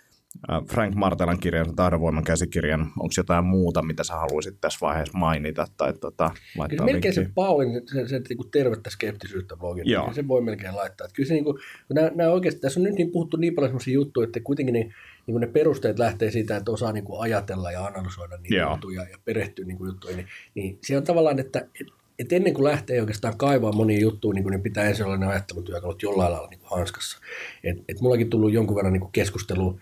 äh, Frank Martelan kirjan, Tahdonvoiman käsikirjan. Onko jotain muuta, mitä sä haluaisit tässä vaiheessa mainita? Tai, tota, kyllä melkein se Paulin se, se, niin tervettä skeptisyyttä blogin. Se voi melkein laittaa. Kyllä se, niin kuin, nää, nää oikeasti, tässä on nyt niin puhuttu niin paljon sellaisia juttuja, että kuitenkin niin, niin ne perusteet lähtee siitä, että osaa niin kuin ajatella ja analysoida niitä yeah. juttuja ja perehtyä niin kuin juttuihin. Niin, niin se on tavallaan, että et, et ennen kuin lähtee oikeastaan kaivaa monia juttuja, niin, niin pitää ensin olla ne ajattelutyökalut jollain lailla niin kuin hanskassa. Et, et mullakin tullut jonkun verran niin kuin keskustelua,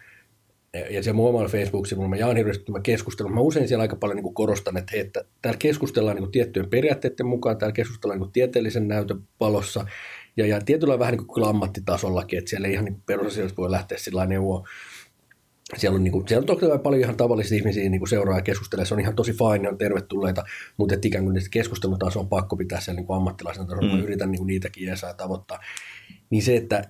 ja se mun omalla Facebook-sivulla mä jaan hirveästi tämän keskustelun. Mä usein siellä aika paljon niin kuin korostan, että, hei, että täällä keskustellaan niin kuin tiettyjen periaatteiden mukaan, täällä keskustellaan niin kuin tieteellisen näytön palossa, ja, ja tietyllä vähän niin kuin ammattitasollakin, että siellä ei ihan niin perusasioista voi lähteä sillä neuvoa. Siellä on, niin kuin, siellä on toki paljon ihan tavallisia ihmisiä niin kuin seuraa ja keskustelee, se on ihan tosi fine, ne on tervetulleita, mutta et ikään kuin niistä keskustelutasoa on pakko pitää siellä niin kuin ammattilaisena tasolla, mm. mä yritän niin kuin niitäkin ja saa tavoittaa. Niin se, että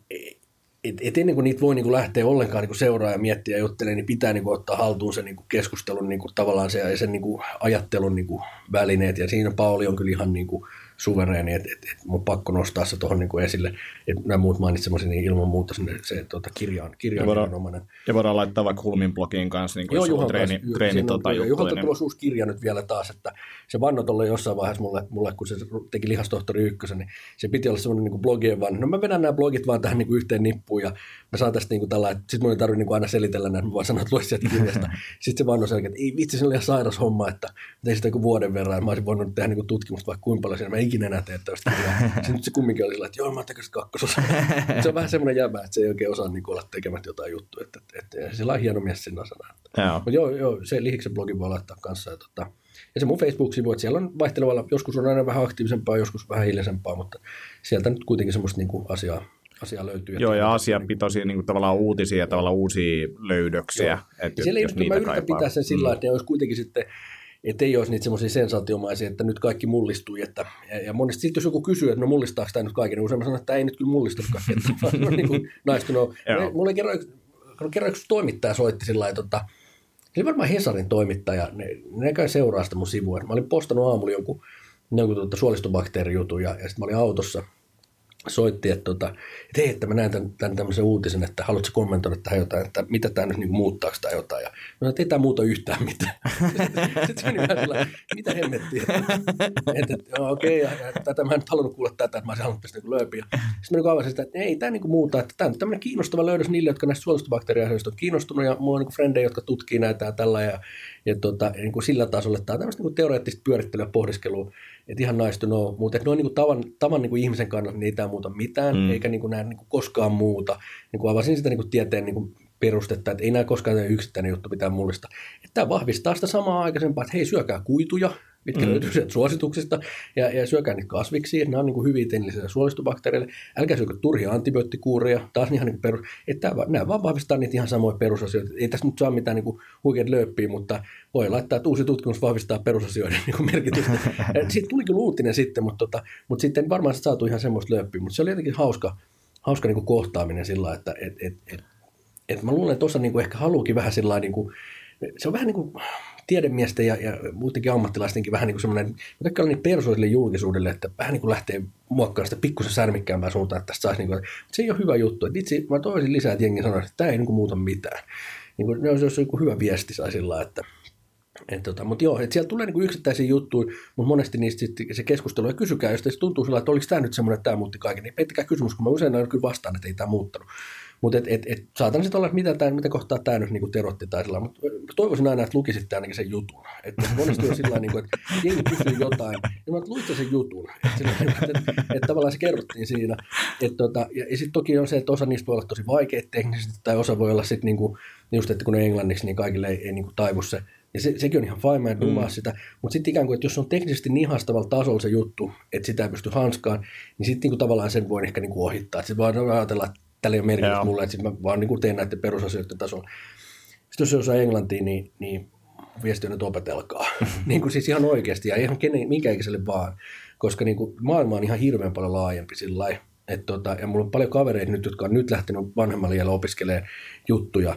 et, et ennen kuin niitä voi niin kuin lähteä ollenkaan niin kuin seuraa ja miettiä ja juttelee, niin pitää niin kuin ottaa haltuun sen niin kuin keskustelun niin kuin tavallaan se, ja sen niin kuin ajattelun niin kuin välineet, ja siinä Pauli on kyllä ihan niin kuin suvereeni, että et, et, mun on pakko nostaa se tuohon niinku esille, että nämä muut mainitsemasi, niin ilman muuta sinne, se tota, kirja on erinomainen. Ja voidaan laittaa vaikka Hulmin blogiin kanssa, niin kuin joo, Juhan treeni, kanssa, treeni on, tota juttu. Juhalta niin tulossa uusi kirja nyt vielä taas, että se vannoi tuolla jossain vaiheessa mulle, mulle, kun se teki Lihastohtori ykkösen, niin se piti olla semmoinen niin blogien vanno. No mä vedän nämä blogit vaan tähän niin kuin yhteen nippuun, ja mä saan tästä niin kuin tällä, että sit mun ei tarvitse niin kuin aina selitellä näin, mä vaan sanon, että lue sieltä kirjasta. Sitten se vannoi selkeä, että ei vitsi, se oli ihan sairas homma, että tein sitä joku vuoden verran, mä olisin voinut tehdä niin kuin tutkimusta vaikka kuinka paljon siinä. Ikinä enää tee tästä kirjaa. Se nyt se kumminkin oli sillä, että joo, mä tekisin kakkososa. Se on vähän semmoinen jäbä, että se ei oikein osaa niin olla tekemättä jotain juttuja. Että, että, että, sillä on hieno mies sen asana. Mutta joo, joo, se Lihiksen blogi voi laittaa kanssa. Ja, tota, Ja se mun Facebook-sivu, että siellä on vaihtelevalla, joskus on aina vähän aktiivisempaa, joskus vähän hiljaisempaa, mutta sieltä nyt kuitenkin semmoista niin kuin asiaa, asiaa löytyy. Joo, ja asiapitoisia niin kuin tavallaan uutisia ja tavallaan uusia löydöksiä. Että siellä jos ei, niitä mä yritän kaipaa. Pitää sen sillä, että ne olisi kuitenkin sitten, että ei olisi niitä semmoisia sensaatiomaisia, että nyt kaikki mullistui. Että, ja, ja monesti sitten jos joku kysyy, että no mullistaako tämä nyt kaiken, niin usein mä sanon, että ei nyt kyllä mullistukaan. No niin kuin naistunut. Mulla ei kerran, kerran yksi toimittaja soitti sillä lailla, että se oli varmaan Hesarin toimittaja, ne, ne kai seuraa sitä mun sivua. Mä olin postannut aamulla jonkun, jonkun tuota suolistobakteerijutun ja, ja sitten mä olin autossa. Soitti, että, tuota, että hei, että mä näen tämän, tämän tämmöisen uutisen, että haluatko kommentoida tähän jotain, että mitä tämä nyt niin kuin muuttaako tämä jotain. Ja mä sanoin, että ei tämä muuta yhtään mitään. Sitten se meni vähän sillä, mitä hemmettiä. Okei, okay, ja, ja tätä mä en halunnut kuulla tätä, että mä olisin halunnut päästä niin lööpiä. Sitten mä niin avasin sitä, että ei tämä niin kuin muuta, että tämä on tämmöinen kiinnostava löydös niille, jotka näistä suolistobakteeriasioista on kiinnostunut, ja mulla on niin frendejä, jotka tutkii näitä ja tällä, ja, ja tuota, niin kuin sillä tasolla, että tämä on tämmöistä niin teoreettista pyörittelyä pohdiskelua. Että ihan nice to know, mutta noin niinku tavan, tavan niinku ihmisen kannalta niin ei tämä muuta mitään, mm. eikä niinku näin niinku koskaan muuta. Niinku avasin sitä niinku tieteen niinku perustetta, että ei nämä koskaan yksittäinen juttu pitää mullista. Tämä vahvistaa sitä samaa aikaisempaa, että hei, syökää kuituja, mitkä mm. löytyy sieltä suosituksista, ja, ja syökää niitä kasviksia, nämä on niinku hyviä teillisille suolistobakteereille. Älkää syökö turhia antibioottikuureja, taas ihan niinku perus, että nämä vaan vahvistaa niitä ihan samoja perusasioita. Ei tässä nyt saa mitään niinku huikeat lööppiä, mutta voi laittaa, että uusi tutkimus vahvistaa perusasioiden niinku merkitystä. Siitä tuli kyllä uutinen sitten, mutta, tota, mutta sitten varmaan saatu ihan semmoista lööppiä, mutta se oli jotenkin hauska, hauska niinku kohtaaminen sillä lailla, että et, et, et, et mä luulen, että tuossa niinku ehkä haluukin vähän sillä niinku, se on vähän niin kuin tiedemiesten ja, ja muutenkin ammattilaistenkin vähän niin kuin semmoinen, kaikki on niin persoiselle julkisuudelle, että vähän niin kuin lähtee muokkaamaan sitä pikkusen särmikkäämpää suuntaan, että tästä saisi niin kuin, se ei ole hyvä juttu, että itse mä toisin lisää, että jengi sanoisi, että tämä ei niin kuin muuta mitään. Niin kuin, jos olisi joku hyvä viesti sai sillä lailla, että Tota, mutta joo, että siellä tulee niinku yksittäisiä juttuja, mutta monesti niistä sitten se keskustelu, ja kysykää, jos teistä tuntuu sillä, että oliko tämä nyt semmoinen, että tämä muutti kaiken, niin peittäkää kysymys, kun mä usein aina kyllä vastaan, että ei tämä muuttanut. Mutta et, et, et, saatan sitten olla, että mitä, tää, mitä kohtaa tämä nyt niinku terotti tai sillä, mutta toivoisin aina, että lukisitte ainakin sen jutun. Että monesti on sillä niinku, että jengi kysyy jotain, ja mä luitsen sen jutun. Että et, et, et, tavallaan se kerrottiin siinä. Et, tota, ja ja sitten toki on se, että osa niistä voi olla tosi vaikeita teknisesti, tai osa voi olla sitten niinku, just, että kun ne englanniksi, niin kaikille ei, ei niinku taivu se. Ja se, sekin on ihan fine, mä en dumaa mm. sitä, mutta sitten ikään kuin, että jos on teknisesti niin haastavalla tasolla se juttu, että sitä ei pysty hanskaan, niin sitten niinku tavallaan sen voi ehkä niinku ohittaa. Sitten vaan ajatellaan, että tällä ei ole merkitys yeah. mulle, että sitten mä vaan niinku teen näiden perusasioiden tasolla. Sitten jos se osaa englantia, niin, niin viestiönet opetelkaa. niin kuin siis ihan oikeasti ja ihan kenen, minkä ikäiselle vaan, koska niinku maailma on ihan hirveän paljon laajempi sillä lailla. Tota, ja mulla on paljon kavereita nyt, jotka on nyt lähtenyt vanhemmalla iällä opiskelemaan juttuja,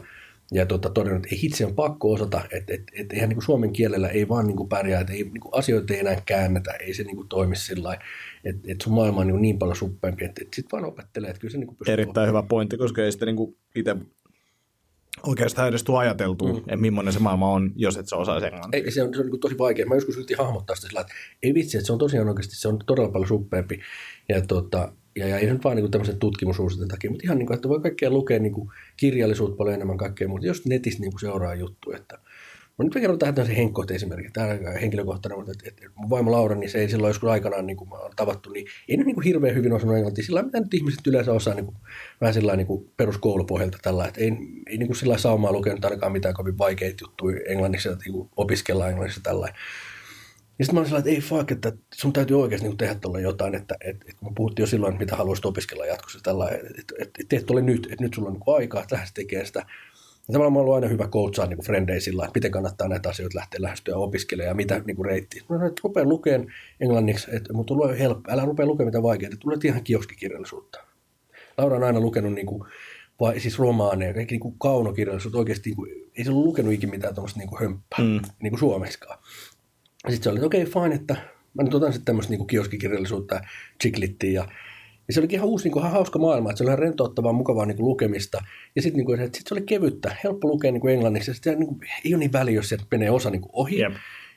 ja tuota, todennut, että ei itse on pakko osata, että et, et, eihän niin suomen kielellä ei vaan niin pärjää, että ei, niin asioita ei enää käännetä, ei se niin toimi sillä lailla, että et sun maailma on niin, niin paljon suppeampi, että et sit vaan opettelee, että kyllä se niin pystyy. Erittäin hyvä pointti, koska ei sitä niin itse oikeastaan edes tule ajateltua, mm. että millainen se maailma on, jos et sä osaa englantia. Ei, se on, se on niin tosi vaikea. Mä joskus yritin hahmottaa sitä sillä, että ei vitsi, että se on tosiaan oikeasti, se on todella paljon suppeampi, ja tuota... Ja, ja ei nyt vaan niin tämmöisen tutkimusuusien takia, mutta ihan niin kuin, että voi kaikkea lukea niin kuin kirjallisuutta paljon enemmän kaikkea muuta, jos netissä niin kuin seuraa juttuja. Että... No nyt me kerron tähän tämmöisen henkkohteen esimerkiksi, tähän henkilökohtainen, mutta että, että mun vaimo Laura, niin se ei silloin joskus aikanaan niin kuin mä oon tavattu, niin ei nyt niin kuin hirveän hyvin osannut englantia, sillä mitä nyt ihmiset yleensä osaa niin kuin, vähän sillä niin kuin peruskoulupohjalta tällä, että ei, ei niin kuin sillä saumaa lukenut ainakaan mitään kovin vaikeita juttuja englanniksi, että niin opiskellaan englanniksi tällä. Ja sitten mä olin sillä, että ei fuck, että sun täytyy oikeasti tehdä tuolla jotain, että et, et, kun puhuttiin jo silloin, mitä haluaisit opiskella jatkossa, että et, et, et, teet tuolle nyt, että nyt sulla on niin aikaa, että lähes tekee sitä. Ja tavallaan mä oon ollut aina hyvä coachaa niin frendejä sillä, että miten kannattaa näitä asioita lähteä lähestyä ja opiskelemaan ja mitä niin reittiä. Mä sanoin, että rupea lukemaan englanniksi, että mun tulee helppo, älä rupea lukemaan mitä vaikeaa, että tulee ihan kioskikirjallisuutta. Laura on aina lukenut niin kuin, vai siis romaaneja, kaikki niin kuin kaunokirjallisuutta oikeasti, niin kuin, ei se ole lukenut ikinä mitään tuommoista niin hömppää, mm. niin kuin suomeksikaan. Sitten se oli, että okei, okay, fine, että mä nyt otan sitten tämmöistä niin kioskikirjallisuutta ja chiklittiin. Ja, ja se oli ihan uusi, niin ihan hauska maailma, että se oli ihan rentouttavaa, mukavaa niin lukemista. Ja sitten niin sit se oli kevyttä, helppo lukea niin englanniksi. Ja sitten niin ei ole niin väliä, jos sieltä menee osa niin ohi. Yep.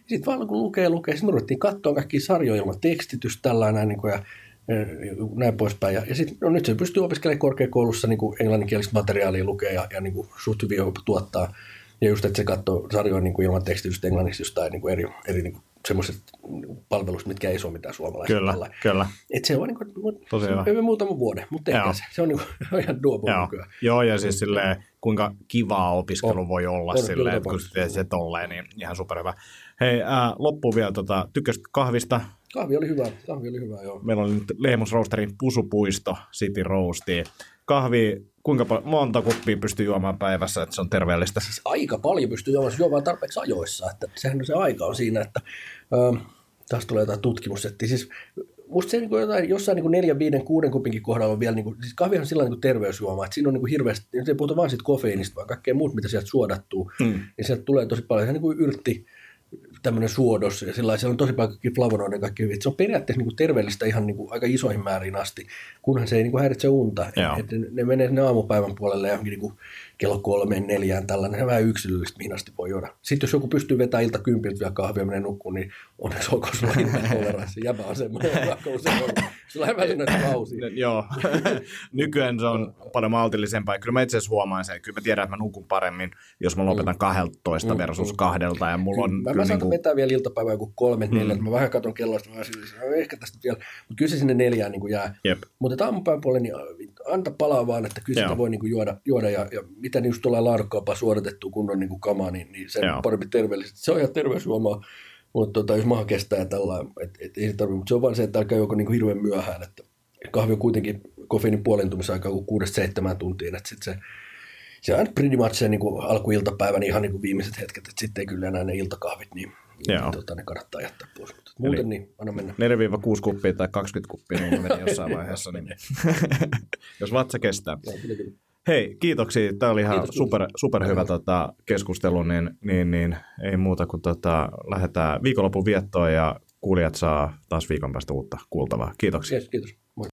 Sitten vaan kun lukee, lukee. Sitten me ruvettiin katsoa kaikkia sarjoja ilman tekstitystä, tällainen niin ja, ja näin poispäin. Ja, ja sitten no, nyt se pystyy opiskelemaan korkeakoulussa niin englanninkielistä materiaalia lukea ja, ja niin suht hyvin tuottaa. Ja just, että se katsoo sarjoja niin kuin ilman tekstitystä englanniksi jostain niin kuin eri, eri niin kuin semmoiset palveluista, mitkä ei ole mitään suomalaisia. Kyllä, tällä. Kyllä. Että se on niin kuin, tosi se hyvä. Muutama vuoden, mutta ehkä se, se on niin kuin, ihan duobo nykyään. Joo, ja siis silleen, kuinka kivaa opiskelu on, voi olla on, silleen, että kun se, se tolleen, niin ihan superhyvä. Hei, ää, loppuun vielä, tota, tykkäsitkö kahvista? Kahvi oli hyvä, kahvi oli hyvä, joo. Meillä oli nyt Lehmus Roosterin pusupuisto, City Roosti. Kahvi, kuinka pa- monta kuppia pystyy juomaan päivässä, että se on terveellistä? Siis aika paljon pystyy juomaan, juomaan tarpeeksi ajoissa. Että sehän se aika on siinä, että ähm, taas tulee jotain tutkimussettiä. Siis, musta se niin kuin jotain, jossain niin kuin neljän, viiden, kuuden kupinkin kohdalla on vielä, niin kuin, siis kahvihan on sillä niin kuin terveysjuoma, että siinä on niin kuin hirveästi, nyt ei puhuta vaan siitä kofeiinista, vaan kaikkea muut, mitä sieltä suodattuu, mm. niin sieltä tulee tosi paljon, ihan niin kuin yrtti, tämmöinen suodos, ja sillä on tosi paljon kaikki flavonoiden kaikki hyviä. Se on periaatteessa niin kuin terveellistä ihan niin kuin aika isoihin määrin asti, kunhan se ei niin kuin häiritse unta. Et, et ne menee sinne aamupäivän puolelle ja niin kuin kello kolmeen, neljään, tällainen vähän yksilöllistä, mihin asti voi juoda. Sitten jos joku pystyy vetämään ilta kympiltä vielä kahvia ja menee nukkuun, niin onneksi olkoon sulla ilman toleranssi. Jäbä on semmoinen, vaikka usein on. Sulla on vähän näitä kausia. Joo, nykyään se on paljon maltillisempaa. Kyllä mä itse asiassa huomaan sen. Kyllä mä tiedän, että mä nukun paremmin, jos mä lopetan kaksitoista versus kahdelta. Ja mulla on mä, mä saatan niin vetää vielä iltapäivää joku kolme, neljä. Mm. Mä vähän katson kelloista, mä sillä, ehkä tästä vielä. Mutta kyllä se sinne neljään niin kuin jää. Mutta aamupäivän puolelle, niin anta palaa vaan, että kyllä sitä voi niin kuin juoda, juoda ja, ja mitä just ollaan laadukkaapaa suoritettua kunnon niin kuin kamaa, niin, niin se on parempi terveellisesti. Se on ihan terveysjuomaa. Mutta tota, jos maha kestää tällä, et, et, ei se tarvitse, mutta se on vaan se, että älkää juoko niinku hirveän myöhään, että kahvi on kuitenkin kofeiinin puolentumisaika kuin kuudesta seitsemään tuntiin, että sitten se, se on pretty much se niinku alkuiltapäivän ihan niinku viimeiset hetket, että sitten ei kyllä enää ne iltakahvit, niin, niin tota, ne kannattaa jättää pois. Mutta muuten eli niin, anna mennä. neljä kuusi kuppia tai kaksikymmentä kuppia, niin ne meni jossain vaiheessa, niin jos vatsa kestää. No, kyllä, kyllä. Hei, kiitoksia. Tämä oli ihan Kiitos, super, super hyvä tota, keskustelu, niin, niin, niin ei muuta kuin tota, lähdetään viikonlopun viettoon ja kuulijat saa taas viikon päästä uutta kuultavaa. Kiitoksia. Yes, kiitos. Moi.